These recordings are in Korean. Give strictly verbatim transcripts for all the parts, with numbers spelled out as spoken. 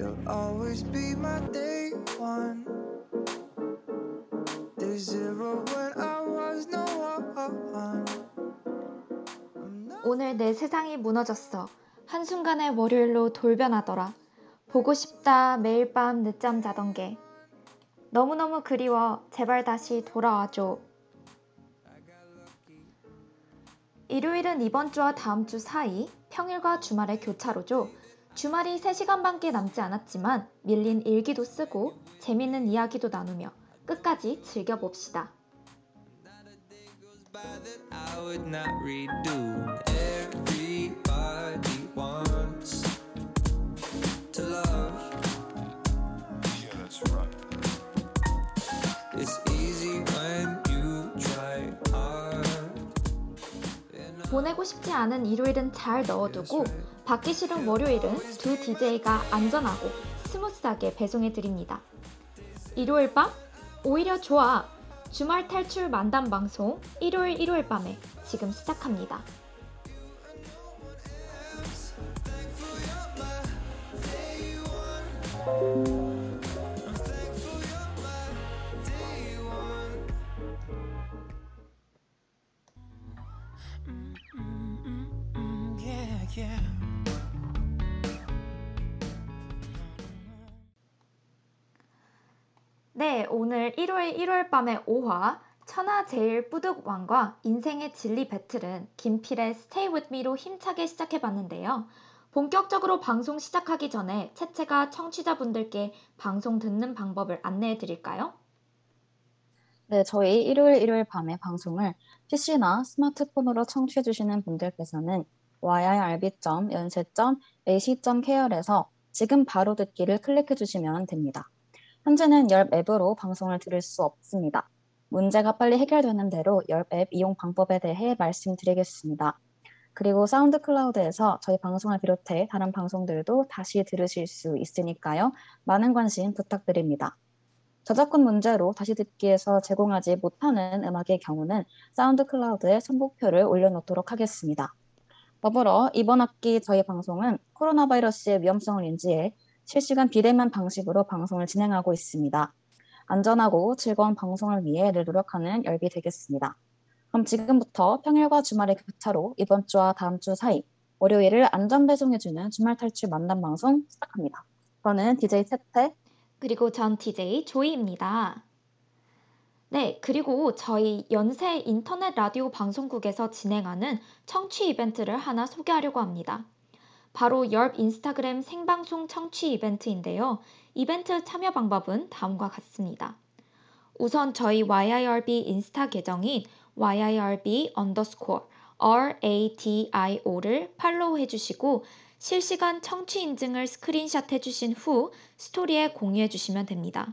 You'll always be my day one. Day zero when I was no one. 오늘 내 세상이 무너졌어. 한순간에 월요일로 돌변하더라. 보고 싶다 매일 밤 늦잠 자던 게. 너무너무 그리워 제발 다시 돌아와줘. 일요일은 이번 주와 다음 주 사이, 평일과 주말의 교차로죠. 주말이 세 시간밖에 남지 않았지만 밀린 일기도 쓰고 재밌는 이야기도 나누며 끝까지 즐겨봅시다. 보내고 싶지 않은 일요일은 잘 넣어두고 받기 싫은 월요일은 두 디제이가 안전하고 스무스하게 배송해드립니다. 일요일 밤? 오히려 좋아! 주말 탈출 만담 방송 일요일 일요일 밤에 지금 시작합니다. 네, 오늘 일요일 일요일 밤의 오 화 천하 제일 뿌득왕과 인생의 진리 배틀은 김필의 Stay With Me로 힘차게 시작해봤는데요. 본격적으로 방송 시작하기 전에 채채가 청취자분들께 방송 듣는 방법을 안내해드릴까요? 네, 저희 일요일 일요일 밤의 방송을 피씨나 스마트폰으로 청취해주시는 분들께서는 와이알비 점 연세 점 에이씨 점 케이알에서 지금 바로 듣기를 클릭해주시면 됩니다. 현재는 열앱 앱으로 방송을 들을 수 없습니다. 문제가 빨리 해결되는 대로 열앱 앱 이용 방법에 대해 말씀드리겠습니다. 그리고 사운드 클라우드에서 저희 방송을 비롯해 다른 방송들도 다시 들으실 수 있으니까요. 많은 관심 부탁드립니다. 저작권 문제로 다시 듣기에서 제공하지 못하는 음악의 경우는 사운드 클라우드에 선곡표를 올려놓도록 하겠습니다. 더불어 이번 학기 저희 방송은 코로나 바이러스의 위험성을 인지해 실시간 비대면 방식으로 방송을 진행하고 있습니다. 안전하고 즐거운 방송을 위해 늘 노력하는 열비 되겠습니다. 그럼 지금부터 평일과 주말의 교차로 이번 주와 다음 주 사이 월요일을 안전 배송해주는 주말 탈출 만남 방송 시작합니다. 저는 디제이 채태 그리고 전 디제이 조이입니다. 네, 그리고 저희 연세 인터넷 라디오 방송국에서 진행하는 청취 이벤트를 하나 소개하려고 합니다. 바로 열비 인스타그램 생방송 청취 이벤트인데요. 이벤트 참여 방법은 다음과 같습니다. 우선 저희 와이알비 인스타 계정인 와이알비 언더스코어 알 에이 디 아이 오를 팔로우 해주시고 실시간 청취 인증을 스크린샷 해주신 후 스토리에 공유해주시면 됩니다.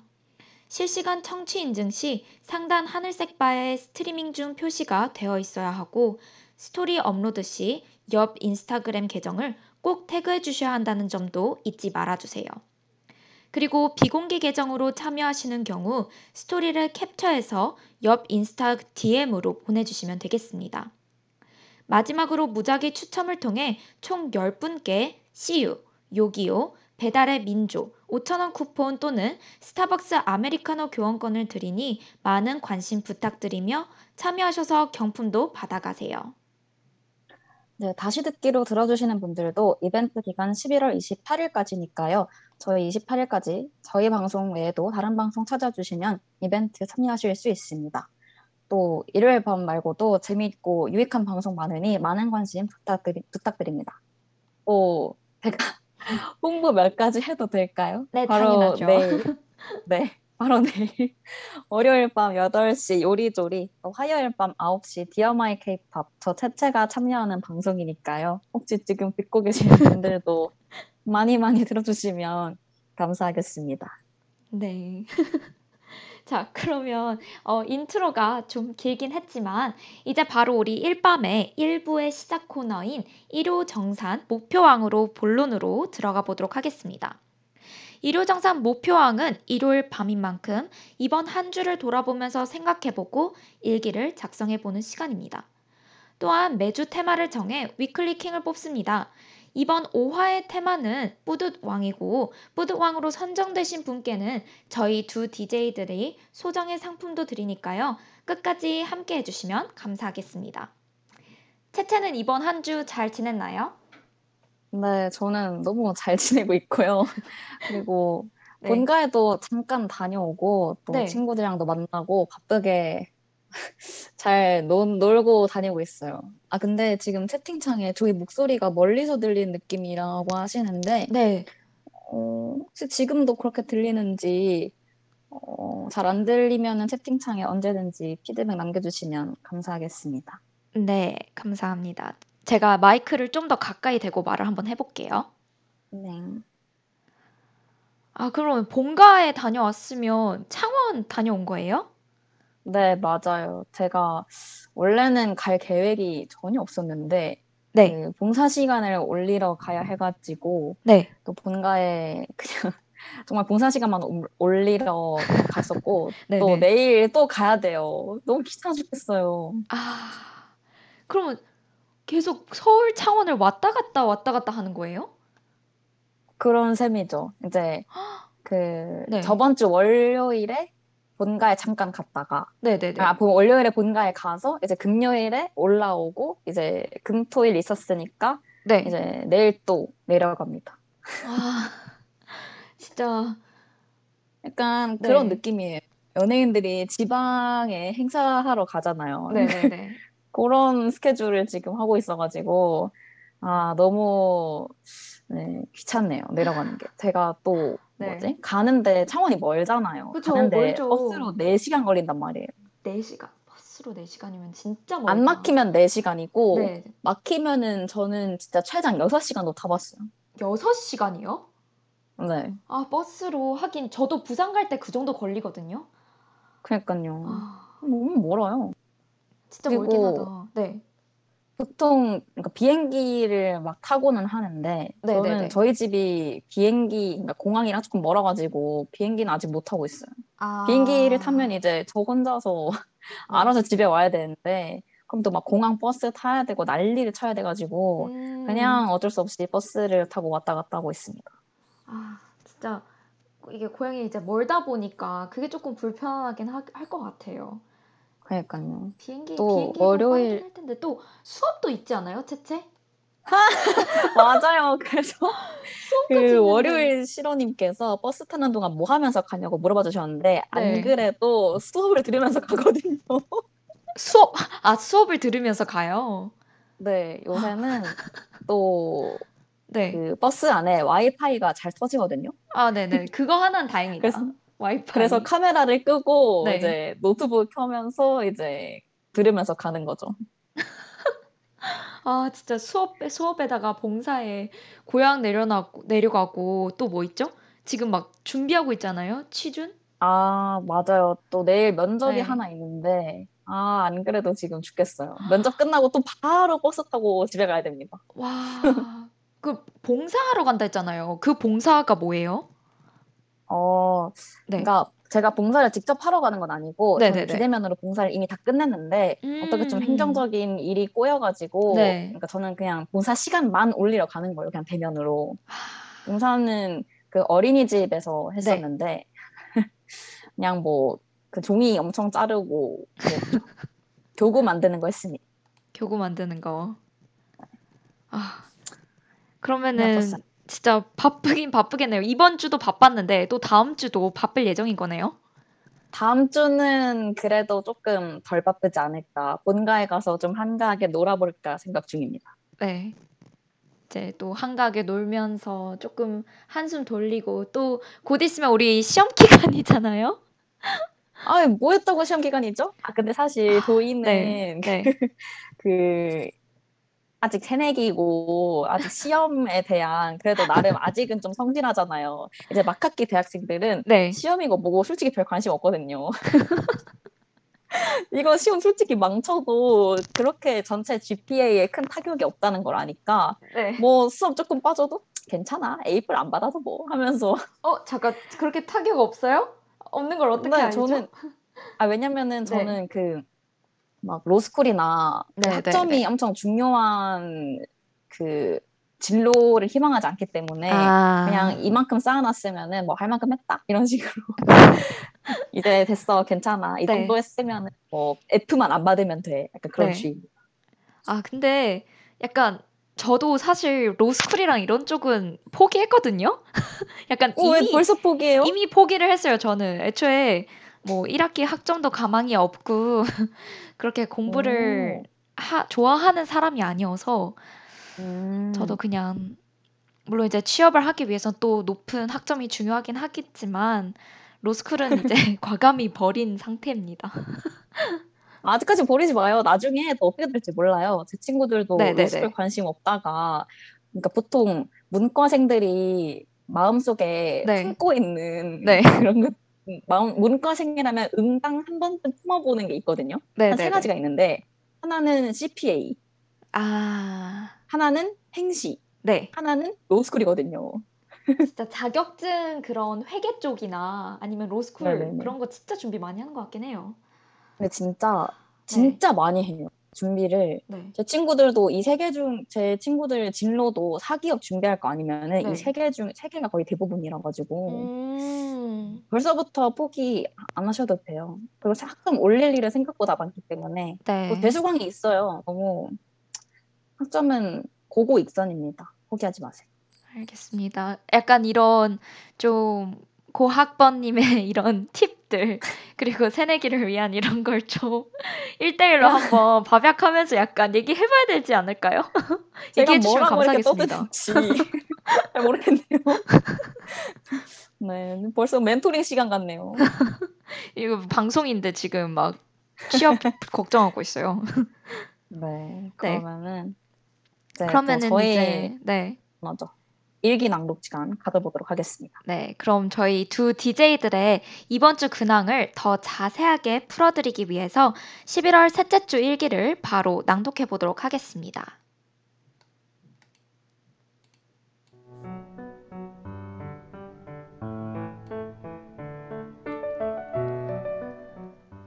실시간 청취 인증 시 상단 하늘색 바에 스트리밍 중 표시가 되어 있어야 하고 스토리 업로드 시 옆 인스타그램 계정을 꼭 태그해 주셔야 한다는 점도 잊지 말아주세요. 그리고 비공개 계정으로 참여하시는 경우 스토리를 캡처해서 옆 인스타 디엠으로 보내주시면 되겠습니다. 마지막으로 무작위 추첨을 통해 총 열 분께 씨유, 요기요, 배달의 민족, 오천 원 쿠폰 또는 스타벅스 아메리카노 교환권을 드리니 많은 관심 부탁드리며 참여하셔서 경품도 받아가세요. 네, 다시 듣기로 들어주시는 분들도 이벤트 기간 십일월 이십팔일까지니까요. 저희 이십팔일까지 저희 방송 외에도 다른 방송 찾아주시면 이벤트 참여하실 수 있습니다. 또 일요일 밤 말고도 재미있고 유익한 방송 많으니 많은 관심 부탁드리, 부탁드립니다. 오, 제가 홍보 몇 가지 해도 될까요? 네, 바로 당연하죠. 내일, 네, 바로 내일 월요일 밤 여덟 시 요리조리, 화요일 밤 아홉 시 디어 마이 케이팝, 저 채채가 참여하는 방송이니까요. 혹시 지금 듣고 계시는 분들도 많이 많이 들어주시면 감사하겠습니다. 네. 자, 그러면 어, 인트로가 좀 길긴 했지만 이제 바로 우리 일밤의 일 부의 시작 코너인 일요정산 목표왕으로 본론으로 들어가 보도록 하겠습니다. 일요정산 목표왕은 일요일 밤인 만큼 이번 한 주를 돌아보면서 생각해보고 일기를 작성해보는 시간입니다. 또한 매주 테마를 정해 위클리킹을 뽑습니다. 이번 오 화의 테마는 뿌듯왕이고 뿌듯왕으로 선정되신 분께는 저희 두 디제이들이 소정의 상품도 드리니까요. 끝까지 함께 해주시면 감사하겠습니다. 채채는 이번 한 주 잘 지냈나요? 네, 저는 너무 잘 지내고 있고요. 그리고 네. 본가에도 잠깐 다녀오고 또 네. 친구들이랑도 만나고 바쁘게 잘 논, 놀고 다니고 있어요. 아 근데 지금 채팅창에 저희 목소리가 멀리서 들리는 느낌이라고 하시는데 네. 어, 혹시 지금도 그렇게 들리는지 어, 잘 안 들리면 채팅창에 언제든지 피드백 남겨주시면 감사하겠습니다. 네, 감사합니다. 제가 마이크를 좀 더 가까이 대고 말을 한번 해볼게요. 네. 아 그러면 본가에 다녀왔으면 창원 다녀온 거예요? 네, 맞아요. 제가 원래는 갈 계획이 전혀 없었는데 네. 그 봉사 시간을 올리러 가야 해가지고 네. 또 본가에 그냥 정말 봉사 시간만 올리러 갔었고 또 내일 또 가야 돼요. 너무 귀찮아 죽겠어요. 아, 그러면 계속 서울 창원을 왔다 갔다 왔다 갔다 하는 거예요? 그런 셈이죠. 이제 그 네. 저번 주 월요일에 본가에 잠깐 갔다가 네네네. 아, 월요일에 본가에 가서 이제 금요일에 올라오고 이제 금토일 있었으니까 네. 이제 내일 또 내려갑니다. 아 진짜 약간 네. 그런 느낌이에요. 연예인들이 지방에 행사하러 가잖아요. 네네네. 그런 스케줄을 지금 하고 있어가지고 아 너무 네, 귀찮네요. 내려가는 게. 제가 또 네. 뭐지? 가는데 창원이 멀잖아요. 그쵸, 가는데 멀죠. 버스로 네 시간 걸린단 말이에요. 네 시간? 버스로 네 시간이면 진짜 멀다. 안 막히면 네 시간이고 네. 막히면은 저는 진짜 최장 여섯 시간도 타봤어요. 여섯 시간이요? 네. 아 버스로 하긴 저도 부산 갈 때 그 정도 걸리거든요. 그러니까요. 아... 너무 멀어요. 진짜 그리고... 멀긴 하다. 네. 보통 그러니까 비행기를 막 타고는 하는데 네네네. 저는 저희 집이 비행기 그러니까 공항이랑 조금 멀어가지고 비행기는 아직 못 타고 있어요. 아... 비행기를 타면 이제 저 혼자서 알아서 집에 와야 되는데 그럼 또 막 공항 버스 타야 되고 난리를 쳐야 돼가지고 음... 그냥 어쩔 수 없이 버스를 타고 왔다 갔다 하고 있습니다. 아 진짜 이게 고향이 이제 멀다 보니까 그게 조금 불편하긴 할 것 같아요. 그러니까요. 비행기, 또 월요일 할 텐데 또 수업도 있지 않아요, 채채? 맞아요. 그래서 그 월요일 실호님께서 버스 타는 동안 뭐 하면서 가냐고 물어봐 주셨는데 네. 안 그래도 수업을 들으면서 가거든요. 수업? 아 수업을 들으면서 가요? 네. 요새는 또 네. 그 버스 안에 와이파이가 잘 터지거든요. 아 네네. 그거 하나는 다행이다. 그래서 와이파이. 그래서 카메라를 끄고 네. 이제 노트북 켜면서 이제 들으면서 가는 거죠. 아 진짜 수업에 수업에다가 봉사에 고향 내려나고 내려가고 또 뭐 있죠? 지금 막 준비하고 있잖아요, 취준? 아 맞아요. 또 내일 면접이 네. 하나 있는데 아 안 그래도 지금 죽겠어요. 면접 끝나고 또 바로 버스 타고 집에 가야 됩니다. 와 그 봉사하러 간다 했잖아요. 그 봉사가 뭐예요? 어, 네. 그러니까 제가 봉사를 직접 하러 가는 건 아니고 비대면으로 봉사를 이미 다 끝냈는데 음~ 어떻게 좀 행정적인 일이 꼬여가지고 네. 그러니까 저는 그냥 봉사 시간만 올리러 가는 거예요. 그냥 대면으로. 봉사는 그 어린이집에서 했었는데 네. 그냥 뭐 그 종이 엄청 자르고 뭐 교구 만드는 거 했습니다. 교구 만드는 거. 아 그러면은. 진짜 바쁘긴 바쁘겠네요. 이번 주도 바빴는데 또 다음 주도 바쁠 예정인 거네요? 다음 주는 그래도 조금 덜 바쁘지 않을까. 본가에 가서 좀 한가하게 놀아볼까 생각 중입니다. 네. 이제 또 한가하게 놀면서 조금 한숨 돌리고 또 곧 있으면 우리 시험 기간이잖아요? 아, 뭐 했다고 시험 기간이죠? 아, 근데 사실 도희는 네. 네. 그... 아직 새내기고 아직 시험에 대한 그래도 나름 아직은 좀 성실하잖아요. 이제 막학기 대학생들은 네. 시험이고 뭐고 솔직히 별 관심 없거든요. 이거 시험 솔직히 망쳐도 그렇게 전체 지피에이에 큰 타격이 없다는 걸 아니까 네. 뭐 수업 조금 빠져도 괜찮아. 에이플 안 받아도 뭐 하면서 어? 잠깐 그렇게 타격 없어요? 없는 걸 어떻게 네, 알죠? 저는, 아, 왜냐면은 저는 네. 그 막 로스쿨이나 네, 학점이 네, 네. 엄청 중요한 그 진로를 희망하지 않기 때문에 아. 그냥 이만큼 쌓아놨으면은 뭐 할 만큼 했다 이런 식으로 이제 됐어 괜찮아 이 네. 정도 했으면은 뭐 F만 안 받으면 돼 약간 그런 네. 주의. 아 근데 약간 저도 사실 로스쿨이랑 이런 쪽은 포기했거든요. 약간 오, 이미 왜 벌써 포기해요? 이미 포기를 했어요. 저는 애초에 뭐 일 학기 학점도 가망이 없고 그렇게 공부를 하, 좋아하는 사람이 아니어서 음. 저도 그냥 물론 이제 취업을 하기 위해서는 또 높은 학점이 중요하긴 하겠지만 로스쿨은 이제 과감히 버린 상태입니다. 아직까지 버리지 마요. 나중에 더 어떻게 될지 몰라요. 제 친구들도 네네네. 로스쿨 관심 없다가 그러니까 보통 문과생들이 마음속에 네. 품고 있는 네. 그런 것 마음, 문과생이라면 응당 한 번쯤 품어보는 게 있거든요. 한 세 가지가 있는데 하나는 씨피에이, 아... 하나는 행시, 네. 하나는 로스쿨이거든요. 진짜 자격증 그런 회계 쪽이나 아니면 로스쿨 네네네. 그런 거 진짜 준비 많이 하는 것 같긴 해요. 근데 진짜 진짜 네. 많이 해요. 준비를. 네. 제 친구들도 이 세 개 중 제 친구들 진로도 사기업 준비할 거 아니면은 네. 이 세 개 중 세 개가 거의 대부분이라 가지고 음... 벌써부터 포기 안 하셔도 돼요. 그리고 학점 올릴 일은 생각보다 많기 때문에 네. 또 대수강이 있어요. 너무 학점은 고고 익선입니다. 포기하지 마세요. 알겠습니다. 약간 이런 좀 고학번님의 이런 팁들 그리고 새내기를 위한 이런 걸 좀 일대일로 한번 밥약하면서 약간 얘기해봐야 되지 않을까요? 얘기해주시면 감사하겠습니다. 잘 모르겠네요. 네, 벌써 멘토링 시간 같네요. 이거 방송인데 지금 막 취업 걱정하고 있어요. 네, 그러면은 네. 그러면은 저희... 이제 네 맞아. 일기 낭독 시간 가져보도록 하겠습니다. 네, 그럼 저희 두 디제이들의 이번 주 근황을 더 자세하게 풀어드리기 위해서 십일월 셋째 주 일기를 바로 낭독해보도록 하겠습니다.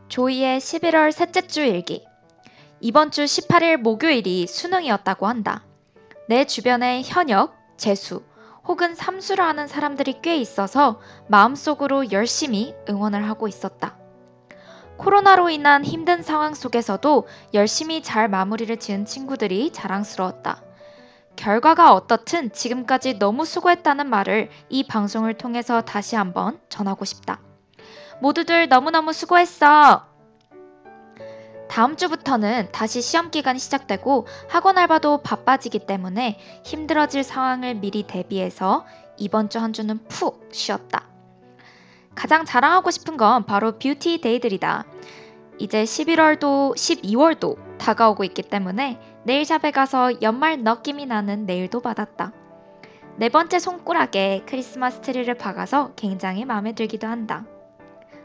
조이의 십일월 셋째 주 일기. 이번 주 십팔일 목요일이 수능이었다고 한다. 내 주변의 현역, 재수 혹은 삼수를 하는 사람들이 꽤 있어서 마음속으로 열심히 응원을 하고 있었다. 코로나로 인한 힘든 상황 속에서도 열심히 잘 마무리를 지은 친구들이 자랑스러웠다. 결과가 어떻든 지금까지 너무 수고했다는 말을 이 방송을 통해서 다시 한번 전하고 싶다. 모두들 너무너무 수고했어! 다음 주부터는 다시 시험 기간이 시작되고 학원 알바도 바빠지기 때문에 힘들어질 상황을 미리 대비해서 이번 주 한 주는 푹 쉬었다. 가장 자랑하고 싶은 건 바로 뷰티 데이들이다. 이제 십일월도 십이월도 다가오고 있기 때문에 네일샵에 가서 연말 느낌이 나는 네일도 받았다. 네 번째 손가락에 크리스마스 트리를 박아서 굉장히 마음에 들기도 한다.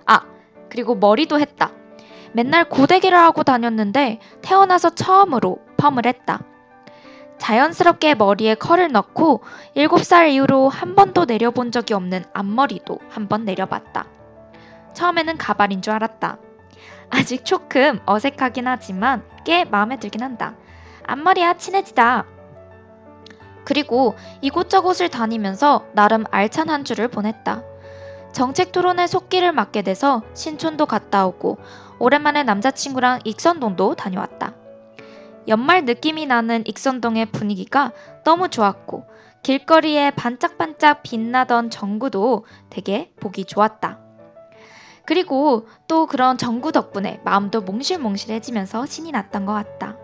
아, 그리고 머리도 했다. 맨날 고데기를 하고 다녔는데 태어나서 처음으로 펌을 했다. 자연스럽게 머리에 컬을 넣고 일곱 살 이후로 한 번도 내려본 적이 없는 앞머리도 한 번 내려봤다. 처음에는 가발인 줄 알았다. 아직 조금 어색하긴 하지만 꽤 마음에 들긴 한다. 앞머리야 친해지다. 그리고 이곳저곳을 다니면서 나름 알찬 한 주를 보냈다. 정책 토론의 속기를 맡게 돼서 신촌도 갔다 오고 오랜만에 남자친구랑 익선동도 다녀왔다. 연말 느낌이 나는 익선동의 분위기가 너무 좋았고 길거리에 반짝반짝 빛나던 전구도 되게 보기 좋았다. 그리고 또 그런 전구 덕분에 마음도 몽실몽실해지면서 신이 났던 것 같다.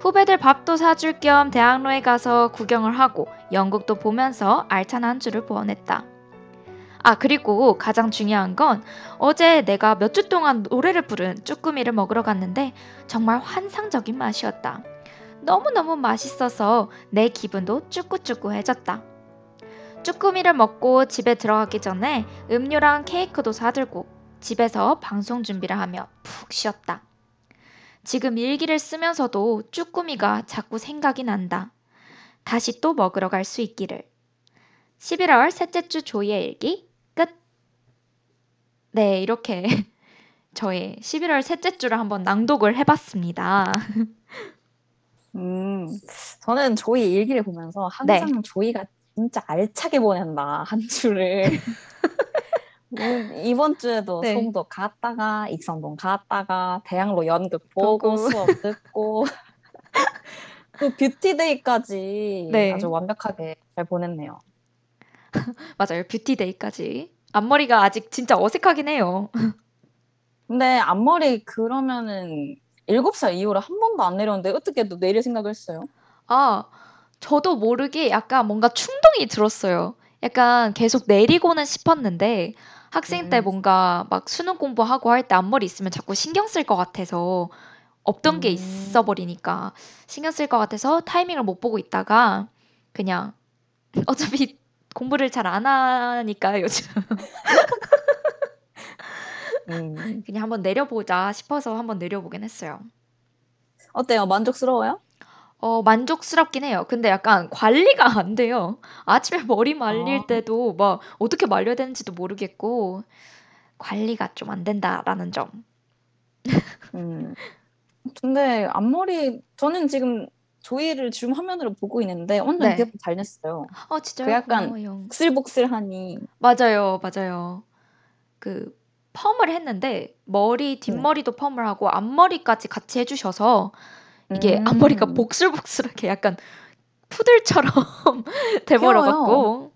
후배들 밥도 사줄 겸 대학로에 가서 구경을 하고 연극도 보면서 알찬 한 주를 보냈다. 아, 그리고 가장 중요한 건 어제 내가 몇 주 동안 노래를 부른 쭈꾸미를 먹으러 갔는데 정말 환상적인 맛이었다. 너무너무 맛있어서 내 기분도 쭈꾸쭈꾸해졌다. 쭈꾸미를 먹고 집에 들어가기 전에 음료랑 케이크도 사들고 집에서 방송 준비를 하며 푹 쉬었다. 지금 일기를 쓰면서도 쭈꾸미가 자꾸 생각이 난다. 다시 또 먹으러 갈 수 있기를. 십일월 셋째 주 조이의 일기. 네, 이렇게 저의 십일월 셋째 주를 한번 낭독을 해봤습니다. 음, 저는 조이 일기를 보면서 항상 네. 조이가 진짜 알차게 보낸다 한 주를 이번 주에도 네. 송도 갔다가 익선동 갔다가 대학로 연극 보고 수업 듣고 그 뷰티데이까지 네. 아주 완벽하게 잘 보냈네요. 맞아요. 뷰티데이까지. 앞머리가 아직 진짜 어색하긴 해요. 근데 앞머리 그러면은 일곱 살 이후로 한 번도 안 내렸는데 어떻게 또 내릴 생각을 했어요? 아, 저도 모르게 약간 뭔가 충동이 들었어요. 약간 계속 내리고는 싶었는데 학생 때 음. 뭔가 막 수능 공부하고 할 때 앞머리 있으면 자꾸 신경 쓸 것 같아서 없던 음. 게 있어버리니까 신경 쓸 것 같아서 타이밍을 못 보고 있다가 그냥 어차피 공부를 잘 안 하니까 요즘 음. 그냥 한번 내려보자 싶어서 한번 내려보긴 했어요. 어때요? 만족스러워요? 어, 만족스럽긴 해요. 근데 약간 관리가 안 돼요. 아침에 머리 말릴 어. 때도 막 어떻게 말려야 되는지도 모르겠고 관리가 좀 안 된다라는 점. 음. 근데 앞머리 저는 지금 조이를 줌 화면으로 보고 있는데 완전 네. 예쁘게 잘 냈어요. 어, 진짜요? 그 약간 고마워요. 복슬복슬하니. 맞아요. 맞아요. 그 펌을 했는데 머리 뒷머리도 네. 펌을 하고 앞머리까지 같이 해주셔서 이게 음. 앞머리가 복슬복슬하게 약간 푸들처럼 돼버려갖고.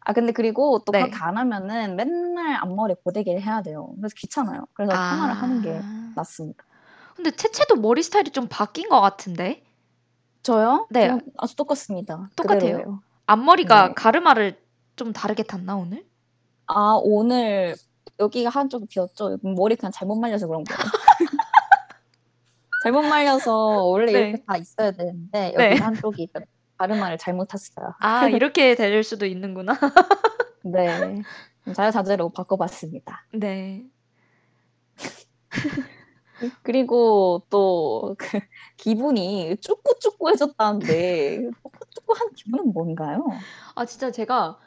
아 근데 그리고 또 네. 그렇게 안 하면은 맨날 앞머리 고데기를 해야 돼요. 그래서 귀찮아요. 그래서 아. 파마를 하는 게 낫습니다. 근데 채채도 머리 스타일이 좀 바뀐 것 같은데? 저요? 네. 저는 아주 똑같습니다. 똑같아요. 그대로예요. 앞머리가 네. 가르마를 좀 다르게 탔나 오늘? 아 오늘 여기가 한쪽이 비었죠. 머리 그냥 잘못 말려서 그런 거예요. 잘못 말려서 원래 네. 이렇게 다 있어야 되는데 여기 네. 한쪽이 가르마를 잘못 탔어요. 아 이렇게 될 수도 있는구나. 네. 자유자재로 바꿔봤습니다. 네. 그리고 또 그 기분이 쭈꾸쭈꾸해졌다는데 쭈꾸쭈꾸한 기분은 뭔가요? 아 진짜 제가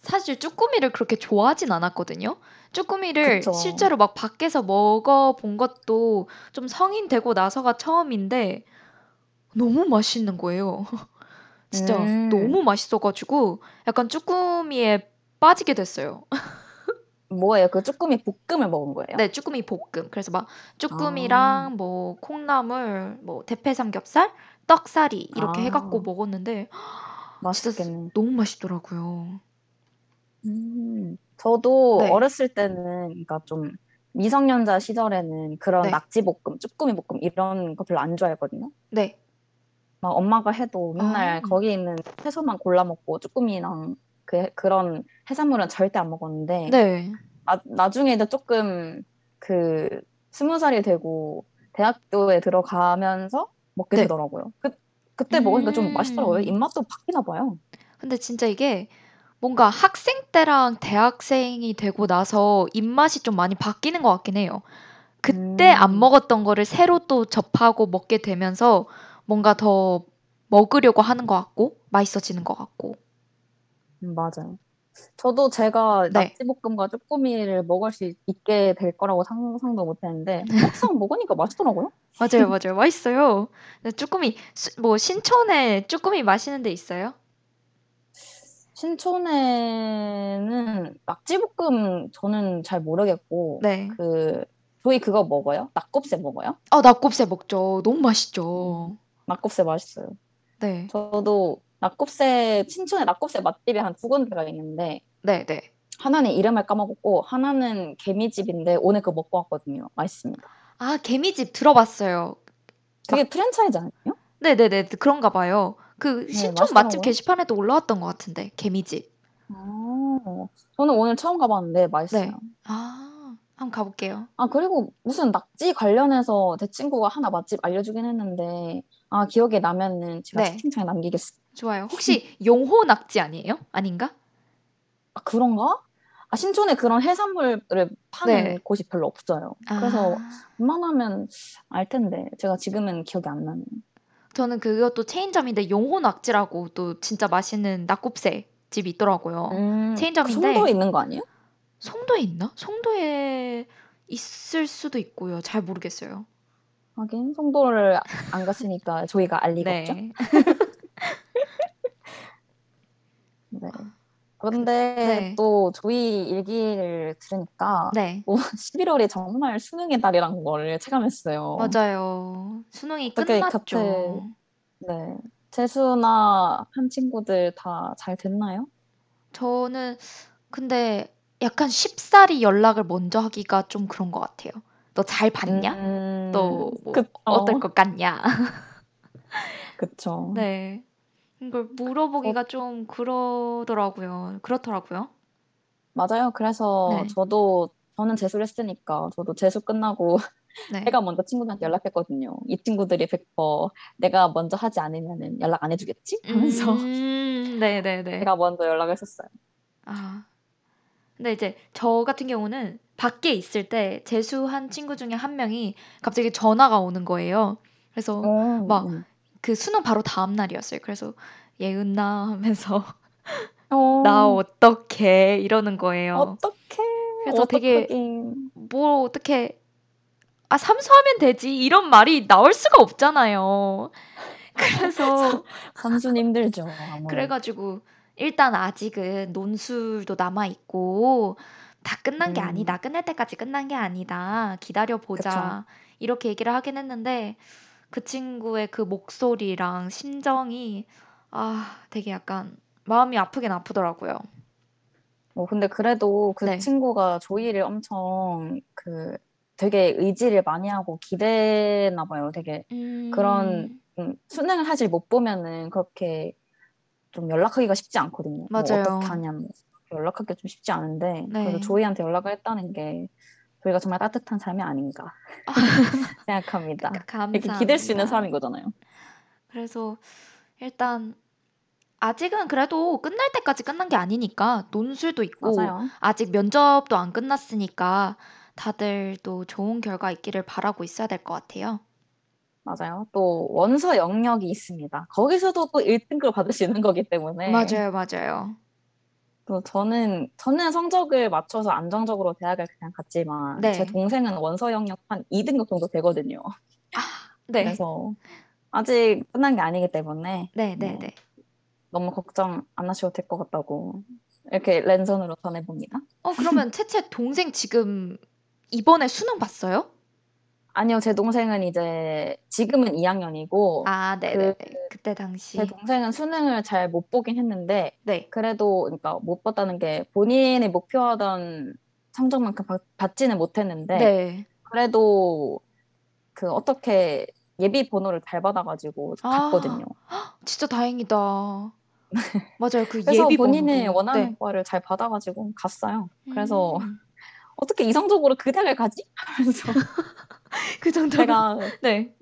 사실 쭈꾸미를 그렇게 좋아하진 않았거든요. 쭈꾸미를 그쵸. 실제로 막 밖에서 먹어본 것도 좀 성인 되고 나서가 처음인데 너무 맛있는 거예요. 진짜 음. 너무 맛있어가지고 약간 쭈꾸미에 빠지게 됐어요. 뭐예요? 그 쭈꾸미 볶음을 먹은 거예요? 네, 쭈꾸미 볶음. 그래서 막 쭈꾸미랑 아. 뭐 콩나물, 뭐 대패삼겹살, 떡사리 이렇게 아. 해갖고 먹었는데 맛있겠네. 너무 맛있더라고요. 음, 저도 네. 어렸을 때는 그러니까 좀 미성년자 시절에는 그런 네. 낙지볶음, 쭈꾸미 볶음 이런 거 별로 안 좋아했거든요. 네. 막 엄마가 해도 맨날 아. 거기 있는 채소만 골라 먹고 쭈꾸미랑 그, 그런 해산물은 절대 안 먹었는데 네. 나, 나중에도 조금 그 스무 살이 되고 대학교에 들어가면서 먹게 네. 되더라고요. 그, 그때 음... 먹으니까 좀 맛있더라고요. 입맛도 바뀌나 봐요. 근데 진짜 이게 뭔가 학생 때랑 대학생이 되고 나서 입맛이 좀 많이 바뀌는 것 같긴 해요. 그때 음... 안 먹었던 거를 새로 또 접하고 먹게 되면서 뭔가 더 먹으려고 하는 것 같고 맛있어지는 것 같고. 맞아요. 저도 제가 네. 낙지볶음과 쭈꾸미를 먹을 수 있게 될 거라고 상상도 못했는데 막상 먹으니까 맛있더라고요. 맞아요, 맞아요, 맛있어요. 쭈꾸미 뭐 신촌에 쭈꾸미 맛있는 데 있어요? 신촌에는 낙지볶음 저는 잘 모르겠고 네. 그 저희 그거 먹어요? 낙곱새 먹어요? 아 낙곱새 먹죠. 너무 맛있죠. 음, 낙곱새 맛있어요. 네. 저도 낙곱새, 신촌에 낙곱새 맛집이 한 두 군데가 있는데 네, 네. 하나는 이름을 까먹었고 하나는 개미집인데 오늘 그거 먹고 왔거든요. 맛있습니다. 아, 개미집 들어봤어요. 그게 막... 프랜차이즈 아니에요? 네네네, 그런가 봐요. 그 신촌 네, 맛집 게시판에도 올라왔던 것 같은데, 개미집. 아, 저는 오늘 처음 가봤는데 맛있어요. 네. 아, 한번 가볼게요. 아, 그리고 무슨 낙지 관련해서 제 친구가 하나 맛집 알려주긴 했는데 아, 기억에 나면은 제가 네. 채팅창에 남기겠습니다. 좋아요. 혹시 용호 낙지 아니에요? 아닌가? 아, 그런가? 아, 신촌에 그런 해산물을 파는 네. 곳이 별로 없어요. 아... 그래서 웬만하면 알 텐데 제가 지금은 기억이 안 나네요. 저는 그것도 체인점인데 용호 낙지라고 또 진짜 맛있는 낙곱새 집이 있더라고요. 음, 체인점인데 송도에 있는 거 아니에요? 송도에 있나? 송도에 있을 수도 있고요. 잘 모르겠어요. 하긴 송도를 안 갔으니까 저희가 알 리가 네. 없죠. 네. 그런데 네. 또 조이 일기를 들으니까 네. 뭐 십일월이 정말 수능의 달이라는 걸 체감했어요. 맞아요. 수능이 끝났죠. 네. 재수나 한 친구들 다 잘 됐나요? 저는 근데 약간 쉽사리 연락을 먼저 하기가 좀 그런 것 같아요. 너 잘 봤냐? 음, 너 뭐 어떨 것 같냐? 그쵸. 네. 이걸 물어보기가 어, 좀 그러더라고요. 그렇더라고요. 맞아요. 그래서 네. 저도 저는 재수를 했으니까 저도 재수 끝나고 네. 제가 먼저 친구들한테 연락했거든요. 이 친구들이 백 퍼센트 내가 먼저 하지 않으면 연락 안 해주겠지? 하면서 음, 네네네. 제가 먼저 연락을 했었어요. 아. 근데 이제 저 같은 경우는 밖에 있을 때 재수한 친구 중에 한 명이 갑자기 전화가 오는 거예요. 그래서 오, 막 음. 그 수능 바로 다음 날이었어요. 그래서 예은아 하면서 나 어떡해 이러는 거예요. 어떡해. 그래서 어떡하긴. 되게 뭐 어떡해. 아 삼수하면 되지 이런 말이 나올 수가 없잖아요. 그래서 삼수는 힘들죠. 아무래도. 그래가지고 일단 아직은 논술도 남아있고 다 끝난 게 음. 아니다. 끝날 때까지 끝난 게 아니다. 기다려보자. 그쵸. 이렇게 얘기를 하긴 했는데 그 친구의 그 목소리랑 심정이 아 되게 약간 마음이 아프긴 아프더라고요. 어 근데 그래도 그 네. 친구가 조이를 엄청 그 되게 의지를 많이 하고 기대나 봐요. 되게 음... 그런 음, 수능을 사실 못 보면은 그렇게 좀 연락하기가 쉽지 않거든요. 맞아요. 뭐 어떻게 하냐면 연락하기가 좀 쉽지 않은데 네. 그래서 조이한테 연락을 했다는 게. 저희가 정말 따뜻한 사람이 아닌가 생각합니다. 이렇게 기댈 수 있는 사람인 거잖아요. 그래서 일단 아직은 그래도 끝날 때까지 끝난 게 아니니까 논술도 있고 맞아요. 아직 면접도 안 끝났으니까 다들 또 좋은 결과 있기를 바라고 있어야 될 것 같아요. 맞아요. 또 원서 영역이 있습니다. 거기서도 또 일 등급을 받을 수 있는 거기 때문에 맞아요. 맞아요. 또 저는 저는 성적을 맞춰서 안정적으로 대학을 그냥 갔지만 네. 제 동생은 원서 영역 한 이 등급 정도 되거든요. 아, 네. 그래서 아직 끝난 게 아니기 때문에 네, 네, 뭐, 네. 너무 걱정 안 하셔도 될 것 같다고 이렇게 랜선으로 전해봅니다. 어 그러면 채채 동생 지금 이번에 수능 봤어요? 아니요. 제 동생은 이제 지금은 이 학년이고 아, 네네. 그, 그때 당시 제 동생은 수능을 잘 못 보긴 했는데 네. 그래도 그러니까 못 봤다는 게 본인이 목표하던 성적만큼 받, 받지는 못했는데 네. 그래도 그 어떻게 예비 번호를 잘 받아가지고 갔거든요. 아, 진짜 다행이다. 맞아요. 그 그래서 예비 본인이 번호. 원하는 네. 과를 잘 받아가지고 갔어요. 그래서 음. 어떻게 이성적으로 그 대학을 가지? 하면서 그 정도로 제가 네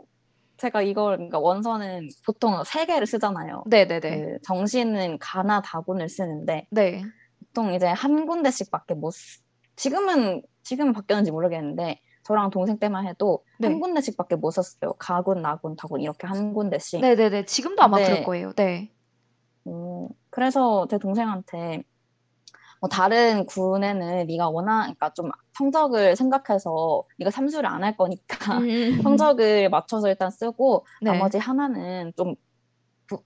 제가 이걸 그러니까 원서는 보통 세 개를 쓰잖아요. 네네네. 그 정시는 가나 다군을 쓰는데 네. 보통 이제 한 군데씩밖에 못 쓰... 지금은 지금은 바뀌었는지 모르겠는데 저랑 동생 때만 해도 네. 한 군데씩밖에 못 썼어요. 가군, 나군, 다군 이렇게 한 군데씩. 네네네. 지금도 아마 네. 그럴 거예요. 네. 음, 그래서 제 동생한테. 뭐 다른 군에는 네가 원하니까 좀 성적을 생각해서 네가 삼수를 안 할 거니까 음. 성적을 맞춰서 일단 쓰고 네. 나머지 하나는 좀,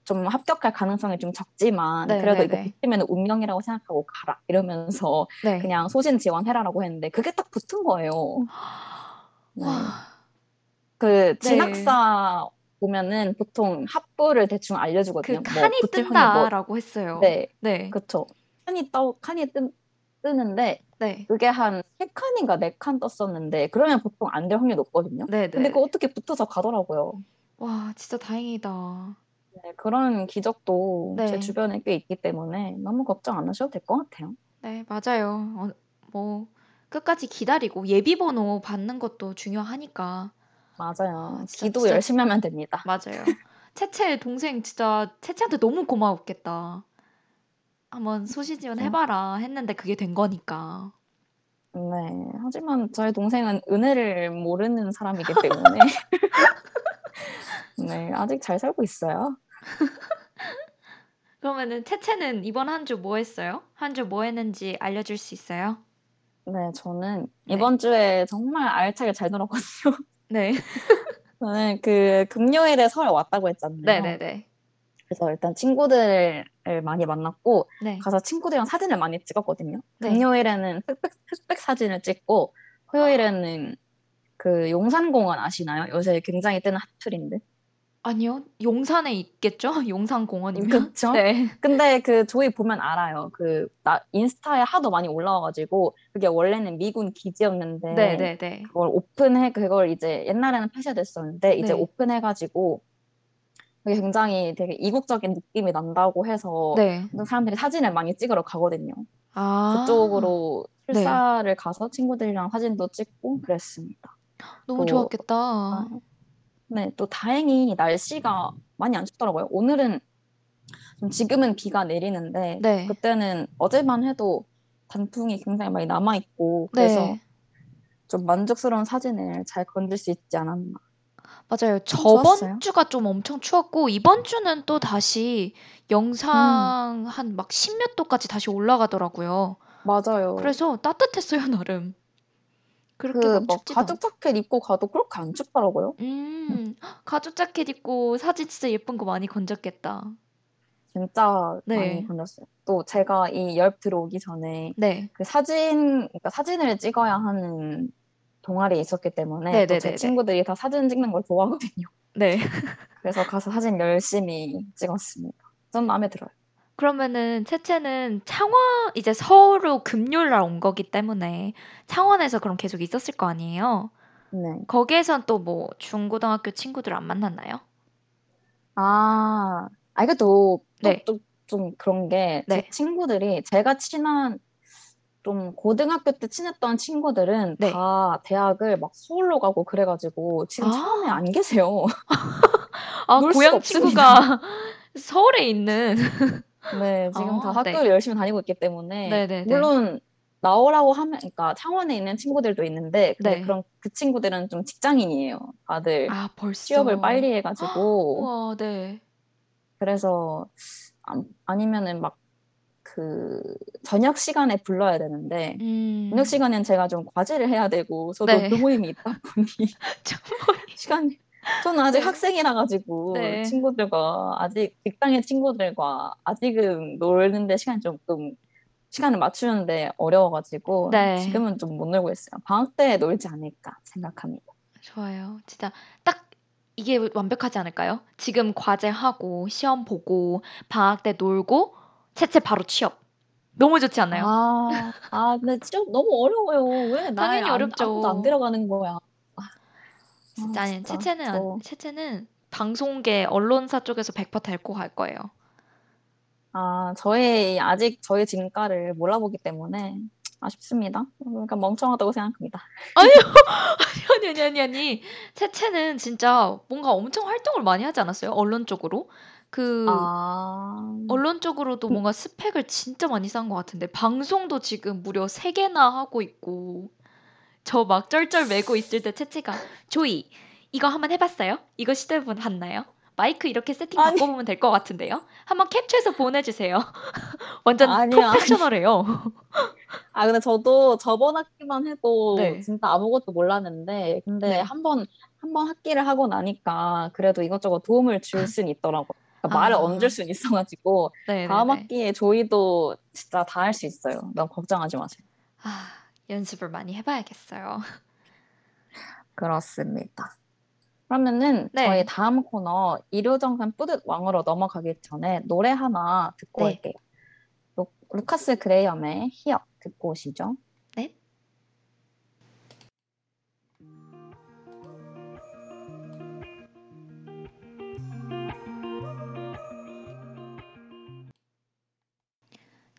좀 합격할 가능성이 좀 적지만 네, 그래도 네, 이거 네. 붙으면 운명이라고 생각하고 가라 이러면서 네. 그냥 소신 지원해라라고 했는데 그게 딱 붙은 거예요. 네. 그 진학사 네. 보면은 보통 합부를 대충 알려주거든요. 그 칸이 뭐 뜬다라고 뭐. 했어요. 네, 네. 그렇죠. 칸이, 떠, 칸이 뜬, 뜨는데 네. 그게 한 세 칸인가 네 칸 떴었는데 그러면 보통 안 될 확률이 높거든요. 네네. 근데 그거 어떻게 붙어서 가더라고요. 와 진짜 다행이다. 네, 그런 기적도 네. 제 주변에 꽤 있기 때문에 너무 걱정 안 하셔도 될 것 같아요. 네 맞아요. 어, 뭐 끝까지 기다리고 예비번호 받는 것도 중요하니까. 맞아요. 아, 진짜, 기도 진짜, 열심히 하면 됩니다. 맞아요. 채채 동생 진짜 채채한테 너무 고마웠겠다. 한번 소시지원 해봐라 했는데 그게 된 거니까. 네. 하지만 저희 동생은 은혜를 모르는 사람이기 때문에 네 아직 잘 살고 있어요. 그러면은 채채는 이번 한 주 뭐 했어요? 한 주 뭐 했는지 알려줄 수 있어요? 네 저는 이번 네. 주에 정말 알차게 잘 놀았거든요. 네. 저는 그 금요일에 서울 왔다고 했잖아요. 네네네. 그래서 일단 친구들을 많이 만났고 네. 가서 친구들이랑 사진을 많이 찍었거든요. 네. 금요일에는 흑백, 흑백 사진을 찍고 토요일에는 그 용산공원 아시나요? 요새 굉장히 뜨는 핫플인데. 아니요. 용산에 있겠죠? 용산공원이면. 그렇죠. 네. 근데 그 저희 보면 알아요. 그 나 인스타에 하도 많이 올라와가지고 그게 원래는 미군 기지였는데 네네네. 그걸 오픈해 그걸 이제 옛날에는 폐쇄됐었는데 이제 네. 오픈해가지고 그게 굉장히 되게 이국적인 느낌이 난다고 해서 네. 사람들이 사진을 많이 찍으러 가거든요. 아. 그쪽으로 출사를 네. 가서 친구들이랑 사진도 찍고 그랬습니다. 너무 또, 좋았겠다. 아, 네, 또 다행히 날씨가 많이 안 춥더라고요. 오늘은 좀 지금은 비가 내리는데 네. 그때는 어제만 해도 단풍이 굉장히 많이 남아있고 그래서 네. 좀 만족스러운 사진을 잘 건질 수 있지 않았나. 맞아요. 저번 좋았어요. 주가 좀 엄청 추웠고 이번 주는 또 다시 영상 음. 한 막 십몇 도까지 다시 올라가더라고요. 맞아요. 그래서 따뜻했어요, 나름. 그렇게 그 막 가죽 자켓 입고 가도 그렇게 안 춥더라고요. 음, 가죽 자켓 입고 사진 진짜 예쁜 거 많이 건졌겠다. 진짜 네. 많이 건졌어요. 또 제가 이 열բ 들어오기 전에 네. 그 사진, 그러니까 사진을 찍어야 하는 동아리에 있었기 때문에 제 친구들이 다 사진 찍는 걸 좋아하거든요. 네. 그래서 가서 사진 열심히 찍었습니다. 전 마음에 들어요. 그러면은 채채는 창원 이제 서울로 금요일 날 온 거기 때문에 창원에서 그럼 계속 있었을 거 아니에요? 네. 거기에선 또 뭐 중고등학교 친구들 안 만났나요? 아, 아 이것도 네. 또 좀 그런 게 제 네. 친구들이 제가 친한 좀 고등학교 때 친했던 친구들은 네. 다 대학을 막 서울로 가고 그래가지고 지금 아. 창원에 안 계세요. 아 고향 친구가 서울에 있는. 네, 지금 아, 다 학교를 네. 열심히 다니고 있기 때문에 네네네. 물론 나오라고 하면, 그러니까 창원에 있는 친구들도 있는데 근데 네. 그런 그 친구들은 좀 직장인이에요. 다들 아, 벌써. 취업을 빨리 해가지고. 와, 네. 그래서 아, 아니면은 막 그 저녁 시간에 불러야 되는데 음. 저녁 시간엔 제가 좀 과제를 해야 되고 저도 네. 교모임이 있다 보니 시간이. 저는 아직 네. 학생이라 가지고 네. 친구들과 아직 직장의 친구들과 아직은 놀는데 시간이 조금 시간을 맞추는데 어려워가지고 네. 지금은 좀 못 놀고 있어요. 방학 때 놀지 않을까 생각합니다. 좋아요. 진짜 딱 이게 완벽하지 않을까요? 지금 과제하고 시험 보고 방학 때 놀고 채채 바로 취업. 너무 좋지 않나요? 아, 아 근데 취업 너무 어려워요. 왜 나에 아무도 안 들어가는 거야. 진짜, 아, 아니, 진짜? 채채는, 어. 채채는 방송계, 언론사 쪽에서 백 퍼센트 데리고 갈 거예요. 아, 저의, 아직 저의 진가를 몰라보기 때문에 아쉽습니다. 그러니까 멍청하다고 생각합니다. 아니요! 아니, 아니, 아니, 아니. 채채는 진짜 뭔가 엄청 활동을 많이 하지 않았어요? 언론 쪽으로? 그, 아... 언론 쪽으로도 뭔가 스펙을 진짜 많이 쌓은 것 같은데, 방송도 지금 무려 세 개나 하고 있고, 저 막 쩔쩔 매고 있을 때 채채가 조이 이거 한번 해봤어요? 이거 시도해보면 봤나요? 마이크 이렇게 세팅 바꿔보면 될 것 같은데요? 한번 캡처해서 보내주세요. 완전 아니야, 프로페셔널해요. 아 근데 저도 저번 학기만 해도 네. 진짜 아무것도 몰랐는데 근데 네. 한번 한번 학기를 하고 나니까 그래도 이것저것 도움을 줄 수는 있더라고요. 그러니까 아. 말을 얹을 수는 있어가지고 네네네. 다음 학기에 조이도 진짜 다 할 수 있어요. 너무 걱정하지 마세요. 아. 연습을 많이 해봐야겠어요. 그렇습니다. 그러면은 네. 저희 다음 코너 일요정산 뿌듯 왕으로 넘어가기 전에 노래 하나 듣고 네. 올게요. 루, 루카스 그레이엄의 Here 듣고 오시죠. 네.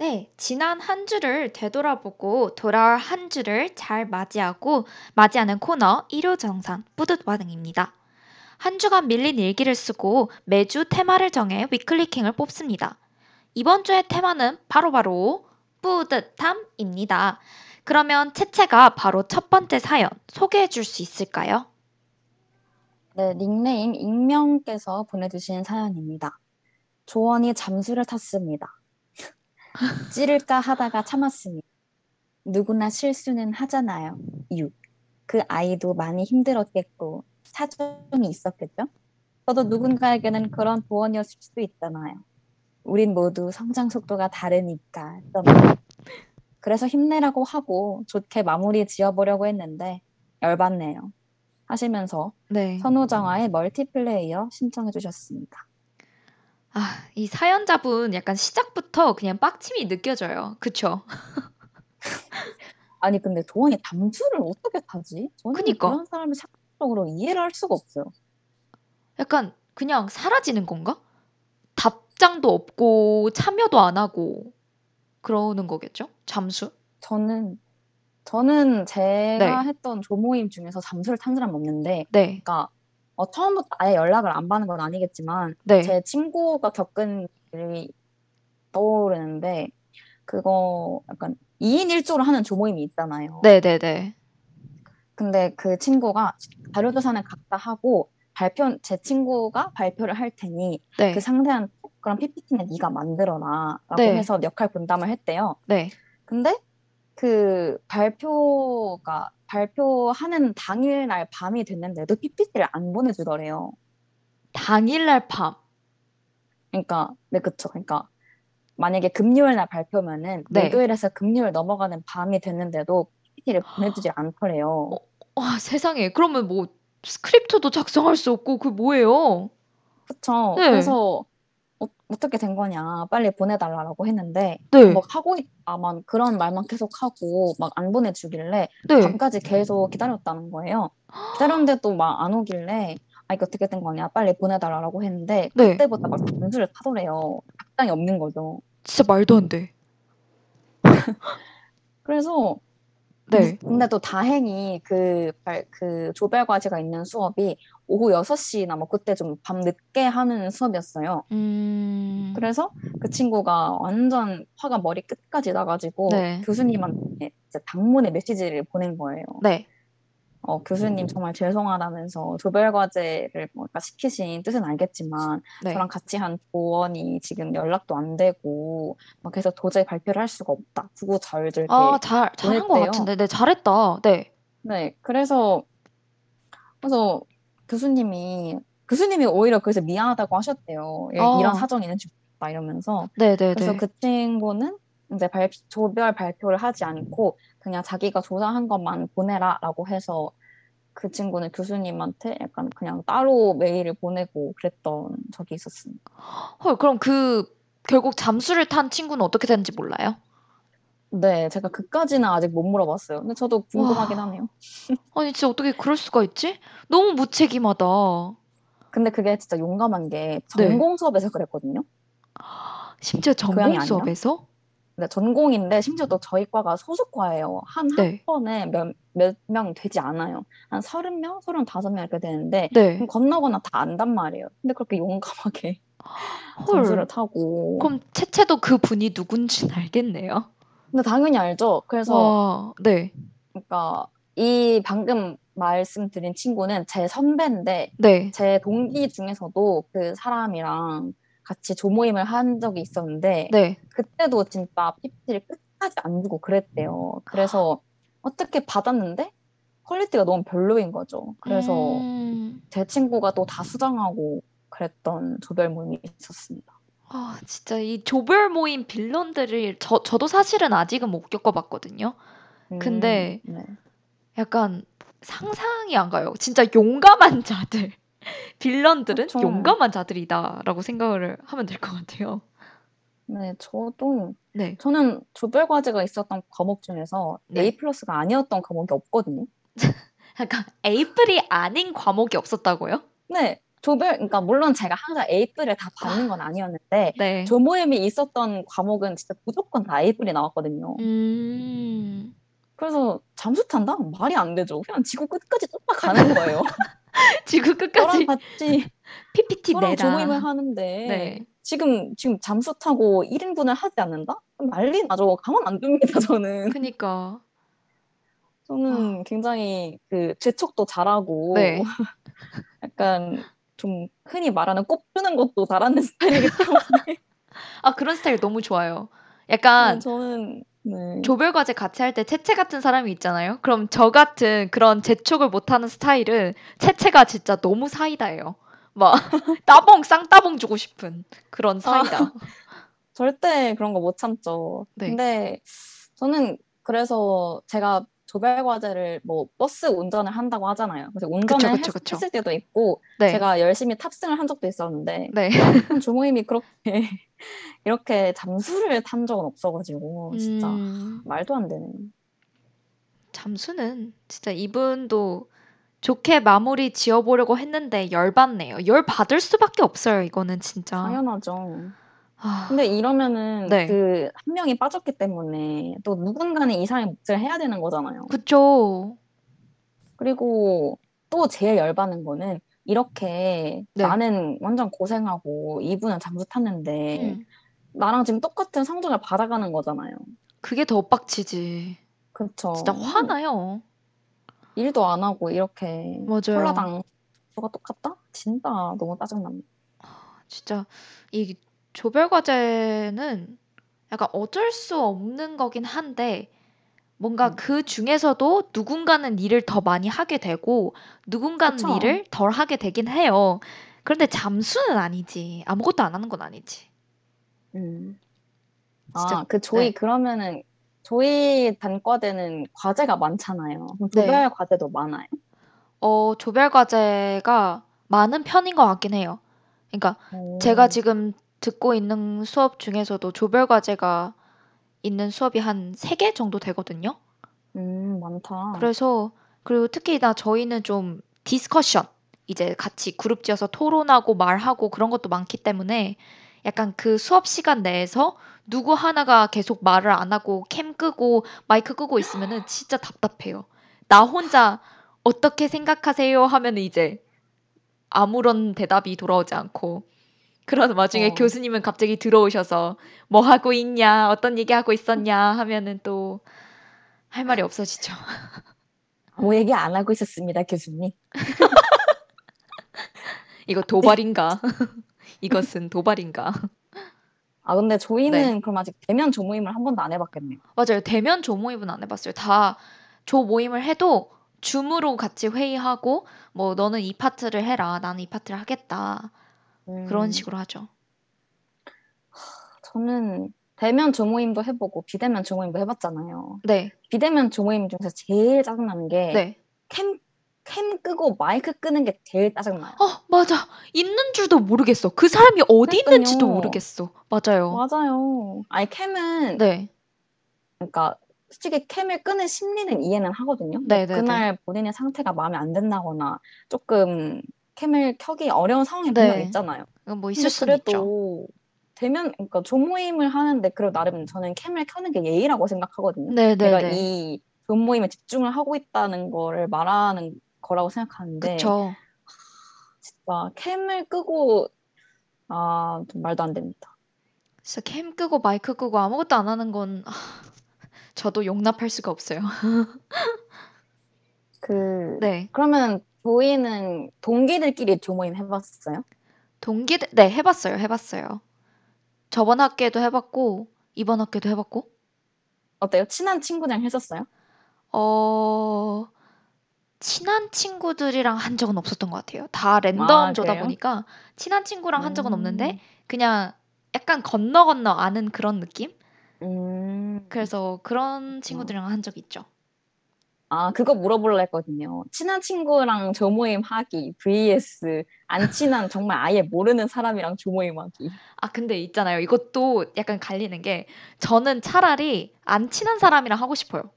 네, 지난 한 주를 되돌아보고 돌아올 한 주를 잘 맞이하고 맞이하는 코너 일요정산 뿌듯완응입니다. 한 주간 밀린 일기를 쓰고 매주 테마를 정해 위클리킹을 뽑습니다. 이번 주의 테마는 바로바로 뿌듯함입니다. 그러면 채채가 바로 첫 번째 사연 소개해 줄 수 있을까요? 네, 닉네임 익명께서 보내주신 사연입니다. 조언이 잠수를 탔습니다. 찌를까 하다가 참았습니다. 누구나 실수는 하잖아요. 유. 그 아이도 많이 힘들었겠고 사정이 있었겠죠. 저도 누군가에게는 그런 조언이었을 수도 있잖아요. 우린 모두 성장 속도가 다르니까. 그래서 힘내라고 하고 좋게 마무리 지어보려고 했는데 열받네요 하시면서 네. 선우정아의 멀티플레이어 신청해 주셨습니다. 아, 이 사연자분 약간 시작부터 그냥 빡침이 느껴져요. 그쵸? 아니 근데 도원이 담주를 어떻게 타지? 저는 그러니까. 그런 사람을 상식적으로 이해를 할 수가 없어요. 약간 그냥 사라지는 건가? 답장도 없고 참여도 안 하고 그러는 거겠죠? 잠수? 저는 저는 제가 네. 했던 조모임 중에서 잠수를 탄 사람 없는데 네. 그러니까 어, 처음부터 아예 연락을 안 받는 건 아니겠지만 네. 제 친구가 겪은 일이 떠오르는데 그거 약간 이인 일조로 하는 조모임이 있잖아요. 네네네. 근데 그 친구가 자료조사는 각자 하고 발표 제 친구가 발표를 할 테니 네. 그 상대한 그런 피피티는 네가 만들어라 라고 네. 해서 역할 분담을 했대요. 네. 근데 그 발표가 발표하는 당일날 밤이 됐는데도 피피티를 안 보내주더래요. 당일날 밤? 그러니까 네 그쵸. 그러니까 만약에 금요일날 발표면은 네. 목요일에서 금요일 넘어가는 밤이 됐는데도 피피티를 보내주지 않더래요. 어, 와 세상에. 그러면 뭐 스크립트도 작성할 수 없고 그게 뭐예요? 그쵸. 네. 그래서 어, 어떻게 된 거냐 빨리 보내달라고 했는데 네. 막 하고 있다만 그런 말만 계속하고 막 안 보내주길래 네. 밤까지 계속 기다렸다는 거예요. 기다렸는데 또 막 안 오길래 아 이게 어떻게 된 거냐 빨리 보내달라고 했는데 네. 그때부터 막 단수를 타더래요. 답장이 없는 거죠. 진짜 말도 안 돼. 그래서 네. 근데 또 다행히 그, 그 조별 과제가 있는 수업이 오후 여섯 시나 뭐 그때 좀 밤 늦게 하는 수업이었어요. 음... 그래서 그 친구가 완전 화가 머리 끝까지 나가지고 네. 교수님한테 이제 당문의 메시지를 보낸 거예요. 네. 어, 교수님 정말 죄송하다면서 조별 과제를 뭔가 시키신 뜻은 알겠지만 네. 저랑 같이 한 조원이 지금 연락도 안 되고 막 계속 도저히 발표를 할 수가 없다. 구구절절. 아, 잘 잘한 것 같은데. 네, 잘했다. 네. 네, 그래서 그래서 교수님이 교수님이 오히려 그래서 미안하다고 하셨대요. 아. 이런 사정이 있는 줄 몰랐다 이러면서. 네, 네, 네. 그래서 그 친구는 이제 발, 조별 발표를 하지 않고 그냥 자기가 조사한 것만 보내라라고 해서 그 친구는 교수님한테 약간 그냥 따로 메일을 보내고 그랬던 적이 있었습니다. 헐, 그럼 그 결국 잠수를 탄 친구는 어떻게 됐는지 몰라요? 네, 제가 그까지는 아직 못 물어봤어요. 근데 저도 궁금하긴 와. 하네요. 아니 진짜 어떻게 그럴 수가 있지? 너무 무책임하다. 근데 그게 진짜 용감한 게 전공 네. 수업에서 그랬거든요. 심지어 전공 수업에서? 네, 전공인데 심지어 또 저희 과가 소수과예요. 한 네. 학번에 몇, 몇 명 되지 않아요. 한 서른 명, 서른다섯 명 이렇게 되는데 네. 그럼 건너거나 다 안단 말이에요. 근데 그렇게 용감하게 잠수를 타고. 그럼 채채도 그 분이 누군지는 알겠네요. 근데 당연히 알죠. 그래서 와, 네. 그러니까 이 방금 말씀드린 친구는 제 선배인데 네. 제 동기 중에서도 그 사람이랑 같이 조모임을 한 적이 있었는데 네. 그때도 진짜 피피티를 끝까지 안 주고 그랬대요. 그래서 어떻게 받았는데 퀄리티가 너무 별로인 거죠. 그래서 음... 제 친구가 또 다 수정하고 그랬던 조별 모임이 있었습니다. 아 진짜 이 조별 모임 빌런들을 저, 저도 사실은 아직은 못 겪어봤거든요. 근데 음, 네. 약간 상상이 안 가요. 진짜 용감한 자들. 빌런들은 그쵸. 용감한 자들이다라고 생각을 하면 될 것 같아요. 네, 저도 네. 저는 조별 과제가 있었던 과목 중에서 네. 에이 플러스가 아니었던 과목이 없거든요. 약간 에이 플이 아닌 과목이 없었다고요? 네, 조별 그러니까 물론 제가 항상 에이 플을 다 받는 건 아니었는데 네. 조모임이 있었던 과목은 진짜 무조건 다 에이 플이 나왔거든요. 음... 그래서 잠수 탄다? 말이 안 되죠. 그냥 지구 끝까지 쫓아가는 거예요. 지구 끝까지 같이 피피티 내라. 조모임을 하는데 네. 지금 지금 잠수 타고 일 인분을 하지 않는다? 난리 나죠. 가만 안 둡니다 저는. 그러니까 저는 굉장히 그 재촉도 잘하고 네. 약간 좀 흔히 말하는 꼽주는 것도 잘하는 스타일이기 때문에 아 그런 스타일 너무 좋아요. 약간 저는 네. 조별과제 같이 할 때 채채 같은 사람이 있잖아요. 그럼 저 같은 그런 재촉을 못하는 스타일은 채채가 진짜 너무 사이다예요. 막 따봉 쌍따봉 주고 싶은 그런 사이다. 아, 절대 그런 거 못 참죠. 네. 근데 저는 그래서 제가 조별과제를 뭐 버스 운전을 한다고 하잖아요. 그래서 운전을 그쵸, 그쵸, 했, 그쵸. 했을 때도 있고 네. 제가 열심히 탑승을 한 적도 있었는데 네. 조모임이 그렇게 이렇게 잠수를 탄 적은 없어가지고 진짜 음... 말도 안 되는. 잠수는 진짜 이분도 좋게 마무리 지어보려고 했는데 열받네요. 열받을 수밖에 없어요. 이거는 진짜. 당연하죠. 근데 이러면은 네. 그 한 명이 빠졌기 때문에 또 누군가는 이 사람의 몫을 해야 되는 거잖아요. 그쵸. 그리고 또 제일 열받는 거는 이렇게 네. 나는 완전 고생하고 이분은 잠수 탔는데 음. 나랑 지금 똑같은 성적을 받아가는 거잖아요. 그게 더 빡치지. 그쵸. 진짜 화나요. 일도 안 하고 이렇게 맞아요. 콜라당 수가 똑같다? 진짜 너무 짜증납니다. 진짜 이 조별과제는 약간 어쩔 수 없는 거긴 한데 뭔가 음. 그 중에서도 누군가는 일을 더 많이 하게 되고 누군가는 그쵸. 일을 덜 하게 되긴 해요. 그런데 잠수는 아니지. 아무것도 안 하는 건 아니지. 음. 아, 그 조이 네. 그러면은 조이 단과대는 과제가 많잖아요. 조별 네. 과제도 많아요? 어, 조별 과제가 많은 편인 것 같긴 해요. 그러니까 오. 제가 지금 듣고 있는 수업 중에서도 조별 과제가 있는 수업이 한 세 개 정도 되거든요. 음, 많다. 그래서 그리고 특히나 저희는 좀 디스커션, 이제 같이 그룹 지어서 토론하고 말하고 그런 것도 많기 때문에 약간 그 수업 시간 내에서 누구 하나가 계속 말을 안 하고 캠 끄고 마이크 끄고 있으면은 진짜 답답해요. 나 혼자 어떻게 생각하세요 하면은 이제 아무런 대답이 돌아오지 않고 그런 와중에 어. 교수님은 갑자기 들어오셔서 뭐 하고 있냐, 어떤 얘기 하고 있었냐 하면은 또 할 말이 없어지죠. 뭐 얘기 안 하고 있었습니다, 교수님. 이거 도발인가? 이것은 도발인가? 아 근데 조이는 네. 그럼 아직 대면 조모임을 한 번도 안 해봤겠네요. 맞아요. 대면 조모임은 안 해봤어요. 다 조모임을 해도 줌으로 같이 회의하고 뭐 너는 이 파트를 해라, 나는 이 파트를 하겠다. 음. 그런 식으로 하죠. 저는 대면 조모임도 해보고 비대면 조모임도 해봤잖아요. 네. 비대면 조모임 중에서 제일 짜증나는 게 네. 캠, 캠 끄고 마이크 끄는 게 제일 짜증나요. 어, 맞아. 있는 줄도 모르겠어. 그 사람이 어디 그러니까요. 있는지도 모르겠어. 맞아요. 맞아요. 아니 캠은 네. 그러니까 솔직히 캠을 끄는 심리는 이해는 하거든요. 네, 네, 그날 네. 본인의 상태가 마음에 안 든다거나 조금 캠을 켜기 어려운 상황이 분명 네. 있잖아요. 뭐 있을 수는 있죠. 대면 그러니까 조모임을 하는데 그래도 나름 저는 캠을 켜는 게 예의라고 생각하거든요. 네, 네, 내가 네. 이 조모임에 집중을 하고 있다는 거를 말하는 거라고 생각하는데 그쵸. 진짜 캠을 끄고 아, 좀 말도 안 됩니다. 진짜 캠 끄고 마이크 끄고 아무것도 안 하는 건 아, 저도 용납할 수가 없어요. 그 네. 그러면 조이는 동기들끼리 조모임 해봤어요? 동기들 네 해봤어요, 해봤어요. 저번 학기에도 해봤고 이번 학기도 해봤고. 어때요? 친한 친구랑 했었어요? 어 친한 친구들이랑 한 적은 없었던 것 같아요. 다 랜덤조다 아, 보니까 친한 친구랑 음... 한 적은 없는데 그냥 약간 건너 건너 아는 그런 느낌. 음... 그래서 그런 친구들이랑 한 적이 있죠. 아, 그거 물어보려고 했거든요. 친한 친구랑 조모임 하기 vs 안 친한 정말 아예 모르는 사람이랑 조모임 하기. 아, 근데 있잖아요. 이것도 약간 갈리는 게 저는 차라리 안 친한 사람이랑 하고 싶어요.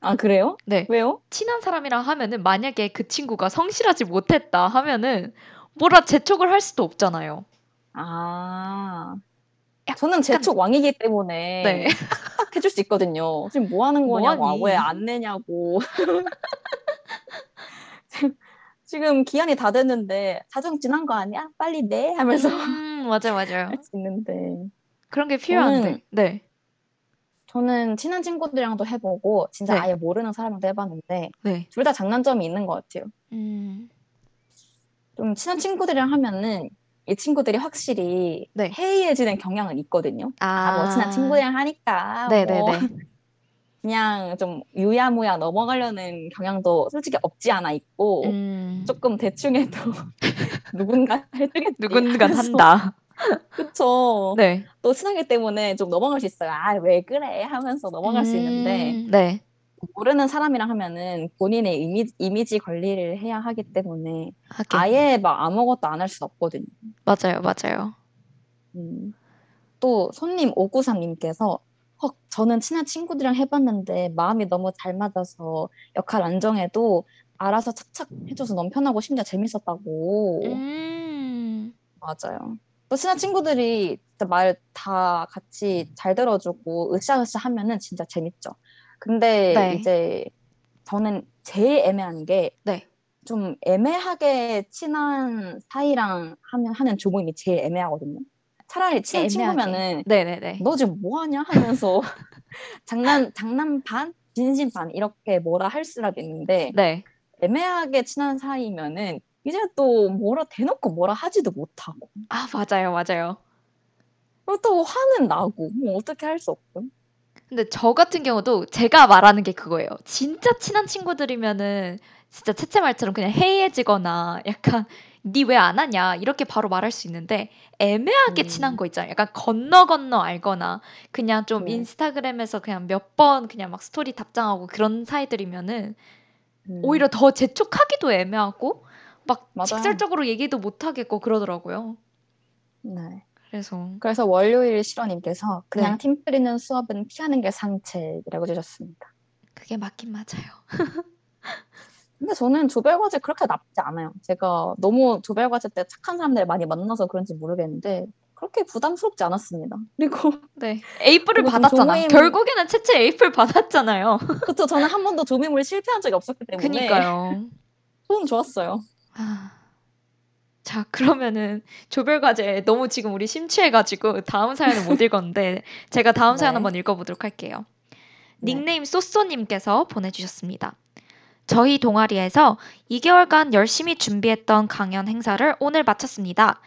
아, 그래요? 네. 왜요? 친한 사람이랑 하면은 만약에 그 친구가 성실하지 못했다 하면은 뭐라 재촉을 할 수도 없잖아요. 아, 저는 약간... 재촉 왕이기 때문에 네. 해줄 수 있거든요. 지금 뭐 하는 거냐고, 아, 왜 안 내냐고. 지금 기한이 다 됐는데 자정 지난 거 아니야? 빨리 내 하면서 음, 맞아 맞아요. 할 수 있는데 그런 게 필요한데. 저는, 네. 저는 친한 친구들이랑도 해보고 진짜 네. 아예 모르는 사람도 해봤는데 네. 둘 다 장단점이 있는 것 같아요. 음. 좀 친한 친구들이랑 하면은 이 친구들이 확실히 네. 해이해지는 경향은 있거든요. 아, 아 멋진한 친구들이랑 하니까 네네네. 뭐 그냥 좀 유야무야 넘어가려는 경향도 솔직히 없지 않아 있고 음. 조금 대충해도 누군가 해주겠지. 누군가 한다. 그렇죠. 네. 또 친하기 때문에 좀 넘어갈 수 있어요. 아, 왜 그래 하면서 넘어갈 음. 수 있는데 네. 모르는 사람이랑 하면은 본인의 이미지, 이미지 관리를 해야 하기 때문에 하긴. 아예 막 아무것도 안 할 수 없거든요. 맞아요, 맞아요. 음. 또 손님 오구삼님께서 헉, 저는 친한 친구들이랑 해봤는데 마음이 너무 잘 맞아서 역할 안 정해도 알아서 착착 해줘서 너무 편하고 심지어 재밌었다고. 음. 맞아요. 또 친한 친구들이 말 다 같이 잘 들어주고 으쌰으쌰 하면은 진짜 재밌죠. 근데 네. 이제 저는 제일 애매한 게 좀 네. 애매하게 친한 사이랑 하면 하는 조모임이 제일 애매하거든요. 차라리 친한 애매하게. 친구면은 네네네. 너 지금 뭐하냐 하면서 장난 장난 반 진심 반 이렇게 뭐라 할 수라도 있는데 네. 애매하게 친한 사이면은 이제 또 뭐라 대놓고 뭐라 하지도 못하고 아 맞아요 맞아요. 그리고 또 화는 나고 뭐 어떻게 할 수 없고. 근데 저 같은 경우도 제가 말하는 게 그거예요. 진짜 친한 친구들이면은 진짜 채채 말처럼 그냥 해이해지거나 약간 니 왜 안 하냐 이렇게 바로 말할 수 있는데 애매하게 음. 친한 거 있잖아요. 약간 건너 건너 알거나 그냥 좀 음. 인스타그램에서 그냥 몇 번 그냥 막 스토리 답장하고 그런 사이들이면은 음. 오히려 더 재촉하기도 애매하고 막 맞아요. 직설적으로 얘기도 못하겠고 그러더라고요. 네. 그래서 그래서 월요일 실원님께서 그냥 네. 팀 뿌리는 수업은 피하는 게 상책이라고 주셨습니다. 그게 맞긴 맞아요. 근데 저는 조별과제 그렇게 나쁘지 않아요. 제가 너무 조별과제 때 착한 사람들 많이 만나서 그런지 모르겠는데 그렇게 부담스럽지 않았습니다. 그리고 네 A뿔을 받았잖아. 조모임... 결국에는 채채 A뿔 받았잖아요. 그렇죠. 저는 한 번도 조미물 실패한 적이 없었기 때문에 그니까요. 저는 좋았어요. 아... 자 그러면은 조별과제에 너무 지금 우리 심취해가지고 다음 사연을 못 읽었는데 제가 다음 네. 사연 한번 읽어보도록 할게요. 네. 닉네임 소쏘님께서 보내주셨습니다. 저희 동아리에서 이 개월간 열심히 준비했던 강연 행사를 오늘 마쳤습니다.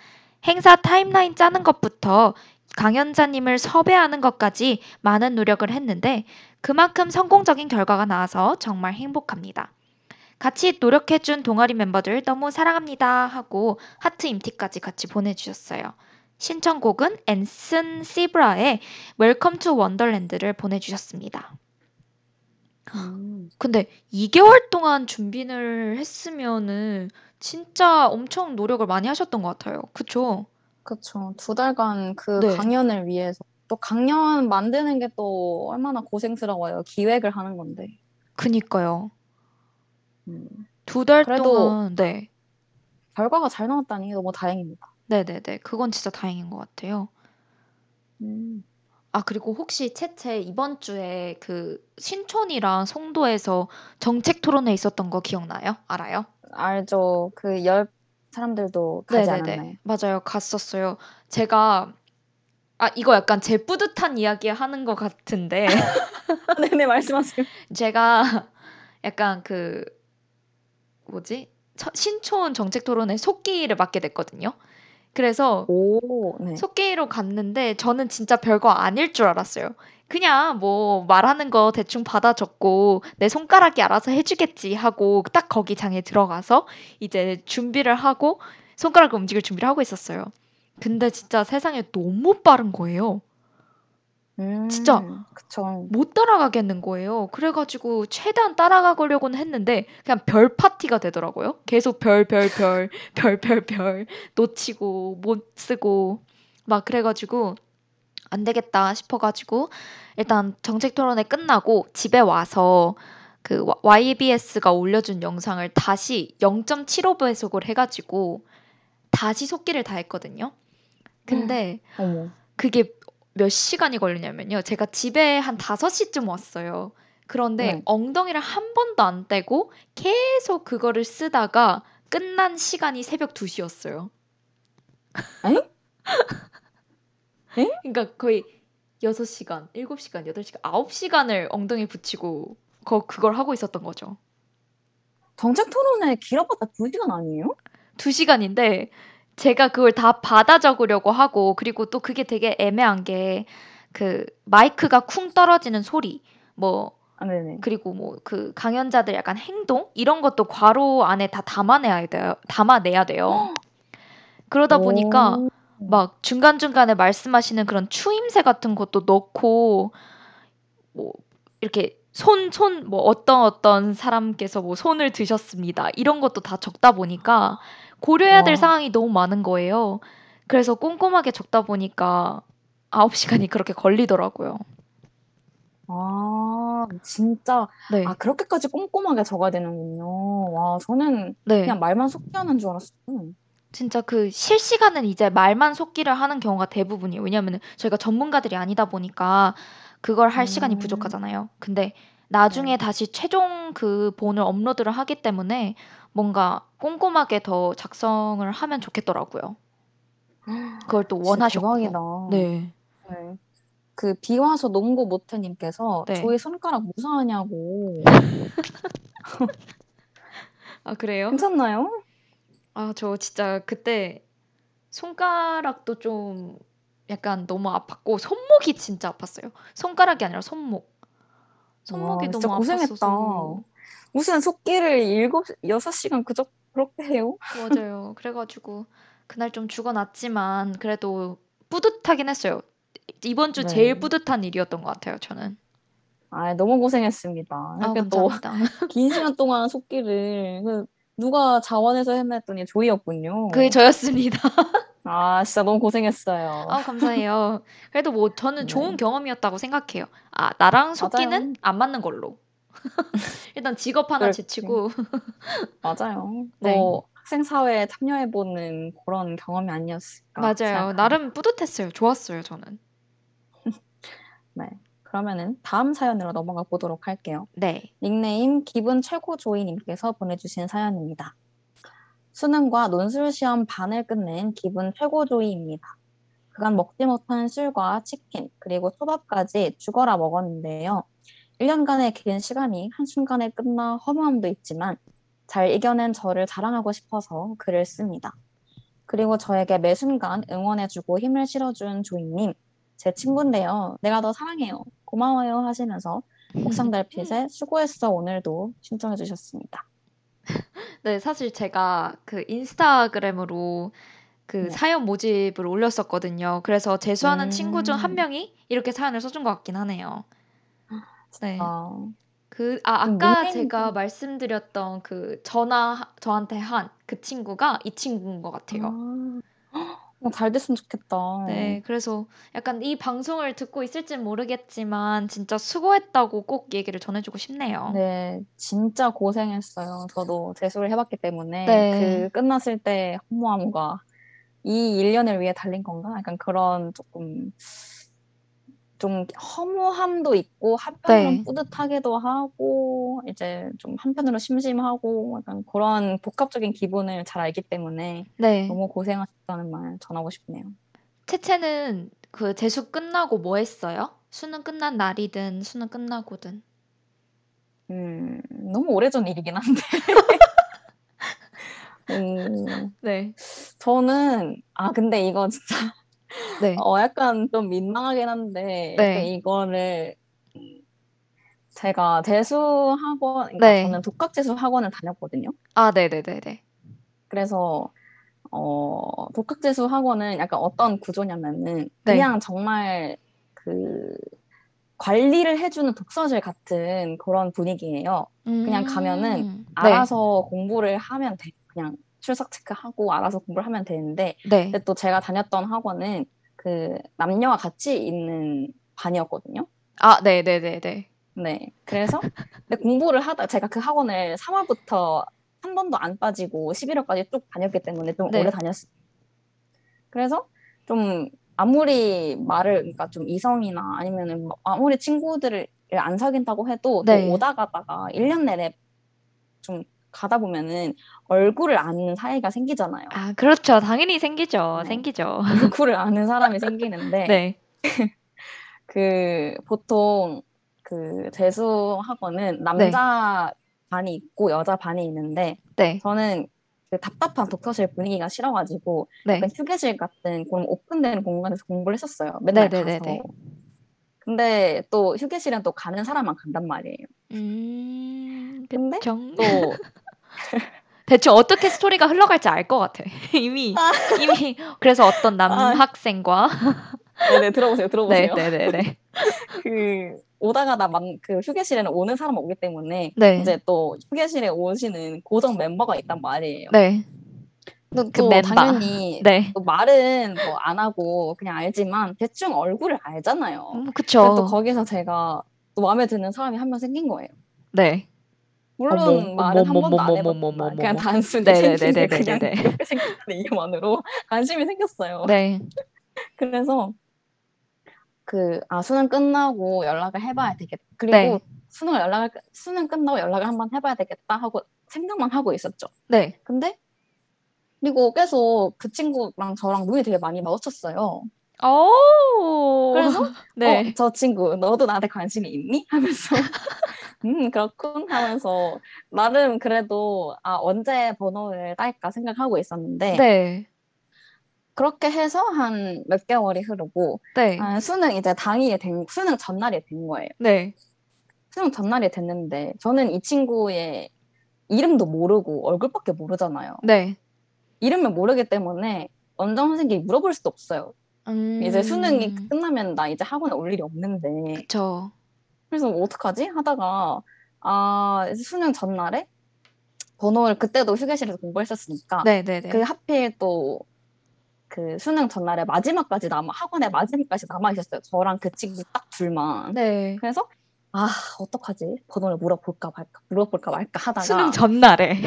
행사 타임라인 짜는 것부터 강연자님을 섭외하는 것까지 많은 노력을 했는데 그만큼 성공적인 결과가 나와서 정말 행복합니다. 같이 노력해준 동아리 멤버들 너무 사랑합니다 하고 하트 임티까지 같이 보내주셨어요. 신청곡은 앤슨 시브라의 Welcome to Wonderland를 보내주셨습니다. 음. 근데 이 개월 동안 준비를 했으면은 진짜 엄청 노력을 많이 하셨던 것 같아요. 그쵸? 그쵸. 두 달간 그 네. 강연을 위해서. 또 강연 만드는 게 또 얼마나 고생스러워요. 기획을 하는 건데. 그니까요. 두 달 동안 네. 결과가 잘 나왔다니 너무 다행입니다. 네네네. 그건 진짜 다행인 것 같아요. 음. 아 그리고 혹시 채채 이번 주에 그 신촌이랑 송도에서 정책 토론회 있었던 거 기억나요? 알아요? 알죠. 그 열 사람들도 가지 네네네. 않았나요? 맞아요. 갔었어요. 제가 아 이거 약간 제 뿌듯한 이야기 하는 것 같은데 네네 말씀하세요. 제가 약간 그 뭐지? 신촌 정책토론회 속기를 맡게 됐거든요. 그래서 오, 네. 속기로 갔는데 저는 진짜 별거 아닐 줄 알았어요. 그냥 뭐 말하는 거 대충 받아 적고 내 손가락이 알아서 해주겠지 하고 딱 거기 장에 들어가서 이제 준비를 하고 손가락을 움직일 준비를 하고 있었어요. 근데 진짜 세상에 너무 빠른 거예요. 음, 진짜 그쵸. 못 따라가겠는 거예요. 그래가지고 최대한 따라가려고는 했는데 그냥 별 파티가 되더라고요. 계속 별, 별, 별, 별, 별, 별 놓치고 못 쓰고 막 그래가지고 안 되겠다 싶어가지고 일단 정책 토론회 끝나고 집에 와서 그 와이비에스가 올려준 영상을 다시 영 점 칠오 배속을 해가지고 다시 속기를 다 했거든요. 근데 음, 그게 몇 시간이 걸리냐면요. 제가 집에 한 다섯 시쯤 왔어요. 그런데 네. 엉덩이를 한 번도 안 떼고 계속 그거를 쓰다가 끝난 시간이 새벽 두 시였어요. 에? 에? 그러니까 거의 여섯 시간, 일곱 시간, 여덟 시간, 아홉 시간을 엉덩이 붙이고 거, 그걸 하고 있었던 거죠. 정책 토론회 길어봤자 두 시간 아니에요? 두 시간인데 제가 그걸 다 받아 적으려고 하고, 그리고 또 그게 되게 애매한 게 그 마이크가 쿵 떨어지는 소리, 뭐 아, 그리고 뭐 그 강연자들 약간 행동 이런 것도 괄호 안에 다 담아내야 돼요. 담아내야 돼요. 그러다 오. 보니까 막 중간중간에 말씀하시는 그런 추임새 같은 것도 넣고, 뭐 이렇게 손, 손, 뭐 어떤 어떤 사람께서 뭐 손을 드셨습니다. 이런 것도 다 적다 보니까 고려해야 될 와. 상황이 너무 많은 거예요. 그래서 꼼꼼하게 적다 보니까 아홉 시간이 그렇게 걸리더라고요. 아, 진짜. 네. 아, 그렇게까지 꼼꼼하게 적어야 되는군요. 와, 저는 네. 그냥 말만 속기 하는 줄 알았어요. 진짜 그 실시간은 이제 말만 속기를 하는 경우가 대부분이에요. 왜냐하면 저희가 전문가들이 아니다 보니까 그걸 할 음. 시간이 부족하잖아요. 근데 나중에 음. 다시 최종 그 본을 업로드를 하기 때문에 뭔가 꼼꼼하게 더 작성을 하면 좋겠더라고요. 그걸 또 원하셨고. 진짜 대박이다. 네. 네. 그 비와서 농구 모태님께서 네. 저희 손가락 무사하냐고. 아, 그래요? 괜찮나요? 아, 저 진짜 그때 손가락도 좀 약간 너무 아팠고 손목이 진짜 아팠어요. 손가락이 아니라 손목. 손목이 와, 너무 진짜 고생했다. 무슨 속기를 일곱, 여섯 시간 그저 그렇게 해요? 맞아요. 그래가지고 그날 좀 죽어났지만 그래도 뿌듯하긴 했어요. 이번 주 네. 제일 뿌듯한 일이었던 것 같아요, 저는. 아, 너무 고생했습니다. 아, 감사합니다. 긴 시간 동안 속기를 누가 자원해서 헤맸더니 조이였군요. 그게 저였습니다. 아, 진짜 너무 고생했어요. 아, 감사해요. 그래도 뭐 저는 좋은 네. 경험이었다고 생각해요. 아, 나랑 속기는 맞아요. 안 맞는 걸로. 일단 직업 하나 그렇지. 제치고. 맞아요. 네. 뭐 학생 사회에 참여해보는 그런 경험이 아니었을까. 맞아요. 생각합니다. 나름 뿌듯했어요. 좋았어요, 저는. 네. 그러면은 다음 사연으로 넘어가 보도록 할게요. 네. 닉네임 기분 최고 조이님께서 보내주신 사연입니다. 수능과 논술시험 반을 끝낸 기분 최고 조이입니다. 그간 먹지 못한 술과 치킨 그리고 초밥까지 죽어라 먹었는데요. 일 년간의 긴 시간이 한순간에 끝나 허무함도 있지만 잘 이겨낸 저를 자랑하고 싶어서 글을 씁니다. 그리고 저에게 매 순간 응원해주고 힘을 실어준 조이님, 제 친구인데요. 내가 더 사랑해요. 고마워요 하시면서 옥상달빛에 수고했어 오늘도 신청해 주셨습니다. 네, 사실 제가 그 인스타그램으로 그 네. 사연 모집을 올렸었거든요. 그래서 재수하는 음... 친구 중 한 명이 이렇게 사연을 써준 것 같긴 하네요. 네. 아... 그, 아, 아까 닉네임... 제가 말씀드렸던 그 전화 저한테 한 그 친구가 이 친구인 것 같아요. 아... 어, 잘 됐으면 좋겠다. 네, 그래서 약간 이 방송을 듣고 있을진 모르겠지만 진짜 수고했다고 꼭 얘기를 전해주고 싶네요. 네, 진짜 고생했어요. 저도 재수를 해봤기 때문에 네. 그 끝났을 때 허무함과 이 일 년을 위해 달린 건가? 약간 그런 조금 좀 허무함도 있고 한편으로는 네. 뿌듯하기도 하고 이제 좀 한편으로 심심하고 약간 그런 복합적인 기분을 잘 알기 때문에 네. 너무 고생하셨다는 말 전하고 싶네요. 채채는 그 재수 끝나고 뭐 했어요? 수능 끝난 날이든 수능 끝나고든. 음, 너무 오래전 일이긴 한데. 음, 네. 저는 아 근데 이거 진짜 네. 어, 약간 좀 민망하긴 한데 네. 이거를 제가 재수 학원, 그러니까 네. 저는 독학재수 학원을 다녔거든요. 아, 네네네네. 그래서 어, 독학재수 학원은 약간 어떤 구조냐면은 네. 그냥 정말 그 관리를 해주는 독서실 같은 그런 분위기예요. 음~ 그냥 가면은 알아서 네. 공부를 하면 돼. 그냥. 출석 체크하고 알아서 공부를 하면 되는데 네. 근데 또 제가 다녔던 학원은 그 남녀와 같이 있는 반이었거든요. 아, 네네네네. 네, 그래서 근데 공부를 하다 제가 그 학원을 삼 화부터 한 번도 안 빠지고 십일 화까지 쭉 다녔기 때문에 좀 네. 오래 다녔어요. 그래서 좀 아무리 말을 그러니까 좀 이성이나 아니면은 아무리 친구들을 안 사귄다고 해도 네. 또 오다 가다가 일 년 내내 좀 가다 보면은 얼굴을 아는 사이가 생기잖아요. 아, 그렇죠. 당연히 생기죠. 네. 생기죠. 얼굴을 아는 사람이 생기는데 네. 그 보통 그 재수 학원은 남자 네. 반이 있고 여자 반이 있는데 네. 저는 그 답답한 독서실 분위기가 싫어가지고 네. 약간 휴게실 같은 그런 오픈된 공간에서 공부를 했었어요. 맨날 네네네네. 가서. 근데 또 휴게실은 또 가는 사람만 간단 말이에요. 음, 근데 정... 또 대충 어떻게 스토리가 흘러갈지 알 것 같아. 이미 아. 이미 그래서 어떤 남학생과 아. 네네 들어보세요, 들어보세요. 네네네. 그 오다가다 막 그 휴게실에는 오는 사람 없기 때문에 네. 이제 또 휴게실에 오시는 고정 멤버가 있단 말이에요. 네. 또, 그 또 멤버. 당연히 네. 또 말은 뭐 안 하고 그냥 알지만 대충 얼굴을 알잖아요. 음, 그쵸. 또 거기서 제가 또 마음에 드는 사람이 한 명 생긴 거예요. 네. 물론 어, 뭐, 말은 뭐, 뭐, 한 번도 뭐, 안 해봤지만 뭐, 뭐, 뭐, 그냥 단순히 네, 생긴 게 네, 그냥 네, 네, 이렇게 생긴다는 이유만으로 관심이 생겼어요. 네. 그래서 그, 아, 수능 끝나고 연락을 해봐야 되겠다. 그리고 네. 수능 연락을, 수능 끝나고 연락을 한번 해봐야 되겠다 하고 생각만 하고 있었죠. 네. 근데, 그리고 계속 그 친구랑 저랑 눈이 되게 많이 마주쳤어요. 오! 그래서, 네. 어, 저 친구, 너도 나한테 관심이 있니? 하면서, 음, 그렇군 하면서, 나름 그래도, 아, 언제 번호를 딸까 생각하고 있었는데, 네. 그렇게 해서 한 몇 개월이 흐르고 네. 아, 수능 이제 당일이 된 수능 전날이 된 거예요. 네. 수능 전날이 됐는데 저는 이 친구의 이름도 모르고 얼굴밖에 모르잖아요. 네. 이름을 모르기 때문에 원장 선생님께 물어볼 수도 없어요. 음... 이제 수능이 끝나면 나 이제 학원에 올 일이 없는데. 그렇죠. 그래서 뭐 어떡하지 하다가 아 수능 전날에 번호를 그때도 휴게실에서 공부했었으니까. 네네네. 그 하필 또 그 수능 전날에 마지막까지 남아 학원에 마지막까지 남아 있었어요. 저랑 그 친구 딱 둘만. 네. 그래서 아 어떡하지? 번호를 물어볼까 말까 물어볼까 말까 하다가 수능 전날에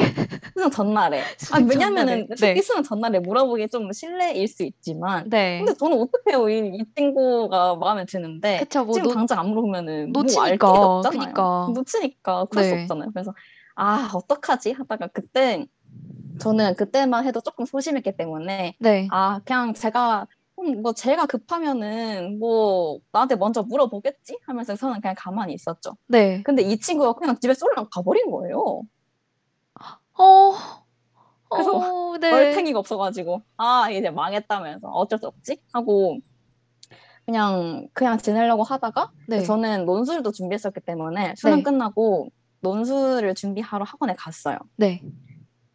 수능 전날에 수능 아 왜냐면은 네. 수능 전날에 물어보기 좀 실례일 수 있지만. 네. 근데 저는 어떡해요 이, 이 친구가 마음에 드는데 그쵸, 뭐 지금 노, 당장 안 물어보면은 놓치니까 뭐 알 게 없잖아요. 그러니까. 놓치니까 그럴 네. 수 없잖아요. 그래서 아 어떡하지? 하다가 그때. 저는 그때만 해도 조금 소심했기 때문에 네. 아 그냥 제가 뭐 제가 급하면은 뭐 나한테 먼저 물어보겠지 하면서 저는 그냥 가만히 있었죠. 네. 근데 이 친구가 그냥 집에 쏠랑 가버린 거예요. 어. 그래서 어, 네. 얼탱이가 없어가지고 아 이제 망했다면서 어쩔 수 없지 하고 그냥 그냥 지내려고 하다가 네. 저는 논술도 준비했었기 때문에 수능 네. 끝나고 논술을 준비하러 학원에 갔어요. 네.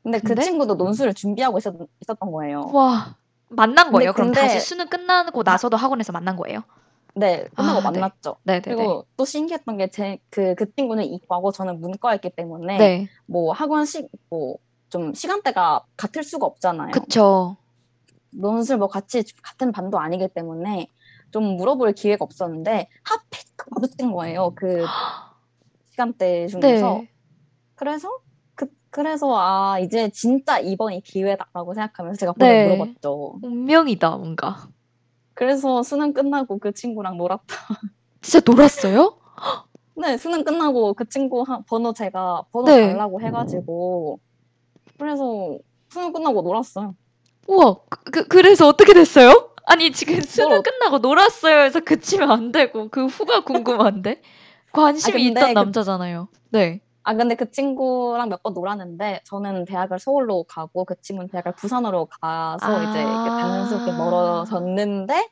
근데 그 근데? 친구도 논술을 준비하고 있었, 있었던 거예요. 와, 만난 거예요? 근데, 그럼 근데, 다시 수능 끝나고 나서도 학원에서 만난 거예요? 네, 끝나고 아, 만났죠. 네. 네, 네, 그리고 네. 또 신기했던 게 제, 그, 그 친구는 이과고 저는 문과였기 때문에 네. 뭐 학원 시, 뭐 좀 시간대가 같을 수가 없잖아요. 그쵸. 논술 뭐 같이 같은 반도 아니기 때문에 좀 물어볼 기회가 없었는데 하필 딱 마주친 거예요. 그 시간대 중에서. 네. 그래서 그래서 아 이제 진짜 이번이 기회다라고 생각하면서 제가 번호 네. 물어봤죠. 운명이다 뭔가. 그래서 수능 끝나고 그 친구랑 놀았다. 진짜 놀았어요? 네 수능 끝나고 그 친구 번호 제가 번호 네. 달라고 해가지고 그래서 수능 끝나고 놀았어요. 우와 그, 그, 그래서 어떻게 됐어요? 아니 지금 수능 어. 끝나고 놀았어요 해서 그치면 안 되고 그 후가 궁금한데 관심이 아, 있던 남자잖아요. 그... 네. 아 근데 그 친구랑 몇 번 놀았는데 저는 대학을 서울로 가고 그 친구는 대학을 부산으로 가서 아~ 이제 자연스럽게 멀어졌는데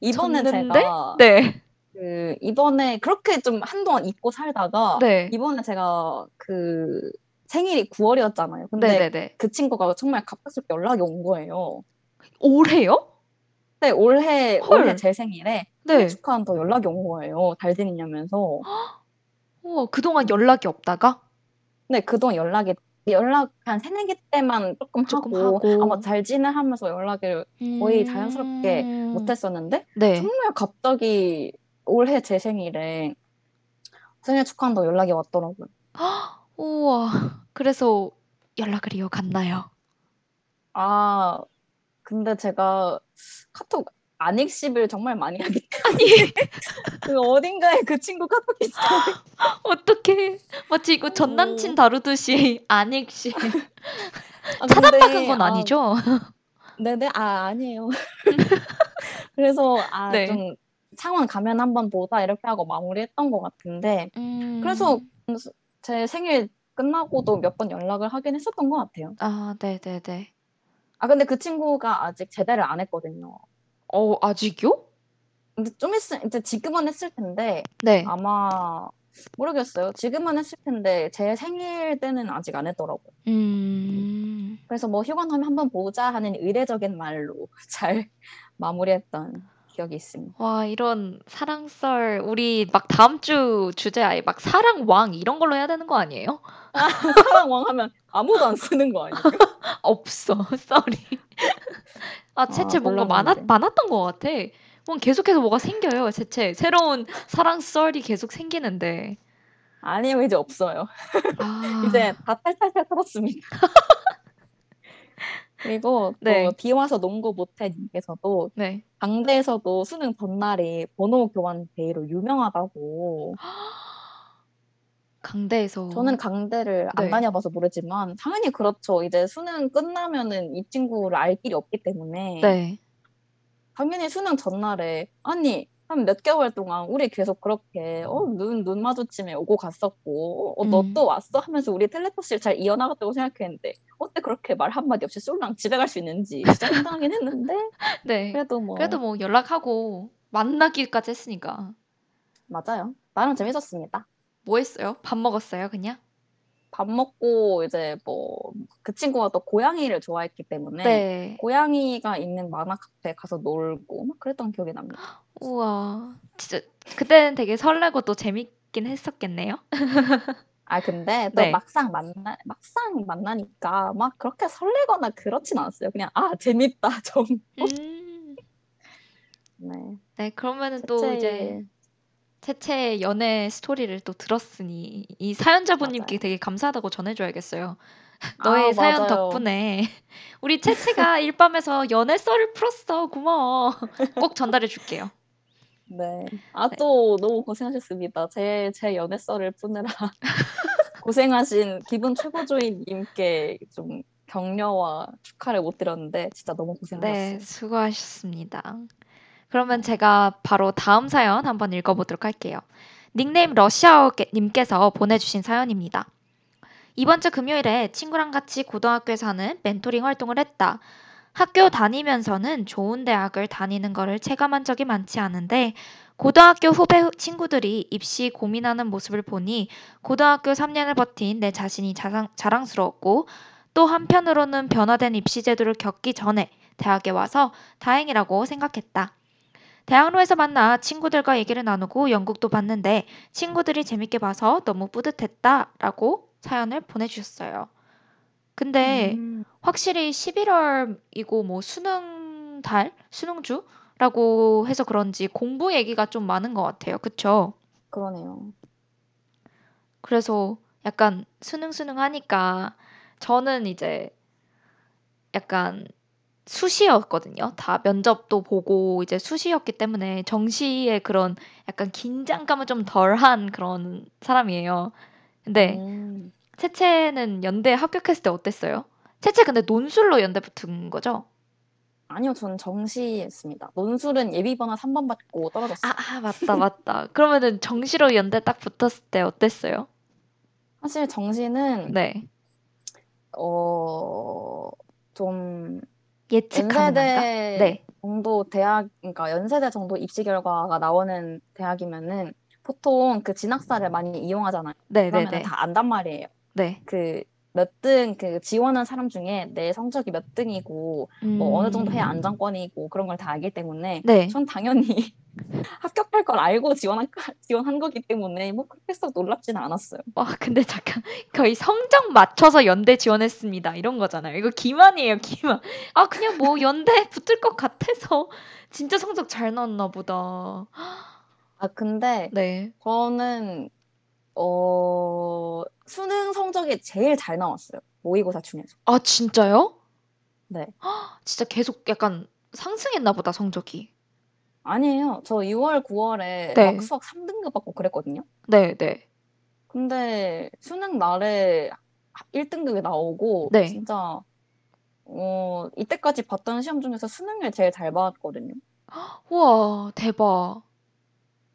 이번에 졌는데? 제가 네. 그 이번에 그렇게 좀 한동안 잊고 살다가 네. 이번에 제가 그 생일이 구월이었잖아요. 근데 네네네. 그 친구가 정말 갑작스럽게 연락이 온 거예요. 올해요? 네 올해 헐. 올해 제 생일에 네. 축하한다고 연락이 온 거예요. 잘 지내냐면서. 오, 그동안 연락이 없다가? 네, 그동안 연락이, 연락, 한 세네 개 때만 조금, 조금 하고, 하고, 아마 잘 지내 하면서 연락을 음... 거의 자연스럽게 못했었는데, 네. 정말 갑자기 올해 제 생일에 생일 축하한다고 연락이 왔더라고요. 우와, 그래서 연락을 이어갔나요? 아, 근데 제가 카톡, 안익십을 정말 많이 하기 때문에 그 어딘가에 그 친구 카톡이 있어요. 어떡해. 마치 이거 전 남친 다루듯이 안익십. 아, 차단박은 건 아니죠? 아, 네네. 아 아니에요. 그래서 아, 네. 좀 창원 가면 한번 보자 이렇게 하고 마무리했던 것 같은데 음... 그래서 제 생일 끝나고도 몇 번 연락을 하긴 했었던 것 같아요. 아, 네네네. 아, 근데 그 친구가 아직 제대를 안 했거든요. 어, 아직요? 근데 좀 했을, 이제 지금은 했을 텐데, 네. 아마, 모르겠어요. 지금은 했을 텐데, 제 생일 때는 아직 안 했더라고요. 음. 그래서 뭐 휴관하면 한번 보자 하는 의례적인 말로 잘 마무리했던 기억이 있습니다. 와, 이런 사랑썰, 우리 막 다음 주 주제 아예 막 사랑왕 이런 걸로 해야 되는 거 아니에요? 아, 사랑왕 하면 아무도 안 쓰는 거 아니에요? 없어, 썰이. 아, 채채 아, 뭔가 많았, 많았던 것 같아. 계속해서 뭐가 생겨요, 채채. 새로운 사랑 썰이 계속 생기는데. 아니요, 이제 없어요. 아... 이제 다 탈탈탈 털었습니다. 그리고 네. 또 비 와서 농구 못해 님께서도 네. 당대에서도 수능 전날이 번호 교환 데이로 유명하다고. 강대에서 저는 강대를 안 네. 다녀봐서 모르지만 당연히 그렇죠. 이제 수능 끝나면은 이 친구를 알 길이 없기 때문에. 네. 당연히 수능 전날에 아니 한 몇 개월 동안 우리 계속 그렇게 어, 눈, 눈 마주침에 오고 갔었고 어, 너 또 음. 왔어? 하면서 우리 텔레파시를 잘 이어나갔다고 생각했는데 어때 그렇게 말 한마디 없이 쏠랑 집에 갈 수 있는지 진짜 황당하긴 했는데 네. 그래도 뭐 그래도 뭐 연락하고 만나기까지 했으니까. 맞아요. 나름 재밌었습니다. 뭐 했어요? 밥 먹었어요 그냥? 밥 먹고 이제 뭐 그 친구가 또 고양이를 좋아했기 때문에 네. 고양이가 있는 만화 카페에 가서 놀고 막 그랬던 기억이 납니다. 우와, 진짜 그때는 되게 설레고 또 재밌긴 했었겠네요. 아 근데 또 네. 막상 만나 막상 만나니까 막 그렇게 설레거나 그렇진 않았어요. 그냥 아 재밌다 정도. 음. 네. 네 그러면은 또 채채... 이제. 채채의 연애 스토리를 또 들었으니 이 사연자분님께 되게 감사하다고 전해줘야겠어요. 너의 아, 사연 맞아요. 덕분에 우리 채채가 일밤에서 연애 썰을 풀었어. 고마워. 꼭 전달해줄게요. 네. 아, 네. 또 너무 고생하셨습니다. 제, 제 연애 썰을 푸느라 고생하신 기분 최고조이님께 좀 격려와 축하를 못 드렸는데 진짜 너무 고생하셨어요. 네. 수고하셨습니다. 그러면 제가 바로 다음 사연 한번 읽어보도록 할게요. 닉네임 러시아어님께서 보내주신 사연입니다. 이번 주 금요일에 친구랑 같이 고등학교에서 하는 멘토링 활동을 했다. 학교 다니면서는 좋은 대학을 다니는 거를 체감한 적이 많지 않은데 고등학교 후배 친구들이 입시 고민하는 모습을 보니 고등학교 삼 년을 버틴 내 자신이 자상, 자랑스러웠고 또 한편으로는 변화된 입시 제도를 겪기 전에 대학에 와서 다행이라고 생각했다. 대학로에서 만나 친구들과 얘기를 나누고 연극도 봤는데 친구들이 재밌게 봐서 너무 뿌듯했다라고 사연을 보내주셨어요. 근데 음. 확실히 십일월이고 뭐 수능 달, 수능주라고 해서 그런지 공부 얘기가 좀 많은 것 같아요. 그쵸? 그러네요. 그래서 약간 수능 수능 하니까 저는 이제 약간 수시였거든요. 다 면접도 보고 이제 수시였기 때문에 정시의 그런 약간 긴장감은 좀 덜한 그런 사람이에요. 근데 음. 채채는 연대 합격했을 때 어땠어요? 채채 근데 논술로 연대 붙은 거죠? 아니요. 저는 정시했습니다. 논술은 예비번호 삼 번 받고 떨어졌어요. 아, 아 맞다 맞다. 그러면은 정시로 연대 딱 붙었을 때 어땠어요? 사실 정시는 네. 어... 좀... 예측하는 건가? 네. 정도 대학, 그러니까 연세대 정도 입시 결과가 나오는 대학이면은 보통 그 진학사를 많이 이용하잖아요. 네, 그러면 네, 다 안단 말이에요. 네. 그 몇 등, 그 지원한 사람 중에 내 성적이 몇 등이고 음... 뭐 어느 정도 해야 안정권이고 그런 걸 다 알기 때문에 네. 전 당연히 합격할 걸 알고 지원한, 지원한 거기 때문에 뭐 그렇게 해서 놀랍진 않았어요. 와, 근데 잠깐 거의 성적 맞춰서 연대 지원했습니다. 이런 거잖아요. 이거 기만이에요, 기만. 아, 그냥 뭐 연대 붙을 것 같아서 진짜 성적 잘 나왔나 보다. 아, 근데 네. 저는 어... 수능 성적이 제일 잘 나왔어요. 모의고사 중에서. 아, 진짜요? 네. 진짜 계속 약간 상승했나 보다, 성적이. 아니에요. 저 유월, 구월에 네. 막 수학 삼 등급 받고 그랬거든요. 네, 네. 근데 수능 날에 일 등급이 나오고 네. 진짜 어, 이때까지 봤던 시험 중에서 수능을 제일 잘 봤거든요. 우와, 대박.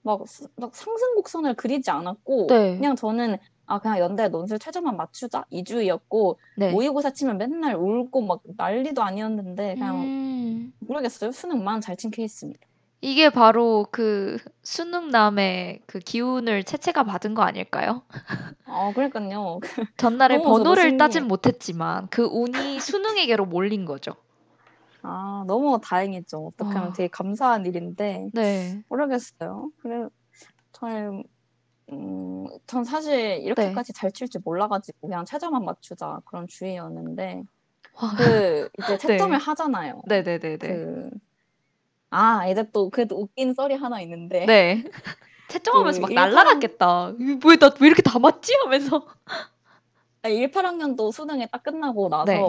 막, 막 상승 곡선을 그리지 않았고 네. 그냥 저는 아 그냥 연대 논술 최저만 맞추자 이주이였고 네. 모의고사 치면 맨날 울고 막 난리도 아니었는데 그냥 음... 모르겠어요. 수능만 잘 친 케이스입니다. 이게 바로 그 수능남의 그 기운을 채채가 받은 거 아닐까요? 어, 그러니까요. 전날에 번호를 무슨... 따진 못했지만 그 운이 수능에게로 몰린 거죠. 아, 너무 다행이죠. 어떻게 하면 어... 되게 감사한 일인데 네. 모르겠어요. 그래, 잘, 음, 전 사실 이렇게까지 네. 잘 칠 줄 몰라가지고 그냥 최저만 맞추자 그런 주의였는데 와... 그 이제 채점을 네. 하잖아요. 네네네네. 그... 아 이제 또 그래도 웃긴 썰이 하나 있는데 네 채점하면서 막 날라갔겠다. 뭐야 나 왜 이렇게 다 맞지? 하면서 일팔학년도 수능에 딱 끝나고 나서 네.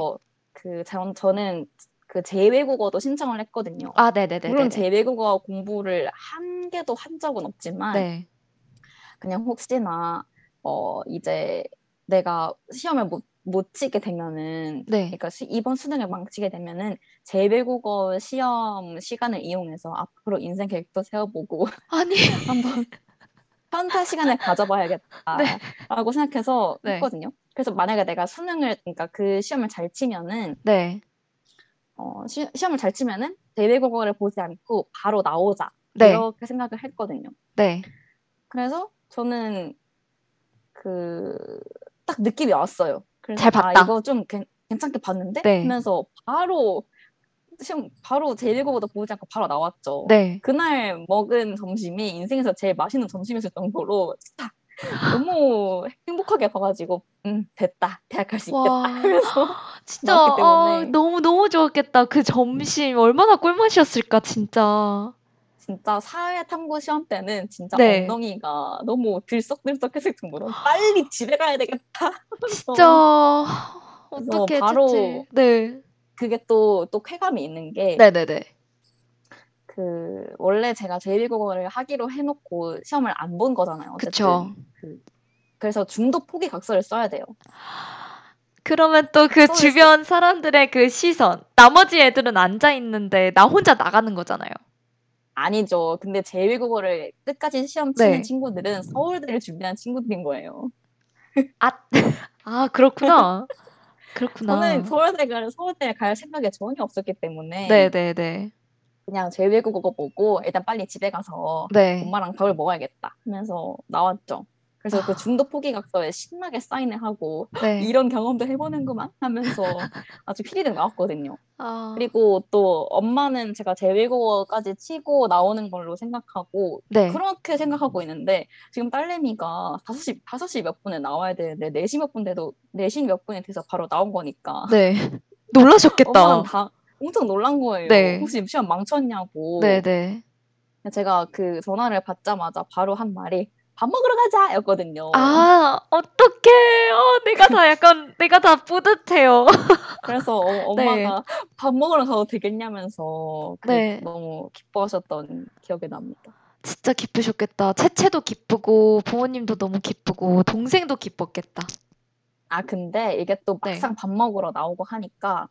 그 저는 그 제외국어도 신청을 했거든요. 아 네네네. 물론 제외국어 공부를 한 개도 한 적은 없지만 네. 그냥 혹시나 어 이제 내가 시험을 못 못 치게 되면은, 네. 그러니까 수, 이번 수능을 망치게 되면은 제외국어 시험 시간을 이용해서 앞으로 인생 계획도 세워보고 아니 한번 현타 시간을 가져봐야겠다라고 네. 생각해서 네. 했거든요. 그래서 만약에 내가 수능을 그러니까 그 시험을 잘 치면은, 네. 어 시, 시험을 잘 치면은 제외국어를 보지 않고 바로 나오자 네. 이렇게 생각을 했거든요. 네. 그래서 저는 그 딱 느낌이 왔어요. 잘 봤다. 아, 이거 좀 괜찮게 봤는데? 네. 하면서 바로 시험 바로 제일고보다 보지 않고 바로 나왔죠. 네. 그날 먹은 점심이 인생에서 제일 맛있는 점심이었을 정도로 딱 너무 행복하게 봐가지고 음 됐다. 대학 갈 수 있겠다. 하면서 진짜 아, 너무 너무 좋았겠다. 그 점심 얼마나 꿀맛이었을까 진짜. 진짜 사회탐구 시험 때는 진짜 네. 엉덩이가 너무 들썩들썩했을 정도로 빨리 집에 가야 되겠다. 진짜 어떻게 바로 했지? 네 그게 또 또 쾌감이 있는 게 네네네 그 원래 제가 제일국어를 하기로 해놓고 시험을 안 본 거잖아요. 어쨌든 그, 그래서 중도 포기 각서를 써야 돼요. 그러면 또 그 주변 사람들의 그 시선 나머지 애들은 앉아 있는데 나 혼자 나가는 거잖아요. 아니죠. 근데 제외국어를 끝까지 시험 치는 네. 친구들은 서울대를 준비한 친구들인 거예요. 아, 아 그렇구나. 그렇구나. 저는 서울대를, 서울대를 갈 생각이 전혀 없었기 때문에 네네네. 그냥 제외국어 보고 일단 빨리 집에 가서 네. 엄마랑 밥을 먹어야겠다 하면서 나왔죠. 그래서 그 중도 포기 각서에 신나게 사인을 하고 네. 이런 경험도 해보는구만 하면서 아주 피리등 나왔거든요. 아... 그리고 또 엄마는 제가 제외국어까지 치고 나오는 걸로 생각하고 네. 그렇게 생각하고 있는데 지금 딸내미가 다섯 시, 다섯 시 몇 분에 나와야 되는데 네 시 몇 분에도 네 시 몇 분에 돼서 바로 나온 거니까 네 놀라셨겠다. 엄마는 다 엄청 놀란 거예요. 네. 혹시 시험 망쳤냐고. 네네. 제가 그 전화를 받자마자 바로 한 말이 밥 먹으러 가자! 였거든요. 아, 어떡해. 어, 내가 다 약간, 내가 다 뿌듯해요. 그래서 어, 엄마가 네. 밥 먹으러 가도 되겠냐면서 네. 너무 기뻐하셨던 기억이 납니다. 진짜 기쁘셨겠다. 채채도 기쁘고, 부모님도 너무 기쁘고, 동생도 기뻤겠다. 아, 근데 이게 또 막상 네. 밥 먹으러 나오고 하니까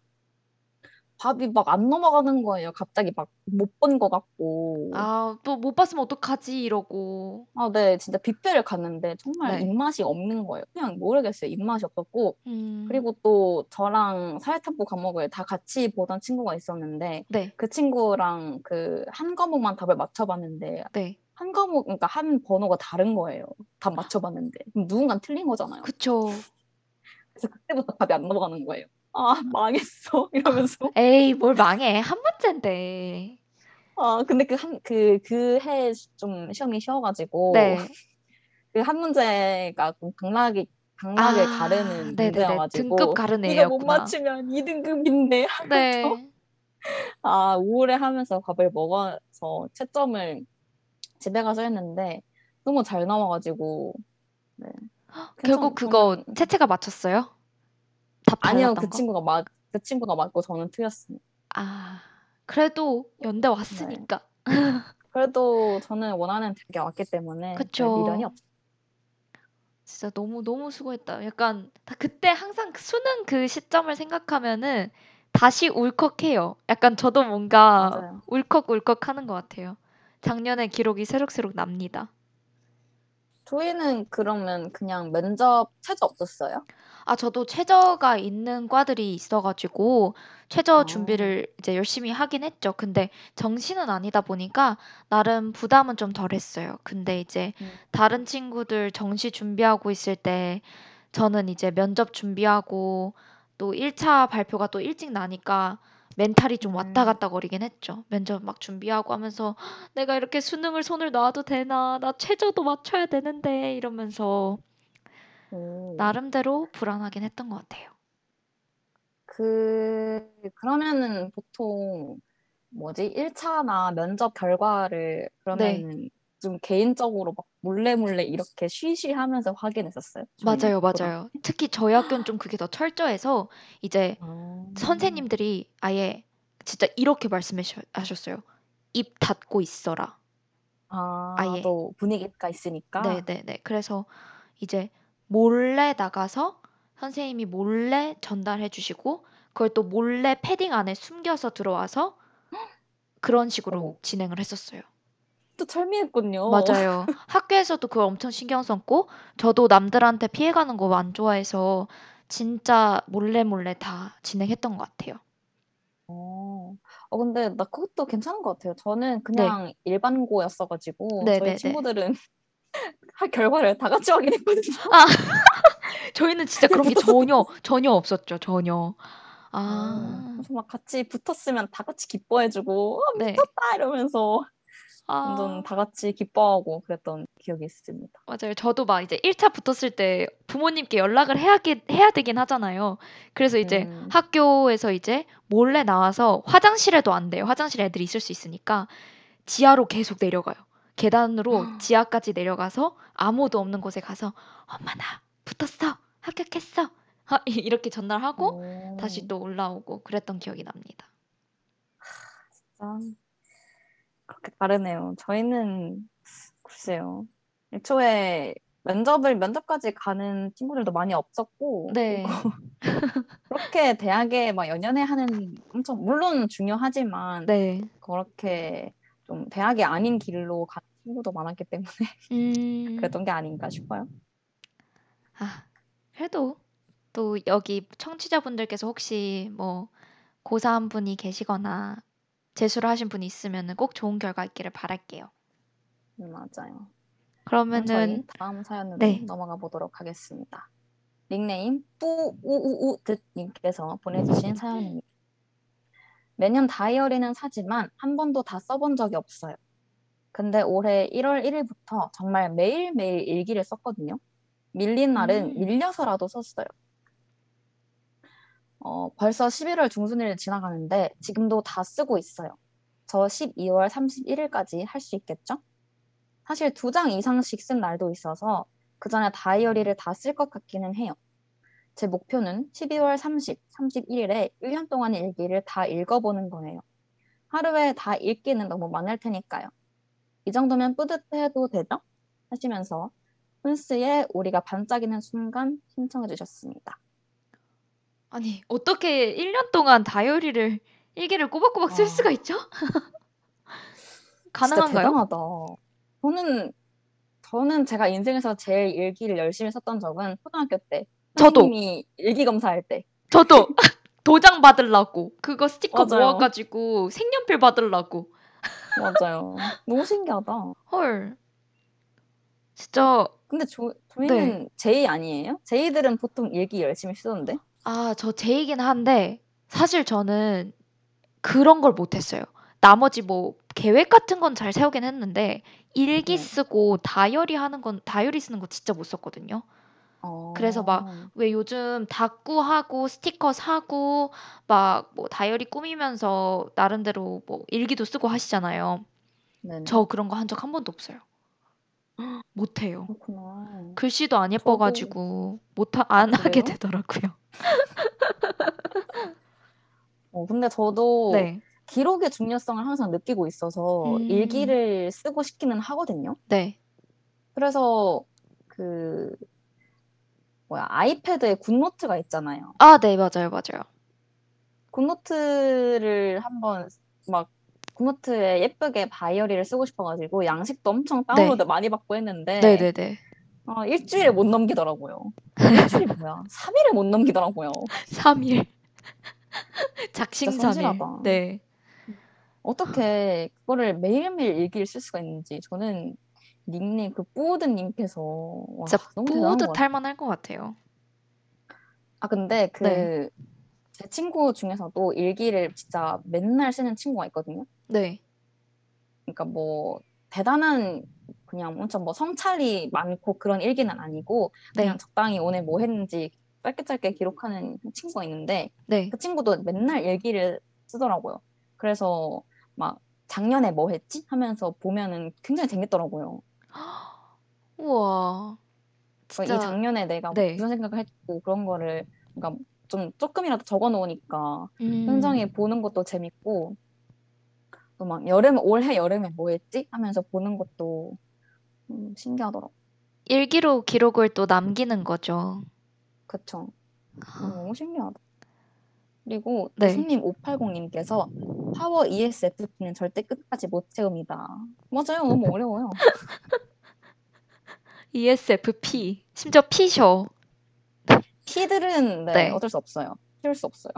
밥이 막 안 넘어가는 거예요. 갑자기 막 못 본 것 같고. 아, 또 못 봤으면 어떡하지 이러고. 아, 네. 진짜 뷔페를 갔는데 정말 네. 입맛이 없는 거예요. 그냥 모르겠어요. 입맛이 없었고. 음. 그리고 또 저랑 사회탐구 과목을 다 같이 보던 친구가 있었는데 네. 그 친구랑 그 한 과목만 답을 맞춰봤는데 네. 한 과목, 그러니까 한 번호가 다른 거예요. 답 맞춰봤는데. 누군가는 틀린 거잖아요. 그쵸. 그래서 그때부터 답이 안 넘어가는 거예요. 아 망했어 이러면서 에이 뭘 망해 한 번째인데 아 근데 그 한 그 그 해 좀 시험이 쉬워가지고 네. 그 한 문제가 좀 당락이 당락을 아, 가르는 문제여가지고 등급 가르네요. 이거 못 맞추면 이 등급인데 네. 아 우울해하면서 밥을 먹어서 채점을 집에 가서 했는데 너무 잘 나와가지고 네. 결국 그거 채채가 맞췄어요? 아니요, 그 거? 친구가 맞, 그 친구가 맞고 저는 틀렸습니다. 아, 그래도 연대 왔으니까. 네. 그래도 저는 원하는 대학에 왔기 때문에 그쵸. 미련이 없어요. 진짜 너무 너무 수고했다. 약간 다 그때 항상 수능 그 시점을 생각하면은 다시 울컥해요. 약간 저도 뭔가 맞아요. 울컥 울컥하는 것 같아요. 작년의 기록이 새록새록 납니다. 조이는 그러면 그냥 면접 최저 없었어요? 아, 저도 최저가 있는 과들이 있어가지고 최저 어. 준비를 이제 열심히 하긴 했죠. 근데 정시는 아니다 보니까 나름 부담은 좀 덜했어요. 근데 이제 음. 다른 친구들 정시 준비하고 있을 때 저는 이제 면접 준비하고 또 일 차 발표가 또 일찍 나니까 멘탈이 좀 왔다 갔다 거리긴 했죠. 면접 막 준비하고 하면서 내가 이렇게 수능을 손을 놔도 되나? 나 최저도 맞춰야 되는데 이러면서 음. 나름대로 불안하긴 했던 것 같아요. 그 그러면은 보통 뭐지? 일 차나 면접 결과를 그러면 네. 좀 개인적으로 막 몰래 몰래 이렇게 쉬쉬하면서 확인했었어요. 맞아요, 맞아요. 특히 저희 학교는 좀 그게 더 철저해서 이제 음... 선생님들이 아예 진짜 이렇게 말씀하셨어요. 입 닫고 있어라. 아, 아예. 또 분위기가 있으니까. 네, 네, 네. 그래서 이제 몰래 나가서 선생님이 몰래 전달해주시고 그걸 또 몰래 패딩 안에 숨겨서 들어와서 그런 식으로 어. 진행을 했었어요. 또 철미했군요. 맞아요. 학교에서도 그걸 엄청 신경 썼고 저도 남들한테 피해가는 거 안 좋아해서 진짜 몰래 몰래 다 진행했던 것 같아요. 어, 어 근데 나 그것도 괜찮은 것 같아요. 저는 그냥 네. 일반고였어가지고 네, 저희 네, 친구들은 네. 결과를 다 같이 확인했거든요. 아, 저희는 진짜 그런 게 전혀 전혀 없었죠. 전혀. 아, 음, 막 같이 붙었으면 다 같이 기뻐해주고 어, 붙었다 네. 이러면서. 아... 완전 다 같이 기뻐하고 그랬던 기억이 있습니다. 맞아요. 저도 막 이제 일 차 붙었을 때 부모님께 연락을 해야, 해야 되긴 하잖아요. 그래서 이제 음... 학교에서 이제 몰래 나와서 화장실에도 안 돼요. 화장실에 애들이 있을 수 있으니까 지하로 계속 내려가요. 계단으로 지하까지 내려가서 아무도 없는 곳에 가서 엄마 나 붙었어. 합격했어. 이렇게 전달하고 오... 다시 또 올라오고 그랬던 기억이 납니다. 하, 진짜... 그렇게 다르네요. 저희는 글쎄요. 애초에 면접을 면접까지 가는 친구들도 많이 없었고 네. 그렇게 대학에 막 연연해 하는 엄청 물론 중요하지만 네. 그렇게 좀 대학이 아닌 길로 가는 친구도 많았기 때문에 음... 그랬던 게 아닌가 싶어요. 아, 그래도 또 여기 청취자분들께서 혹시 뭐 고사한 분이 계시거나 재수를 하신 분이 있으면 꼭 좋은 결과 있기를 바랄게요. 네, 맞아요. 그러면은 저희 다음 사연으로 네. 넘어가 보도록 하겠습니다. 닉네임 뿌우우우듯님께서 보내주신 사연입니다. 매년 다이어리는 사지만 한 번도 다 써본 적이 없어요. 근데 올해 일월 일일부터 정말 매일매일 일기를 썼거든요. 밀린 날은 음. 밀려서라도 썼어요. 어, 벌써 십일월 중순을 지나가는데 지금도 다 쓰고 있어요. 저 십이월 삼십일일까지 할 수 있겠죠? 사실 두 장 이상씩 쓴 날도 있어서 그 전에 다이어리를 다 쓸 것 같기는 해요. 제 목표는 십이월 삼십, 삼십일일에 일 년 동안의 일기를 다 읽어보는 거예요. 하루에 다 읽기는 너무 많을 테니까요. 이 정도면 뿌듯해도 되죠? 하시면서 훈스의 우리가 반짝이는 순간 신청해 주셨습니다. 아니 어떻게 일 년 동안 다이어리를 일기를 꼬박꼬박 쓸 아... 수가 있죠? 가능한가요? 진짜 대단하다. 저는 저는 제가 인생에서 제일 일기를 열심히 썼던 적은 초등학교 때 선생님이 저도. 일기 검사할 때 저도 도장 받으려고 그거 스티커 맞아요. 모아가지고 색연필 받으려고 맞아요. 너무 신기하다. 헐 진짜. 근데 조, 조이는 네. 제이 아니에요? 제이들은 보통 일기 열심히 쓰던데. 아, 저 제이긴 한데 사실 저는 그런 걸 못했어요. 나머지 뭐 계획 같은 건 잘 세우긴 했는데 일기 쓰고 다이어리 하는 건 다이어리 쓰는 거 진짜 못 썼거든요. 어... 그래서 막 왜 요즘 다꾸하고 스티커 사고 막 뭐 다이어리 꾸미면서 나름대로 뭐 일기도 쓰고 하시잖아요. 네네. 저 그런 거 한 적 한 번도 없어요. 못해요. 그렇구나. 글씨도 안 예뻐가지고 저도... 못 하, 안 아, 하게 되더라고요. 어, 근데 저도 네. 기록의 중요성을 항상 느끼고 있어서 음... 일기를 쓰고 싶기는 하거든요. 네. 그래서 그 뭐야 아이패드에 굿노트가 있잖아요. 아, 네, 맞아요, 맞아요. 굿노트를 한번 막 굿노트에 예쁘게 다이어리를 쓰고 싶어가지고 양식도 엄청 다운로드 네. 많이 받고 했는데 네네네. 어, 일주일 못 넘기더라고요. 일주일이 뭐야? 삼 일을 못 넘기더라고요. 삼 일. 작심삼일. 네. 어떻게 그거를 매일매일 일기를 쓸 수가 있는지. 저는 닉님 그 뿌듯님께서 와, 진짜 너무 뿌듯할 만할 것 같아요. 아 근데 그 네. 제 친구 중에서도 일기를 진짜 맨날 쓰는 친구가 있거든요. 네. 그러니까 뭐 대단한 그냥 엄청 뭐 성찰이 많고 그런 일기는 아니고 그냥 네. 적당히 오늘 뭐 했는지 짧게 짧게 기록하는 친구가 있는데 네. 그 친구도 맨날 일기를 쓰더라고요. 그래서 막 작년에 뭐 했지? 하면서 보면은 굉장히 재밌더라고요. 우와. 진짜. 이 작년에 내가 네. 무슨 생각을 했고 그런 거를 그러니까 좀 조금이라도 적어 놓으니까 음. 현장에 보는 것도 재밌고 또 막 여름 올해 여름에 뭐 했지? 하면서 보는 것도 음, 신기하더라고요. 일기로 기록을 또 남기는 거죠. 그쵸. 너무 신기하다. 그리고 네. 손님 오백팔십님께서 파워 이에스에프피는 절대 끝까지 못 채웁니다. 맞아요. 너무 어려워요. 이에스에프피. 심지어 P셔. P들은 네, 네. 어쩔 수 없어요. 키울 수 없어요.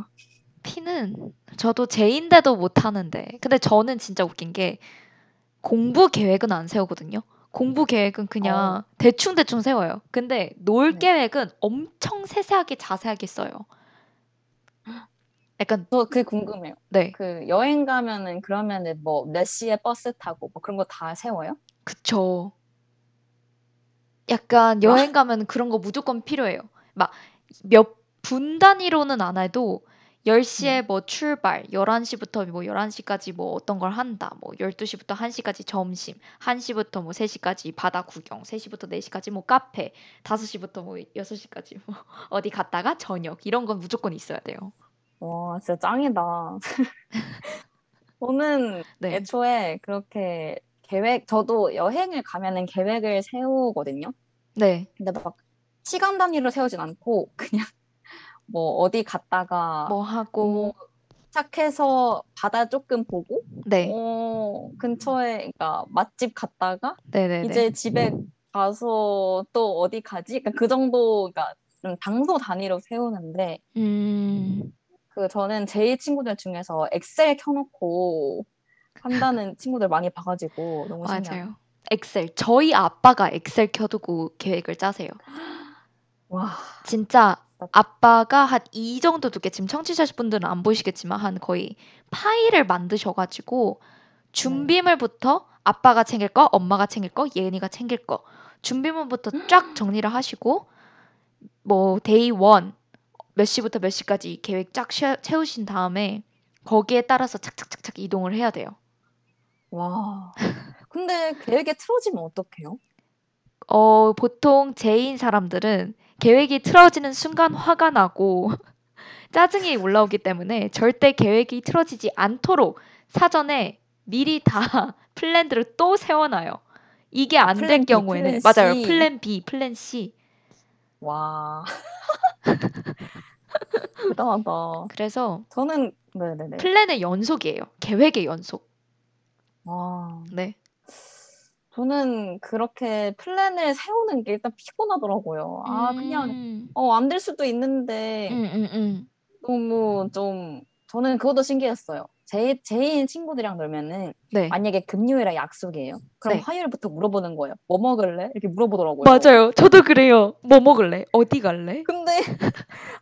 P는 저도 제인데도 못하는데. 근데 저는 진짜 웃긴 게 공부 계획은 안 세우거든요. 공부 계획은 그냥 어. 대충대충 세워요. 근데 놀 네. 계획은 엄청 세세하게 자세하게 써요. 약간 저 그게 궁금해요. 네. 그 여행 가면은 그러면은 뭐 몇 시에 버스 타고 뭐 그런 거 다 세워요? 그쵸. 약간 여행 가면 그런 거 무조건 필요해요. 막 몇 분 단위로는 안 해도 열 시에 뭐 출발, 열한 시부터 뭐 열한 시까지 뭐 어떤 걸 한다, 뭐 열두 시부터 한 시까지 점심, 한 시부터 뭐 세 시까지 바다 구경, 세 시부터 네 시까지 뭐 카페, 다섯 시부터 뭐 여섯 시까지 뭐 어디 갔다가 저녁, 이런 건 무조건 있어야 돼요. 와, 진짜 짱이다. 저는 네. 애초에 그렇게 계획, 저도 여행을 가면은 계획을 세우거든요. 네. 근데 막 시간 단위로 세우진 않고 그냥 뭐 어디 갔다가 뭐 하고 시작해서 바다 조금 보고 네. 어, 근처에 그러니까 맛집 갔다가 네네네. 이제 집에 가서 또 어디 가지? 그러니까 그 정도가 좀 장소 단위로 세우는데 음... 그 저는 제 친구들 중에서 엑셀 켜놓고 한다는 친구들 많이 봐가지고 너무 신기해요. 엑셀. 저희 아빠가 엑셀 켜두고 계획을 짜세요. 와 진짜. 아빠가 한 이 정도 두께, 지금 청취자분들은 안 보이시겠지만 한 거의 파일을 만드셔가지고 준비물부터 아빠가 챙길 거, 엄마가 챙길 거, 예은이가 챙길 거 준비물부터 쫙 정리를 하시고 뭐 데이 일 몇 시부터 몇 시까지 계획 쫙 채우신 다음에 거기에 따라서 착착착착 이동을 해야 돼요. 와 근데 계획에 틀어지면 어떡해요? 어 보통 제인 사람들은 계획이 틀어지는 순간 화가 나고 짜증이 올라오기 때문에 절대 계획이 틀어지지 않도록 사전에 미리 다 플랜들을 또 세워놔요. 이게 안 될 경우에는. 맞아요. 플랜 B, 플랜 C. 와. 대단하다. 그래서 저는 네네네. 플랜의 연속이에요. 계획의 연속. 와. 네. 저는 그렇게 플랜을 세우는 게 일단 피곤하더라고요. 아 그냥 어, 안 될 수도 있는데 음, 음, 음. 너무 좀 저는 그것도 신기했어요. 제, 제인 친구들이랑 놀면은 네. 만약에 금요일에 약속이에요. 그럼 네. 화요일부터 물어보는 거예요. 뭐 먹을래? 이렇게 물어보더라고요. 맞아요. 저도 그래요. 뭐 먹을래? 어디 갈래? 근데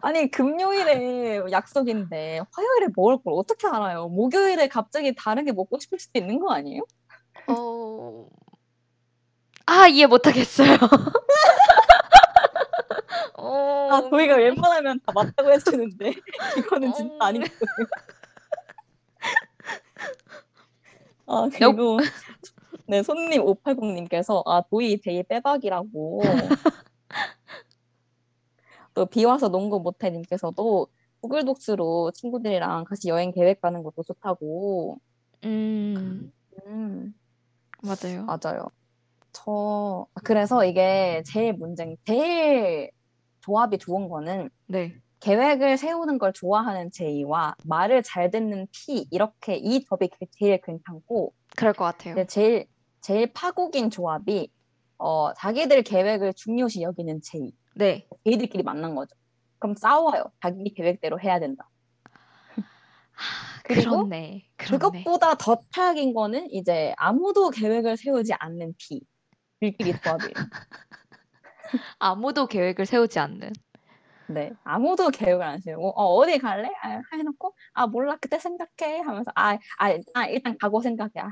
아니 금요일에 약속인데 화요일에 먹을 걸 어떻게 알아요? 목요일에 갑자기 다른 게 먹고 싶을 수도 있는 거 아니에요? 어... 아 이해 못하겠어요. 어... 아 저희가 웬만하면 다 맞다고 해주는데 이거는 진짜 어... 아니거든요. 아 그리고 네 손님 오백팔십님께서 아 도희 제이 빼박이라고 또 비와서 농구 못해님께서도 구글 독스로 친구들이랑 같이 여행 계획 가는 것도 좋다고. 음, 음. 맞아요. 맞아요. 저 그래서 이게 제일 문제인 제일 조합이 좋은 거는 네. 계획을 세우는 걸 좋아하는 제이와 말을 잘 듣는 P 이렇게 이 조합이 제일 괜찮고 그럴 것 같아요. 제일 제일 파국인 조합이 어, 자기들 계획을 중요시 여기는 제이. 네. 제이들끼리 만난 거죠. 그럼 싸워요. 자기 계획대로 해야 된다. 하, 그렇네. 그렇네. 그것보다 더 최악인 거는 이제 아무도 계획을 세우지 않는 B. 우리끼리 조합이에요. 아무도 계획을 세우지 않는. 네, 아무도 계획을 안 세우고 어, 어디 갈래? 아, 해놓고 아 몰라 그때 생각해 하면서 아, 아, 아 일단 가고 생각해 아,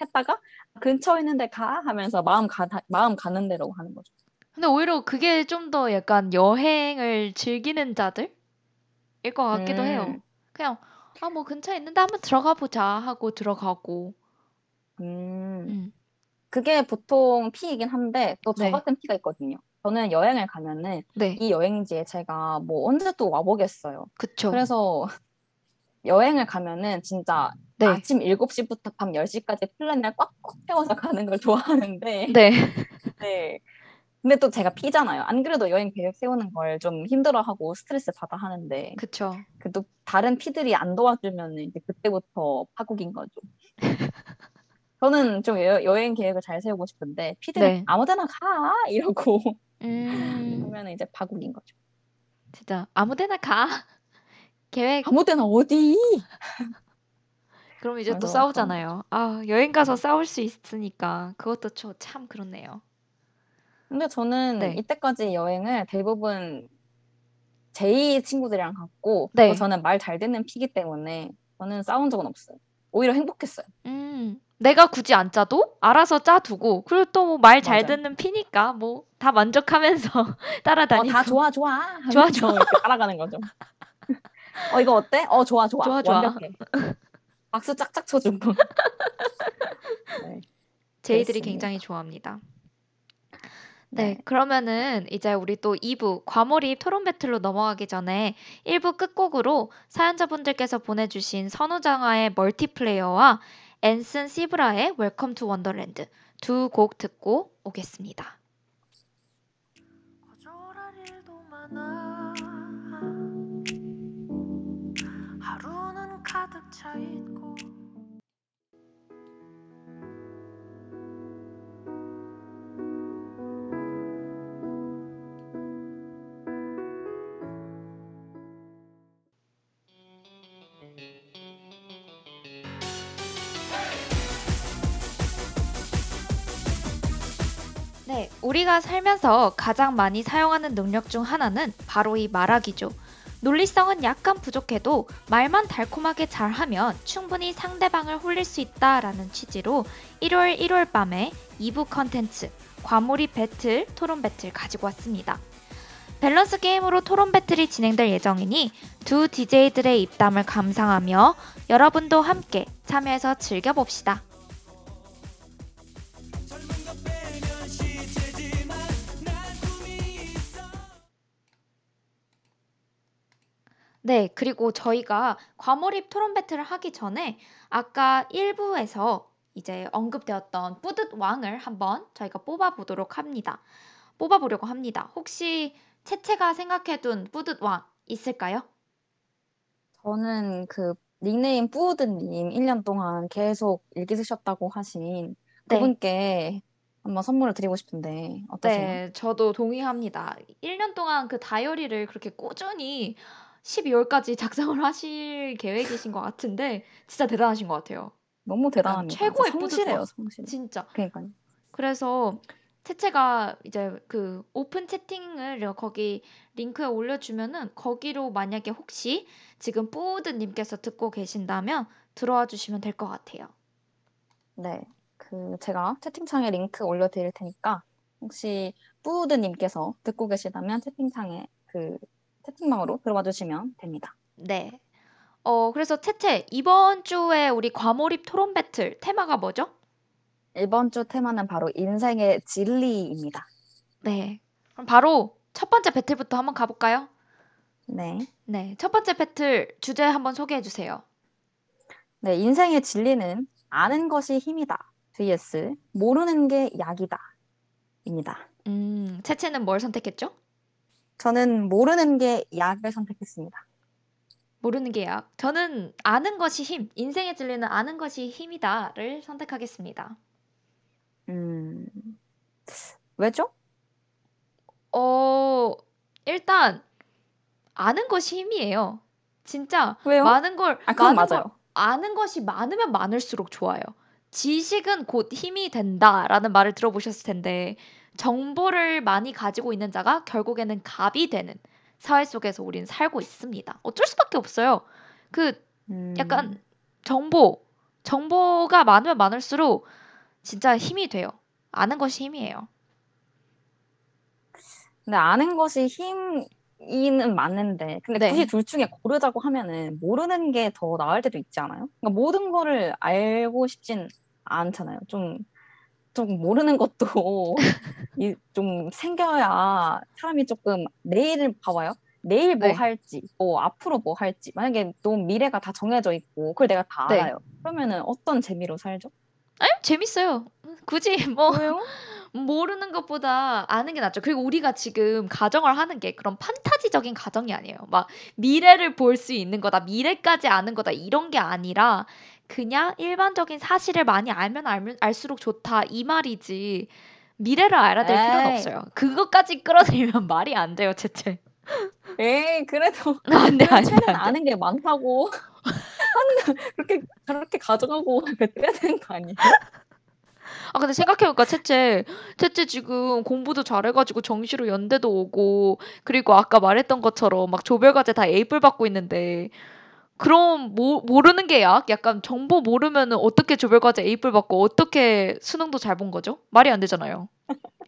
했다가 근처에 있는데 가 하면서 마음 가 마음 가는 대로 하는 거죠. 근데 오히려 그게 좀 더 약간 여행을 즐기는 자들일 것 같기도 음. 해요. 그냥 아 뭐 근처에 있는데 한번 들어가 보자 하고 들어가고. 음. 음. 그게 보통 P이긴 한데 또 저 같은 네. P가 있거든요. 저는 여행을 가면은 네. 이 여행지에 제가 뭐 언제 또 와보겠어요. 그쵸. 그래서 여행을 가면은 진짜 네. 아침 일곱 시부터 밤 열 시까지 플랜을 꽉꽉 채워서 가는 걸 좋아하는데 네. 네. 근데 또 제가 P잖아요. 안 그래도 여행 계획 세우는 걸 좀 힘들어하고 스트레스 받아 하는데 그쵸. 그래도 다른 P들이 안 도와주면 이제 그때부터 파국인 거죠. 저는 좀 여, 여행 계획을 잘 세우고 싶은데 피드는 네. 아무데나 가 이러고 음... 그러면 이제 파국인 거죠. 진짜 아무데나 가 계획 아무데나 어디? 그럼 이제 또 싸우잖아요. 아 여행 가서 싸울 수 있으니까 그것도 저 참 그렇네요. 근데 저는 네. 이때까지 여행을 대부분 제이 친구들이랑 갔고 네. 저는 말 잘 듣는 피기 때문에 저는 싸운 적은 없어요. 오히려 행복했어요. 음. 내가 굳이 안 짜도 알아서 짜두고 그리고 또 뭐 말 잘 듣는 피니까 뭐 다 만족하면서 따라다니고 어, 다 좋아 좋아 좋아 좋아 이렇게 따라가는 거죠. 어 이거 어때? 어 좋아 좋아, 좋아, 좋아. 완벽해. 박수 짝짝 쳐주고 네, 제이들이 굉장히 좋아합니다. 네, 네 그러면은 이제 우리 또 이 부 과몰입 토론 배틀로 넘어가기 전에 일 부 끝곡으로 사연자분들께서 보내주신 선우정아의 멀티플레이어와 앤슨 시브라의 Welcome to Wonderland 두 곡 듣고 오겠습니다. 거절할 일도 많아 하루는 가득 차 있고 네, 우리가 살면서 가장 많이 사용하는 능력 중 하나는 바로 이 말하기죠. 논리성은 약간 부족해도 말만 달콤하게 잘하면 충분히 상대방을 홀릴 수 있다라는 취지로 일월 밤에 이 부 컨텐츠 과몰입 배틀, 토론 배틀 가지고 왔습니다. 밸런스 게임으로 토론 배틀이 진행될 예정이니 두 디제이들의 입담을 감상하며 여러분도 함께 참여해서 즐겨봅시다. 네, 그리고 저희가 과몰입 토론 배틀을 하기 전에 아까 일 부에서 이제 언급되었던 뿌듯 왕을 한번 저희가 뽑아보도록 합니다. 뽑아보려고 합니다. 혹시 채채가 생각해둔 뿌듯 왕 있을까요? 저는 그 닉네임 뿌듯님 일 년 동안 계속 일기 쓰셨다고 하신 네. 그분께 한번 선물을 드리고 싶은데 어떠세요? 네, 저도 동의합니다. 일 년 동안 그 다이어리를 그렇게 꾸준히 십이월까지 작성을 하실 계획이신 것 같은데 진짜 대단하신 것 같아요. 너무 대단합니다. 최고의 성실해요, 성실. 진짜. 그러니까요. 그래서 채채가 이제 그 오픈 채팅을 거기 링크에 올려주면은 거기로 만약에 혹시 지금 뿌듯님께서 듣고 계신다면 들어와 주시면 될 것 같아요. 네, 그 제가 채팅창에 링크 올려드릴 테니까 혹시 뿌듯님께서 듣고 계시다면 채팅창에 그 채팅방으로 들어와 주시면 됩니다. 네. 어, 그래서 채채, 이번 주에 우리 과몰입 토론 배틀 테마가 뭐죠? 이번 주 테마는 바로 인생의 진리입니다. 네. 그럼 바로 첫 번째 배틀부터 한번 가볼까요? 네. 네. 첫 번째 배틀 주제 한번 소개해 주세요. 네. 인생의 진리는 아는 것이 힘이다. vs 모르는 게 약이다. 입니다. 음, 채채는 뭘 선택했죠? 저는 모르는 게 약을 선택했습니다. 모르는 게 약. 저는 아는 것이 힘. 인생의 진리는 아는 것이 힘이다를 선택하겠습니다. 음, 왜죠? 어, 일단 아는 것이 힘이에요. 진짜 왜요? 많은 걸 아, 그건 많은 맞아요. 걸, 아는 것이 많으면 많을수록 좋아요. 지식은 곧 힘이 된다라는 말을 들어보셨을 텐데 정보를 많이 가지고 있는 자가 결국에는 갑이 되는 사회 속에서 우린 살고 있습니다. 어쩔 수밖에 없어요. 그 약간 정보, 정보가 많으면 많을수록 진짜 힘이 돼요. 아는 것이 힘이에요. 근데 아는 것이 힘이는 맞는데 근데 네. 굳이 둘 중에 고르자고 하면은 모르는 게 더 나을 때도 있지 않아요? 그러니까 모든 거를 알고 싶진 않잖아요. 좀 좀 모르는 것도 이, 좀 생겨야 사람이 조금 내일을 봐봐요. 내일 뭐 네. 할지, 뭐 앞으로 뭐 할지 만약에 너무 미래가 다 정해져 있고 그걸 내가 다 네. 알아요. 그러면은 어떤 재미로 살죠? 아니 재밌어요. 굳이 뭐 왜요? 모르는 것보다 아는 게 낫죠. 그리고 우리가 지금 가정을 하는 게 그런 판타지적인 가정이 아니에요. 막 미래를 볼 수 있는 거다, 미래까지 아는 거다 이런 게 아니라 그냥 일반적인 사실을 많이 알면 알면 알수록 좋다 이 말이지 미래를 알아야 될 에이. 필요는 없어요. 그것까지 끌어들이면 말이 안 돼요, 채채. 에이 그래도 안 돼, 안 돼, 안 돼. 아는 게 많다고 그렇게 그렇게 가정하고 그래야 되는 거 아니에요? 아 근데 생각해보니까 채채 채채 지금 공부도 잘해가지고 정시로 연대도 오고 그리고 아까 말했던 것처럼 막 조별과제 다 A뿔 받고 있는데 그럼 모, 모르는 게 약? 약간 정보 모르면은 어떻게 조별과제 A뿔 받고 어떻게 수능도 잘 본 거죠? 말이 안 되잖아요.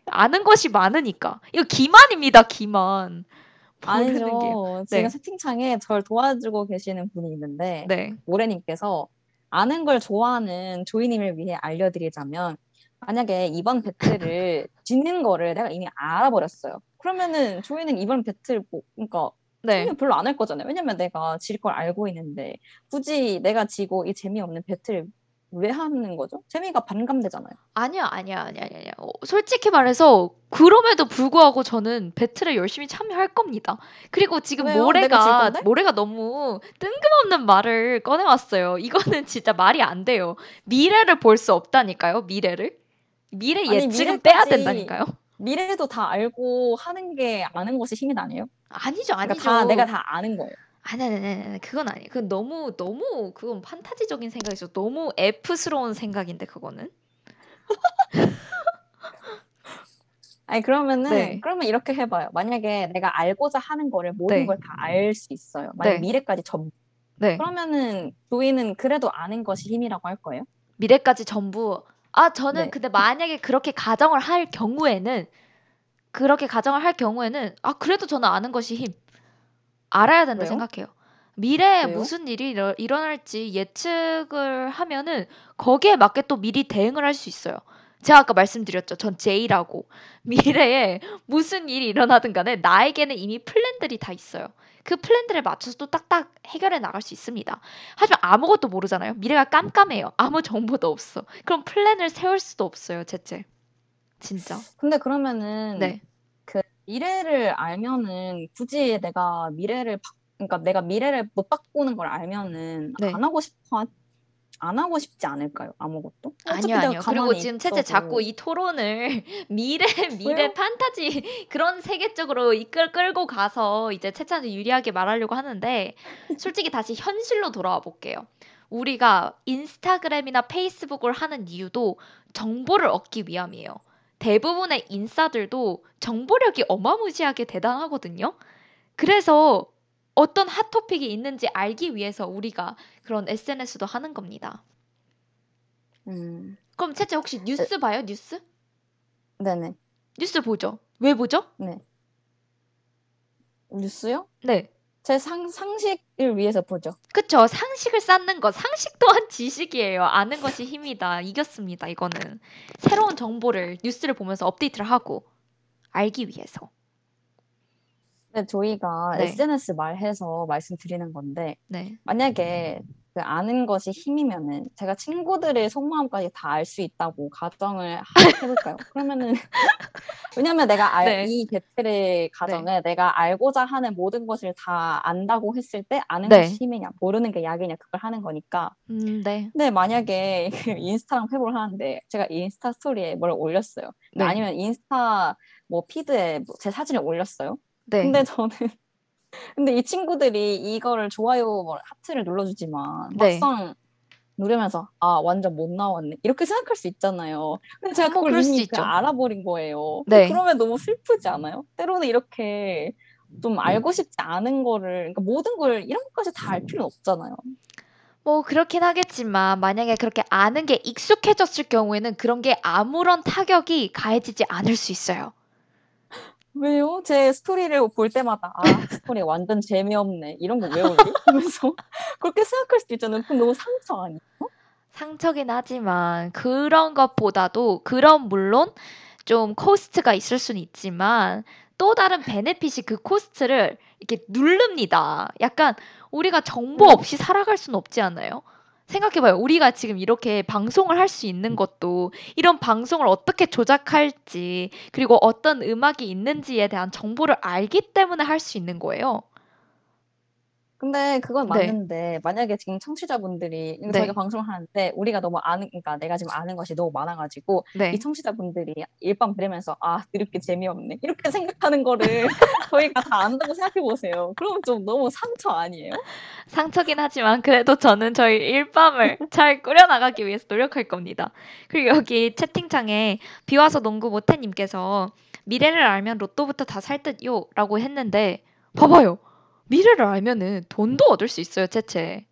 아는 것이 많으니까 이거 기만입니다. 기만 아니죠. 게. 지금 네. 채팅창에 저를 도와주고 계시는 분이 있는데 네. 모래님께서 아는 걸 좋아하는 조이님을 위해 알려드리자면 만약에 이번 배틀을 지는 거를 내가 이미 알아버렸어요. 그러면은 조이는 이번 배틀 뭐, 그러니까 네. 별로 안 할 거잖아요. 왜냐면 내가 질 걸 알고 있는데 굳이 내가 지고 이 재미없는 배틀을 왜 하는 거죠? 재미가 반감되잖아요. 아니야, 아니야, 아니야, 아니야. 어, 솔직히 말해서 그럼에도 불구하고 저는 배틀에 열심히 참여할 겁니다. 그리고 지금 왜요? 모래가 모래가 너무 뜬금없는 말을 꺼내왔어요. 이거는 진짜 말이 안 돼요. 미래를 볼 수 없다니까요. 미래를 미래 예측은 빼야 된다니까요. 미래도 다 알고 하는 게 아는 것이 힘이 아니에요? 아니죠, 아니죠. 그러니까 다 내가 다 아는 거예요. 아니, 아니, 아니, 그건 아니에요. 그건 너무, 너무, 그건 판타지적인 생각이죠. 너무 F스러운 생각인데, 그거는. 아니, 그러면은, 네. 그러면 이렇게 해봐요. 만약에 내가 알고자 하는 거를 모든 네. 걸 다 알 수 있어요. 만약에 네. 미래까지 전부. 네. 그러면은, 조이는 그래도 아는 것이 힘이라고 할 거예요? 미래까지 전부. 아, 저는 네. 근데 만약에 그렇게 가정을 할 경우에는, 그렇게 가정을 할 경우에는, 아, 그래도 저는 아는 것이 힘. 알아야 된다 왜요? 생각해요. 미래에 왜요? 무슨 일이 일어, 일어날지 예측을 하면은 거기에 맞게 또 미리 대응을 할 수 있어요. 제가 아까 말씀드렸죠. 전 J라고. 미래에 무슨 일이 일어나든 간에 나에게는 이미 플랜들이 다 있어요. 그 플랜들에 맞춰서 또 딱딱 해결해 나갈 수 있습니다. 하지만 아무것도 모르잖아요. 미래가 깜깜해요. 아무 정보도 없어. 그럼 플랜을 세울 수도 없어요. 제체. 진짜. 근데 그러면은 네. 미래를 알면은 굳이 내가 미래를 바, 그러니까 내가 미래를 못 바꾸는 걸 알면은 네. 안 하고 싶어 안 하고 싶지 않을까요? 아무것도? 아니요 아니요. 그리고 지금 채채 자꾸 이 토론을 미래 미래 왜요? 판타지 그런 세계 쪽으로 이끌 끌고 가서 이제 채채한테 유리하게 말하려고 하는데 솔직히 다시 현실로 돌아와 볼게요. 우리가 인스타그램이나 페이스북을 하는 이유도 정보를 얻기 위함이에요. 대부분의 인싸들도 정보력이 어마무지하게 대단하거든요. 그래서 어떤 핫토픽이 있는지 알기 위해서 우리가 그런 에스엔에스도 하는 겁니다. 음. 그럼 채채 혹시 뉴스 봐요? 뉴스? 네네. 뉴스 보죠? 왜 보죠? 네. 뉴스요? 네. 제 상, 상식을 위해서 보죠. 그쵸. 상식을 쌓는 것. 상식 또한 지식이에요. 아는 것이 힘이다. 이겼습니다. 이거는. 새로운 정보를 뉴스를 보면서 업데이트를 하고 알기 위해서. 네, 저희가 네. 에스엔에스 말해서 말씀드리는 건데 네. 만약에 그 아는 것이 힘이면은 제가 친구들의 속마음까지 다 알 수 있다고 가정을 해볼까요? 그러면은 왜냐면 내가 알, 네. 이 배틀의 가정에 네. 내가 알고자 하는 모든 것을 다 안다고 했을 때 아는 네. 것이 힘이냐 모르는 게 약이냐 그걸 하는 거니까 음, 네. 근데 만약에 인스타랑 회복을 하는데 제가 인스타 스토리에 뭘 올렸어요. 네. 아니면 인스타 뭐 피드에 제 사진을 올렸어요. 네. 근데 저는 근데 이 친구들이 이거를 좋아요 하트를 눌러주지만 네. 막상 누르면서 아 완전 못 나왔네 이렇게 생각할 수 있잖아요. 근데 제가 그걸 그럴 이미 그 알아버린 거예요. 네. 그러면 너무 슬프지 않아요? 때로는 이렇게 좀 알고 싶지 않은 거를 그러니까 모든 걸 이런 것까지 다 알 필요는 없잖아요. 뭐 그렇긴 하겠지만 만약에 그렇게 아는 게 익숙해졌을 경우에는 그런 게 아무런 타격이 가해지지 않을 수 있어요. 왜요? 제 스토리를 볼 때마다 아 스토리 완전 재미없네 이런 거 왜 올리? 하면서 그렇게 생각할 수도 있잖아요. 그건 너무 상처 아니에요? 상처긴 하지만 그런 것보다도 그런 물론 좀 코스트가 있을 수는 있지만 또 다른 베네핏이 그 코스트를 이렇게 누릅니다. 약간 우리가 정보 없이 살아갈 수는 없지 않아요? 생각해봐요. 우리가 지금 이렇게 방송을 할 수 있는 것도 이런 방송을 어떻게 조작할지 그리고 어떤 음악이 있는지에 대한 정보를 알기 때문에 할 수 있는 거예요. 근데 그건 맞는데 네. 만약에 지금 청취자분들이 네. 저희가 방송을 하는데 우리가 너무 아는 그러니까 내가 지금 아는 것이 너무 많아가지고 네. 이 청취자분들이 일밤 들으면서 아 이렇게 재미없네 이렇게 생각하는 거를 저희가 다 안다고 생각해보세요. 그럼 좀 너무 상처 아니에요? 상처긴 하지만 그래도 저는 저희 일밤을 잘 꾸려나가기 위해서 노력할 겁니다. 그리고 여기 채팅창에 비와서 농구 모태님께서 미래를 알면 로또부터 다 살 듯요 라고 했는데 봐봐요. 미래를 알면은 돈도 얻을 수 있어요, 채채.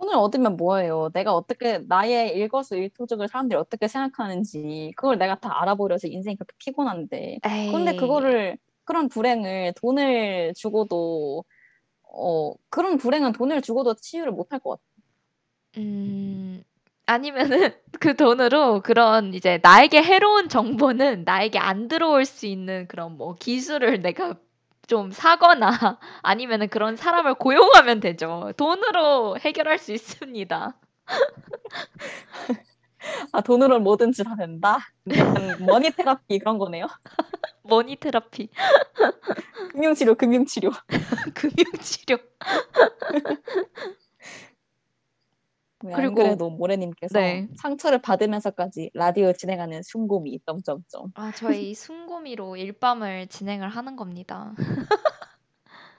돈을 얻으면 뭐예요? 내가 어떻게 나의 일거수일투족을 사람들이 어떻게 생각하는지 그걸 내가 다 알아버려서 인생이 그렇게 피곤한데. 에이. 그런데 그거를 그런 불행을 돈을 주고도 어 그런 불행은 돈을 주고도 치유를 못할 것 같아. 음. 아니면은 그 돈으로 그런 이제 나에게 해로운 정보는 나에게 안 들어올 수 있는 그런 뭐 기술을 내가 좀 사거나 아니면은 그런 사람을 고용하면 되죠. 돈으로 해결할 수 있습니다. 아 돈으로 뭐든지 다 된다? 머니 테라피 그런 거네요? 머니 테라피. 금융치료, 금융치료. 금융치료. 네, 그리고 그래도 모래님께서 네. 상처를 받으면서까지 라디오 진행하는 숭고미 점점점. 아 저희 숭고미로 일밤을 진행을 하는 겁니다.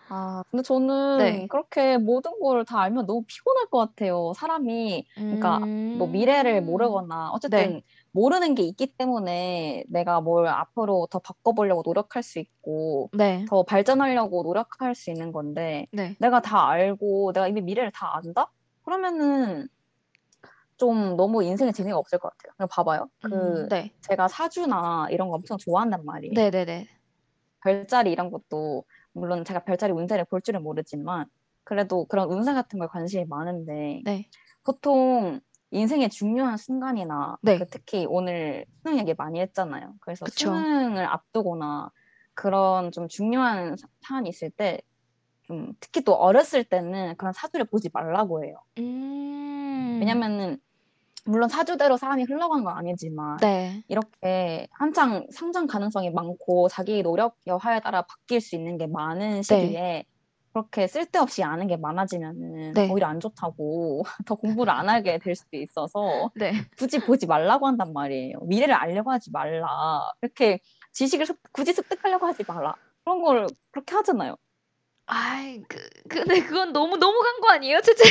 아 근데 저는 네. 그렇게 모든 걸 다 알면 너무 피곤할 것 같아요. 사람이 그러니까 음... 뭐 미래를 모르거나 어쨌든 네. 모르는 게 있기 때문에 내가 뭘 앞으로 더 바꿔보려고 노력할 수 있고 네. 더 발전하려고 노력할 수 있는 건데 네. 내가 다 알고 내가 이미 미래를 다 안다? 그러면은 좀 너무 인생에 재미가 없을 것 같아요. 그냥 봐봐요. 그 음, 네. 제가 사주나 이런 거 엄청 좋아한단 말이에요. 네네네. 별자리 이런 것도 물론 제가 별자리 운세를 볼 줄은 모르지만 그래도 그런 운세 같은 걸 관심이 많은데 네. 보통 인생의 중요한 순간이나 네. 그 특히 오늘 수능 얘기 많이 했잖아요. 그래서 그쵸. 수능을 앞두거나 그런 좀 중요한 사안이 있을 때 좀 특히 또 어렸을 때는 그런 사주를 보지 말라고 해요. 음... 왜냐면은 물론 사주대로 사람이 흘러간 건 아니지만 네. 이렇게 한창 성장 가능성이 많고 자기 노력 여하에 따라 바뀔 수 있는 게 많은 시기에 네. 그렇게 쓸데없이 아는 게 많아지면은 네. 오히려 안 좋다고 더 공부를 안 하게 될 수도 있어서 네. 굳이 보지 말라고 한단 말이에요. 미래를 알려고 하지 말라. 이렇게 지식을 습, 굳이 습득하려고 하지 말라. 그런 걸 그렇게 하잖아요. 아이 그 근데 그건 너무 너무 간 거 아니에요, 진짜?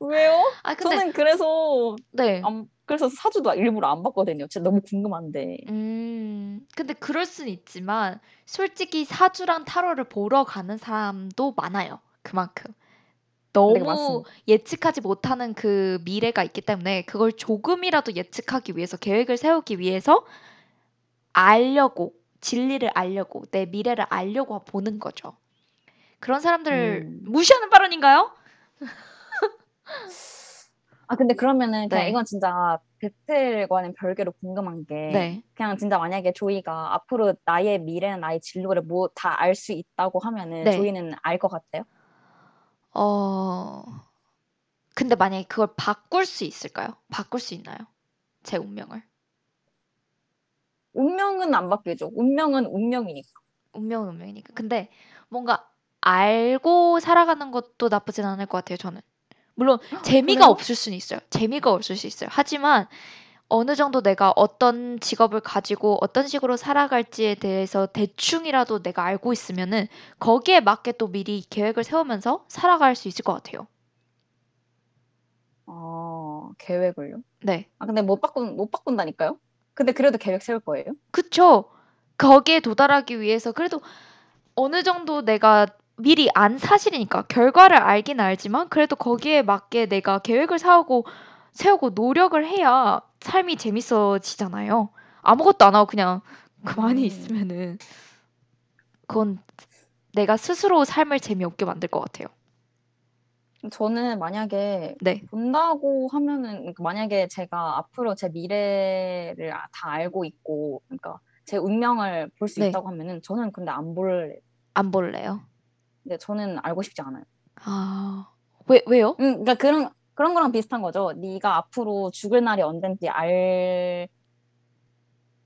왜요? 아, 근데, 저는 그래서 네 안, 그래서 사주도 일부러 안 봤거든요. 진짜 너무 궁금한데. 음 근데 그럴 순 있지만 솔직히 사주랑 타로를 보러 가는 사람도 많아요. 그만큼 너무 네, 예측하지 못하는 그 미래가 있기 때문에 그걸 조금이라도 예측하기 위해서 계획을 세우기 위해서 알려고 진리를 알려고 내 미래를 알려고 보는 거죠. 그런 사람들을 음... 무시하는 발언인가요? 아 근데 그러면은 그냥 네. 이건 진짜 배틀과는 별개로 궁금한 게 네. 그냥 진짜 만약에 조이가 앞으로 나의 미래나 나의 진로를 뭐 다 알 수 있다고 하면은 네. 조이는 알 것 같아요? 어 근데 만약에 그걸 바꿀 수 있을까요? 바꿀 수 있나요? 제 운명을? 운명은 안 바뀌죠. 운명은 운명이니까. 운명은 운명이니까. 근데 뭔가 알고 살아가는 것도 나쁘진 않을 것 같아요. 저는. 물론 재미가 그래요? 없을 수는 있어요. 재미가 없을 수 있어요. 하지만 어느 정도 내가 어떤 직업을 가지고 어떤 식으로 살아갈지에 대해서 대충이라도 내가 알고 있으면은 거기에 맞게 또 미리 계획을 세우면서 살아갈 수 있을 것 같아요. 아, 계획을요? 네. 아 근데 못 바꾼 못 바꾼다니까요? 근데 그래도 계획 세울 거예요? 그쵸. 거기에 도달하기 위해서 그래도 어느 정도 내가 미리 안 사실이니까 결과를 알긴 알지만 그래도 거기에 맞게 내가 계획을 세우고 세우고 노력을 해야 삶이 재밌어지잖아요. 아무것도 안 하고 그냥 가만히 있으면은 그건 내가 스스로 삶을 재미없게 만들 것 같아요. 저는 만약에 네. 본다고 하면은 만약에 제가 앞으로 제 미래를 다 알고 있고 그러니까 제 운명을 볼 수 네. 있다고 하면은 저는 근데 안 볼래. 안 볼래요? 네, 저는 알고 싶지 않아요. 아, 왜 왜요? 음, 그러니까 그런 그런 거랑 비슷한 거죠. 네가 앞으로 죽을 날이 언젠지 알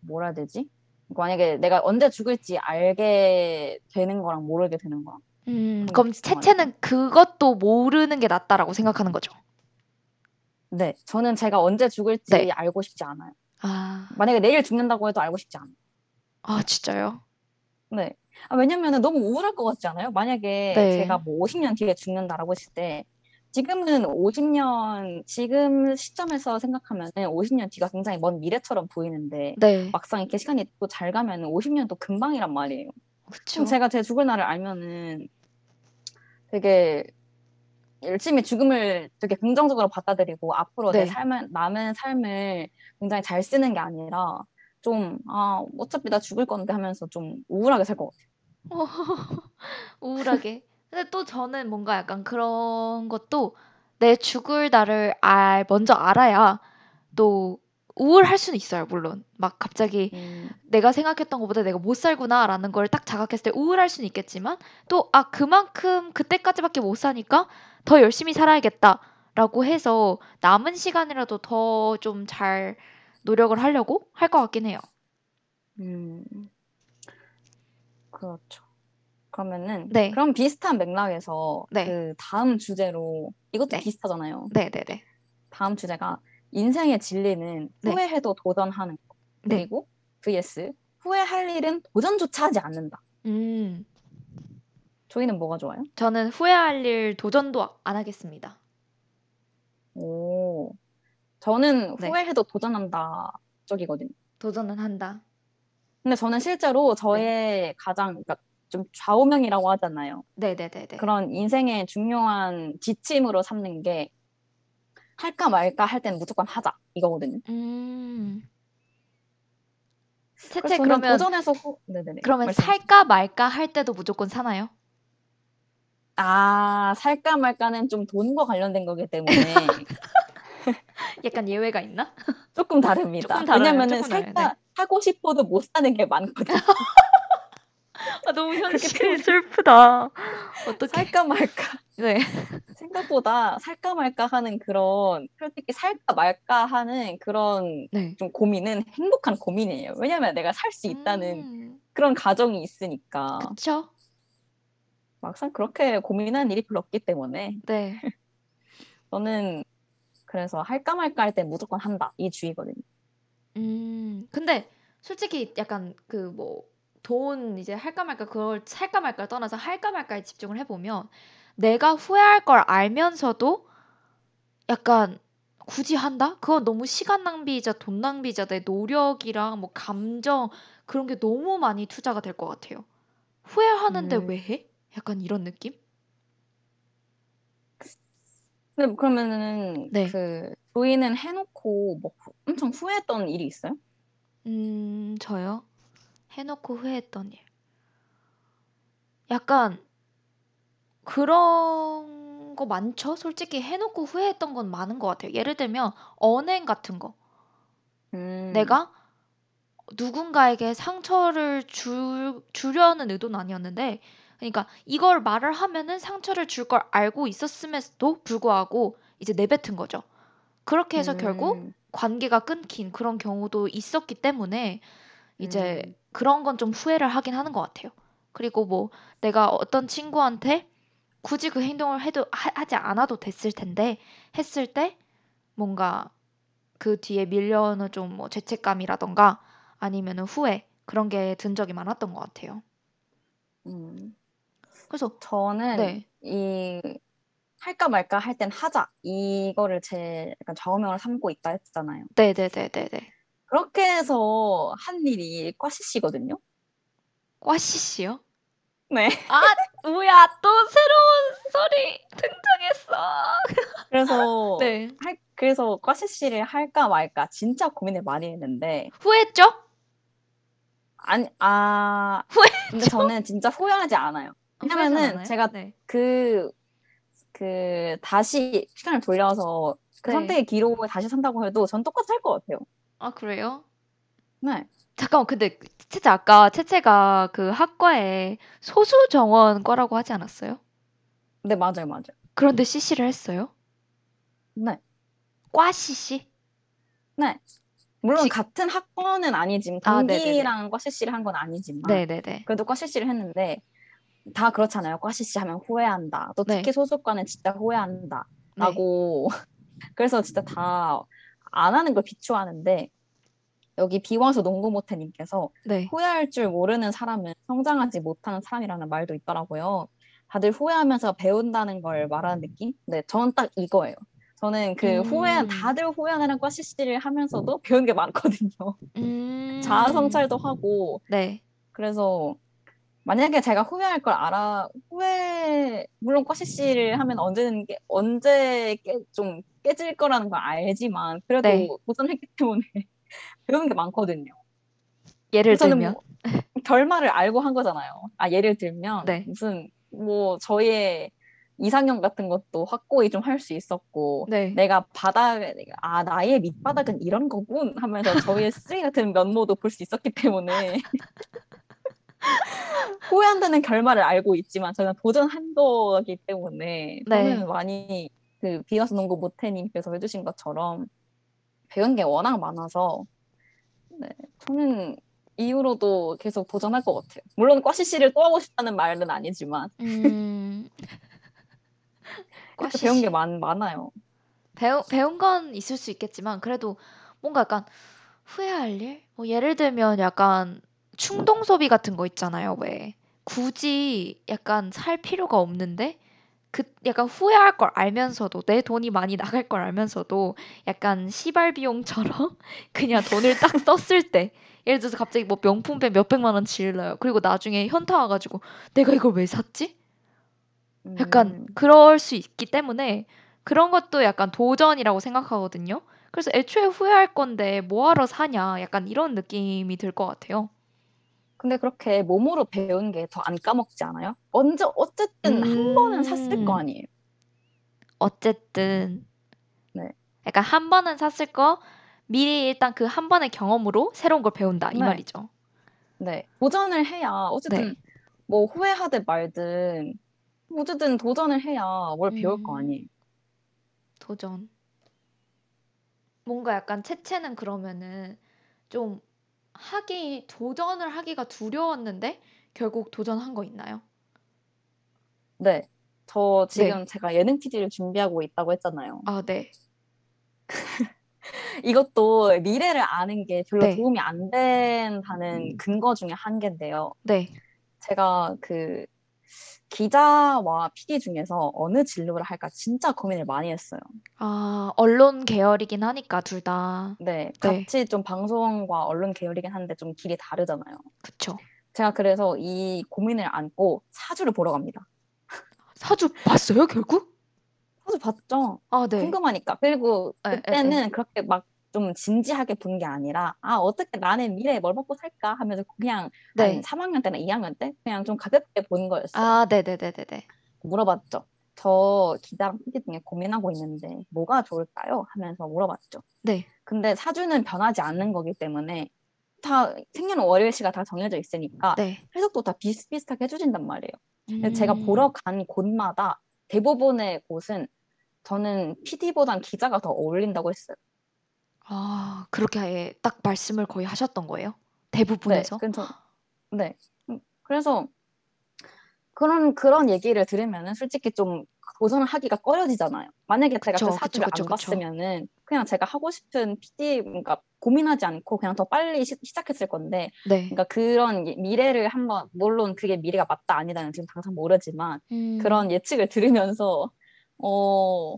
뭐라 해야 되지? 그러니까 만약에 내가 언제 죽을지 알게 되는 거랑 모르게 되는 거랑. 음, 그럼 채채는 그것도 모르는 게 낫다라고 생각하는 거죠? 네, 저는 제가 언제 죽을지 네. 알고 싶지 않아요. 아... 만약에 내일 죽는다고 해도 알고 싶지 않아요. 아, 진짜요? 네, 아, 왜냐면 너무 우울할 것 같지 않아요? 만약에 네. 제가 뭐 오십 년 뒤에 죽는다라고 했을 때 지금은 오십 년, 지금 시점에서 생각하면 오십 년 뒤가 굉장히 먼 미래처럼 보이는데 네. 막상 이렇게 시간이 또 잘 가면 오십 년도 금방이란 말이에요. 그쵸. 제가 제 죽을 날을 알면은 되게 열심히 죽음을 되게 긍정적으로 받아들이고 앞으로 네. 내 삶을, 남은 삶을 굉장히 잘 쓰는 게 아니라 좀, 아, 어차피 나 죽을 건데 하면서 좀 우울하게 살 것 같아요. 우울하게. 근데 또 저는 뭔가 약간 그런 것도 내 죽을 날을 알, 먼저 알아야 또 우울할 수는 있어요. 물론 막 갑자기 음. 내가 생각했던 것보다 내가 못 살구나라는 걸 딱 자각했을 때 우울할 수는 있겠지만 또 아 그만큼 그때까지밖에 못 사니까 더 열심히 살아야겠다라고 해서 남은 시간이라도 더 좀 잘 노력을 하려고 할 것 같긴 해요. 음 그렇죠. 그러면은 네. 그럼 비슷한 맥락에서 네. 그 다음 주제로 이것도 네. 비슷하잖아요. 네네네. 다음 주제가 인생의 진리는 후회해도 네. 도전하는 것. 그리고 네. vs 후회할 일은 도전조차 하지 않는다. 음. 저희는 뭐가 좋아요? 저는 후회할 일 도전도 안 하겠습니다. 오, 저는 네. 후회해도 도전한다 쪽이거든요. 도전은 한다. 근데 저는 실제로 저의 네. 가장 그러니까 좀 좌우명이라고 하잖아요. 네네네네. 그런 인생의 중요한 지침으로 삼는 게 할까 말까 할 때는 무조건 하자 이거거든요. 음. 채채 그러면 도전해서 호... 네네네. 그러면 말씀하세요. 살까 말까 할 때도 무조건 사나요? 아 살까 말까는 좀 돈과 관련된 거기 때문에 약간 예외가 있나? 조금 다릅니다. 조금 다르네요, 왜냐면은 조금 살까 다르네. 하고 싶어도 못 사는 게 많거든요. 아, 너무 현실이 슬프다. 어떻게 살까 말까. 네. 생각보다 살까 말까 하는 그런 솔직히 살까 말까 하는 그런 네. 좀 고민은 행복한 고민이에요. 왜냐면 내가 살 수 있다는 음... 그런 가정이 있으니까. 그렇죠. 막상 그렇게 고민하는 일이 별로 없기 때문에. 네. 저는 그래서 할까 말까 할 때 무조건 한다 이 주의거든요. 음. 근데 솔직히 약간 그 뭐. 돈 이제 할까 말까 그걸 살까 말까 떠나서 할까 말까에 집중을 해보면 내가 후회할 걸 알면서도 약간 굳이 한다? 그건 너무 시간 낭비이자 돈 낭비이자 내 노력이랑 뭐 감정 그런 게 너무 많이 투자가 될 것 같아요. 후회하는데 음. 왜 해? 약간 이런 느낌? 근데 그러면은 네. 그 조이는 해놓고 뭐 엄청 후회했던 일이 있어요? 음 저요? 해놓고 후회했던 일. 약간 그런 거 많죠? 솔직히 해놓고 후회했던 건 많은 것 같아요. 예를 들면 언행 같은 거. 음. 내가 누군가에게 상처를 줄, 주려는 의도는 아니었는데, 그러니까 이걸 말을 하면은 상처를 줄 걸 알고 있었음에도 불구하고 이제 내뱉은 거죠. 그렇게 해서 음. 결국 관계가 끊긴 그런 경우도 있었기 때문에 이제 음. 그런 건 좀 후회를 하긴 하는 것 같아요. 그리고 뭐 내가 어떤 친구한테 굳이 그 행동을 해도 하, 하지 않아도 됐을 텐데 했을 때 뭔가 그 뒤에 밀려오는 좀 뭐 죄책감이라던가 아니면은 후회 그런 게 든 적이 많았던 것 같아요. 음. 그래서 저는 네. 이 할까 말까 할 땐 하자 이거를 제 약간 좌우명을 삼고 있다 했잖아요. 네네네네네. 그렇게 해서 한 일이 꽈시시거든요. 꽈시시요? 네. 아 뭐야 또 새로운 소리 등장했어. 그래서 네. 할, 그래서 꽈시시를 할까 말까 진짜 고민을 많이 했는데 후회했죠? 아니 아 후회했죠? 근데 저는 진짜 후회하지 않아요. 왜냐면은 제가 네. 그 그 다시 시간을 돌려서 그 네. 선택의 기록을 다시 산다고 해도 전 똑같이 할 것 같아요. 아 그래요? 네. 잠깐만 근데 채채 아까 채채가 그 학과에 소수 정원 과라고 하지 않았어요? 네 맞아요 맞아요. 그런데 씨씨를 했어요? 네. 과 씨씨? 네. 물론 지... 같은 학과는 아니지만 동기랑 아, 과 씨씨를 한 건 아니지만 네네네. 그래도 과 씨씨를 했는데. 다 그렇잖아요. 과시시 하면 후회한다. 또 특히 네. 소속과는 진짜 후회한다. 라고. 네. 그래서 진짜 다 안 하는 걸 비추하는데 여기 비와서 농구 모태님께서 네. 후회할 줄 모르는 사람은 성장하지 못하는 사람이라는 말도 있더라고요. 다들 후회하면서 배운다는 걸 말하는 느낌? 네, 저는 딱 이거예요. 저는 그 음. 후회, 다들 후회하는 과시시를 하면서도 배운 게 많거든요. 음. 자아 성찰도 하고. 네. 그래서 만약에 제가 후회할 걸 알아, 후회, 물론 꽈시씨를 하면 언제는, 깨, 언제 깨, 좀 깨질 거라는 걸 알지만, 그래도 네. 도전했기 때문에 배운 게 많거든요. 예를 들면? 뭐, 결말을 알고 한 거잖아요. 아, 예를 들면, 네. 무슨, 뭐, 저희의 이상형 같은 것도 확고히 좀 할 수 있었고, 네. 내가 바닥에, 아, 나의 밑바닥은 이런 거군 하면서 저희의 쓰레기 같은 면모도 볼 수 있었기 때문에. 후회한다는 결말을 알고 있지만 저는 도전한 거기 때문에 네. 저는 많이 그 비와서 농구 모태님께서 해주신 것처럼 배운 게 워낙 많아서 네, 저는 이후로도 계속 도전할 것 같아요. 물론 꽈시씨를 또 하고 싶다는 말은 아니지만 음... 꽈시시... 배운 게 많, 많아요. 배우, 배운 건 있을 수 있겠지만 그래도 뭔가 약간 후회할 일? 뭐 예를 들면 약간 충동 소비 같은 거 있잖아요. 왜 굳이 약간 살 필요가 없는데 그 약간 후회할 걸 알면서도 내 돈이 많이 나갈 걸 알면서도 약간 시발 비용처럼 그냥 돈을 딱 썼을 때 예를 들어서 갑자기 뭐 명품백 몇백만 원 질러요. 그리고 나중에 현타 와가지고 내가 이걸 왜 샀지? 약간 음. 그럴 수 있기 때문에 그런 것도 약간 도전이라고 생각하거든요. 그래서 애초에 후회할 건데 뭐하러 사냐 약간 이런 느낌이 들 것 같아요. 근데 그렇게 몸으로 배운 게 더 안 까먹지 않아요? 언제 어쨌든 음... 한 번은 샀을 거 아니에요? 어쨌든 네. 약간 한 번은 샀을 거 미리 일단 그 한 번의 경험으로 새로운 걸 배운다 이 네. 말이죠. 네. 도전을 해야 어쨌든 네. 뭐 후회하든 말든 어쨌든 도전을 해야 뭘 배울 음... 거 아니에요? 도전 뭔가 약간 채채는 그러면은 좀 하기 도전을 하기가 두려웠는데 결국 도전한 거 있나요? 네, 저 지금 네. 제가 예능 피디를 준비하고 있다고 했잖아요. 아, 네. 이것도 미래를 아는 게 별로 네. 도움이 안 된다는 근거 중에 한 개인데요. 네. 제가 그 기자와 피디 중에서 어느 진로를 할까 진짜 고민을 많이 했어요. 아, 언론 계열이긴 하니까 둘 다. 네, 네. 같이 좀 방송과 언론 계열이긴 한데 좀 길이 다르잖아요. 그쵸. 제가 그래서 이 고민을 안고 사주를 보러 갑니다. 사주 봤어요, 결국? 사주 봤죠. 아, 네. 궁금하니까. 그리고 그때는 에, 에, 에. 그렇게 막 좀 진지하게 본 게 아니라 아 어떻게 나는 미래에 뭘 먹고 살까 하면서 그냥 네. 삼 학년 때나 이 학년 때 그냥 좀 가볍게 본 거였어요. 아 네네네네. 물어봤죠. 저 기자랑 피디 중에 고민하고 있는데 뭐가 좋을까요? 하면서 물어봤죠. 네. 근데 사주는 변하지 않는 거기 때문에 다 생년월일 시가 다 정해져 있으니까 네. 해석도 다 비슷비슷하게 해주신단 말이에요. 음. 제가 보러 간 곳마다 대부분의 곳은 저는 피디보단 기자가 더 어울린다고 했어요. 아, 그렇게 아예 딱 말씀을 거의 하셨던 거예요? 대부분에서? 네. 그래서, 네. 그래서 그런 그런 얘기를 들으면은 솔직히 좀 도전을 하기가 꺼려지잖아요. 만약에 제가 그쵸, 그 사주를 그쵸, 그쵸, 안 그쵸. 봤으면은 그냥 제가 하고 싶은 피디, 그러니까 고민하지 않고 그냥 더 빨리 시, 시작했을 건데, 네. 그러니까 그런 미래를 한번, 물론 그게 미래가 맞다 아니다는 지금 당장 모르지만 음. 그런 예측을 들으면서 어,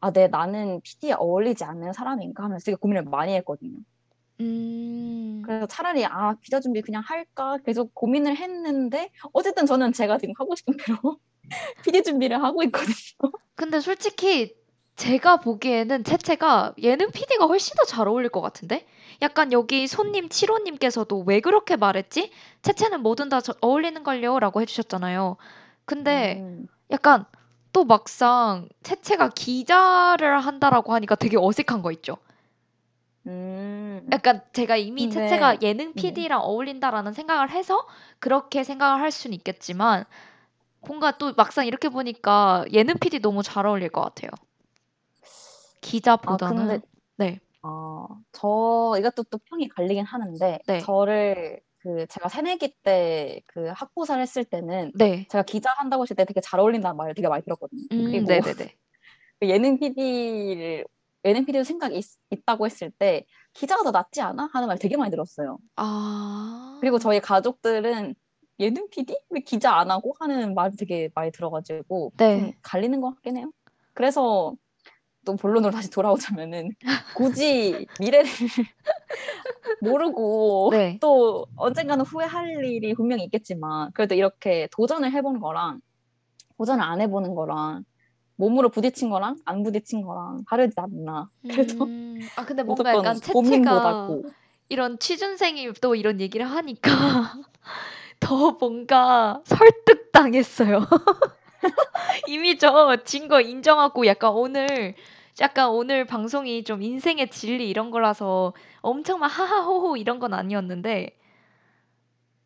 아, 네, 나는 피디에 어울리지 않는 사람인가 하면서 되게 고민을 많이 했거든요. 음. 그래서 차라리 아 기자 준비 그냥 할까 계속 고민을 했는데 어쨌든 저는 제가 지금 하고 싶은 대로 피디 준비를 하고 있거든요. 근데 솔직히 제가 보기에는 채채가 예능 피디가 훨씬 더 잘 어울릴 것 같은데? 약간 여기 손님 칠호님께서도 왜 그렇게 말했지? 채채는 뭐든 다 어울리는걸요 라고 해주셨잖아요. 근데 음. 약간 또 막상 채채가 기자를 한다라고 하니까 되게 어색한 거 있죠. 음. 약간 제가 이미 채채가 네. 예능 피디랑 네. 어울린다라는 생각을 해서 그렇게 생각을 할 수는 있겠지만 뭔가 또 막상 이렇게 보니까 예능 피디 너무 잘 어울릴 것 같아요. 기자보다는. 아, 근데, 네. 어, 저 이것도 또 평이 갈리긴 하는데 네. 저를 그 제가 새내기 때 그 학고사를 했을 때는 네. 제가 기자 한다고 했을 때 되게 잘 어울린다는 말을 되게 많이 들었거든요. 음, 그리고 네네네. 예능 피디를 예능 피디도 생각이 있, 있다고 했을 때 기자가 더 낫지 않아? 하는 말 되게 많이 들었어요. 아. 그리고 저희 가족들은 예능 피디? 왜 기자 안 하고? 하는 말이 되게 많이 들어가지고 네. 좀 갈리는 것 같긴 해요. 그래서 또 본론으로 다시 돌아오자면은 굳이 미래를 모르고 네. 또 언젠가는 후회할 일이 분명히 있겠지만 그래도 이렇게 도전을 해본 거랑 도전을 안 해보는 거랑 몸으로 부딪힌 거랑 안 부딪힌 거랑 다르지 않나. 그래도 음... 아 근데 뭔가 약간 채채가 이런 취준생이 또 이런 얘기를 하니까 더 뭔가 설득당했어요. 이미 저 진 거 인정하고 약간 오늘 약간 오늘 방송이 좀 인생의 진리 이런 거라서 엄청 막 하하호호 이런 건 아니었는데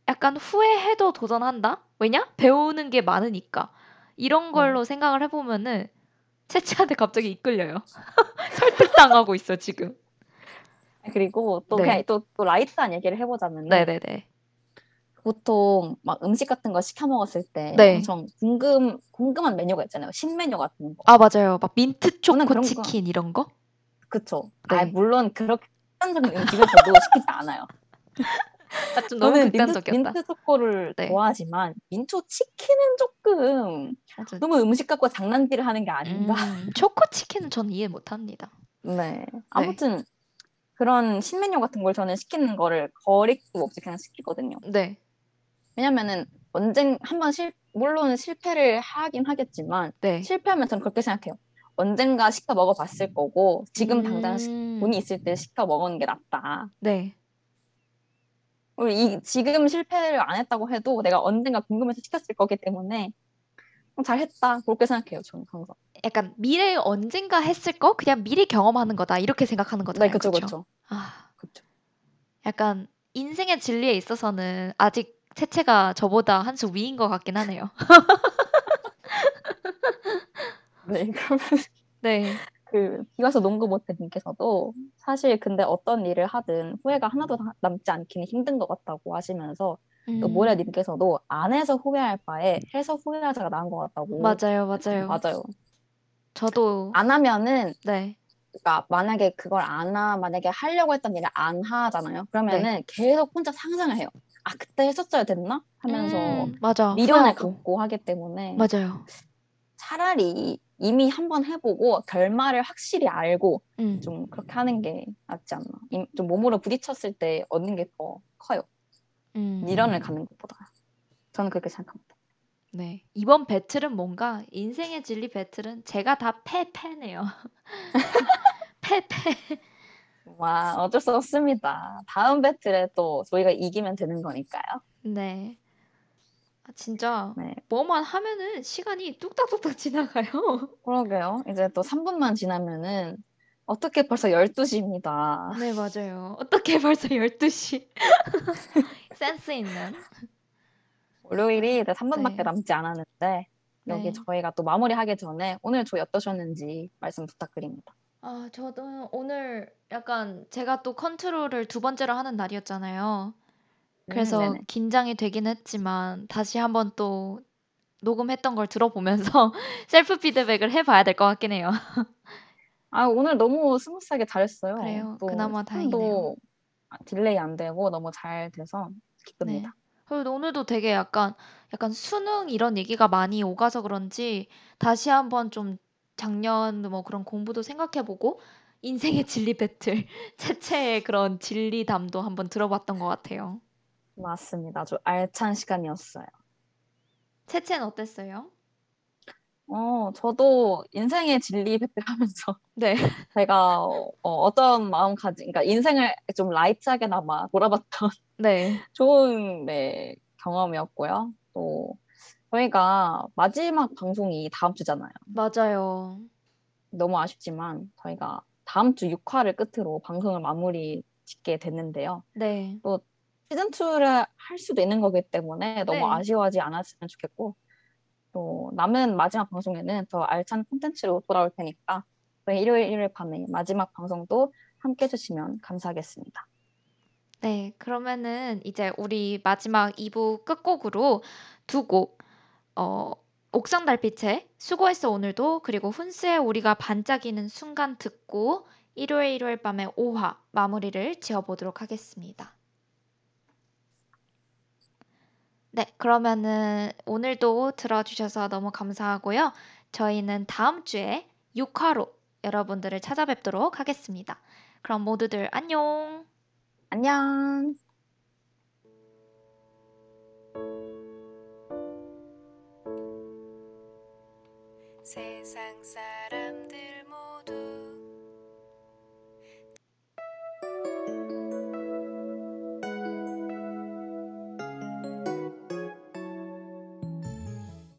약간 후회해도 도전한다? 왜냐? 배우는 게 많으니까. 이런 걸로 어. 생각을 해보면은 채채한테 갑자기 이끌려요. 설득당하고 있어 지금. 그리고 또 네. 그냥 또, 또 라이트한 얘기를 해보자면 네네네. 보통 막 음식 같은 거 시켜 먹었을 때 네. 엄청 궁금 궁금한 메뉴가 있잖아요. 신메뉴 같은 거. 아 맞아요. 막 민트 초코 치킨 거. 이런 거. 그쵸. 네. 아 물론 그렇게 극단적인 음식을 저도 시키지 않아요. 아, 좀 너무 극단적이었다. 민트 초코를 네. 좋아하지만 민초 치킨은 조금 맞아. 너무 음식 갖고 장난질을 하는 게 아닌가. 음, 초코 치킨은 전 이해 못합니다. 네. 네. 아무튼 그런 신메뉴 같은 걸 저는 시키는 거를 거리끼고 없이 그냥 시키거든요. 네. 왜냐면은 언젠 한번 실 물론 실패를 하긴 하겠지만 네. 실패하면 저는 그렇게 생각해요. 언젠가 시켜 먹어봤을 거고 지금 당장 음... 돈이 있을 때 시켜 먹은 게 낫다. 네. 이, 지금 실패를 안 했다고 해도 내가 언젠가 궁금해서 시켰을 거기 때문에 잘했다 그렇게 생각해요. 저는 항상 약간 미래에 언젠가 했을 거 그냥 미리 경험하는 거다 이렇게 생각하는 거잖아요. 네, 그쵸, 그쵸? 그쵸. 아, 그쵸. 약간 인생의 진리에 있어서는 아직 채채가 저보다 한 수 위인 것 같긴 하네요. 네, 그러면 네. 그 비와서 농구 모태님께서도 사실 근데 어떤 일을 하든 후회가 하나도 남지 않기는 힘든 것 같다고 하시면서 음. 또 모래님께서도 안 해서 후회할 바에 해서 후회하자가 나은 것 같다고. 맞아요, 맞아요, 맞아요. 저도 안 하면은 네. 그러니까 만약에 그걸 안 하, 만약에 하려고 했던 일을 안 하잖아요. 그러면은 네. 계속 혼자 상상을 해요. 아 그때 했었어야 됐나 하면서 음, 맞아. 미련을 갖고 하기 때문에 맞아요. 차라리 이미 한번 해보고 결말을 확실히 알고 음. 좀 그렇게 하는 게 낫지 않나. 좀 몸으로 부딪혔을 때 얻는 게 더 커요. 음. 미련을 갖는 것보다. 저는 그렇게 생각합니다. 네, 이번 배틀은 뭔가 인생의 진리 배틀은 제가 다 패패네요. 패패. 와, 어쩔 수 없습니다. 다음 배틀에 또 저희가 이기면 되는 거니까요. 네. 아, 진짜 네. 뭐만 하면은 시간이 뚝딱뚝딱 지나가요. 그러게요. 이제 또 삼 분만 지나면은 어떻게 벌써 열두 시입니다. 네, 맞아요. 어떻게 벌써 열두 시. 센스 있는. 월요일이 이제 삼 분밖에 네. 남지 않았는데 여기 네. 저희가 또 마무리하기 전에 오늘 저희 어떠셨는지 말씀 부탁드립니다. 아, 저도 오늘 약간 제가 또 컨트롤을 두 번째로 하는 날이었잖아요. 그래서 음, 긴장이 되긴 했지만 다시 한번 또 녹음했던 걸 들어보면서 셀프 피드백을 해봐야 될 것 같긴 해요. 아, 오늘 너무 스무스하게 잘했어요. 그래요. 그나마 다행이네요. 딜레이 안 되고 너무 잘 돼서 기쁩니다. 네. 그리고 오늘도 되게 약간 약간 수능 이런 얘기가 많이 오가서 그런지 다시 한번 좀 작년 뭐 그런 공부도 생각해보고 인생의 진리 배틀, 채채의 그런 진리담도 한번 들어봤던 것 같아요. 맞습니다. 아주 알찬 시간이었어요. 채채는 어땠어요? 어, 저도 인생의 진리 배틀 하면서 네. 제가 어, 어떤 마음가짐, 그러니까 인생을 좀 라이트하게나마 돌아봤던 네. 좋은 네, 경험이었고요. 또 저희가 마지막 방송이 다음 주잖아요. 맞아요. 너무 아쉽지만 저희가 다음 주 육 화를 끝으로 방송을 마무리 짓게 됐는데요. 네. 또 시즌이를 할 수도 있는 거기 때문에 너무 네. 아쉬워하지 않았으면 좋겠고 또 남은 마지막 방송에는 더 알찬 콘텐츠로 돌아올 테니까 일요일 일요일 밤에 마지막 방송도 함께 해주시면 감사하겠습니다. 네, 그러면은 이제 우리 마지막 이 부 끝곡으로 두 곡 어, 옥상달빛의 수고했어 오늘도 그리고 훈스의 우리가 반짝이는 순간 듣고 일요일 일요일 밤의 오 화 마무리를 지어보도록 하겠습니다. 네, 그러면은 오늘도 들어주셔서 너무 감사하고요. 저희는 다음 주에 육 화로 여러분들을 찾아뵙도록 하겠습니다. 그럼 모두들 안녕! 안녕! 세상 사람들 모두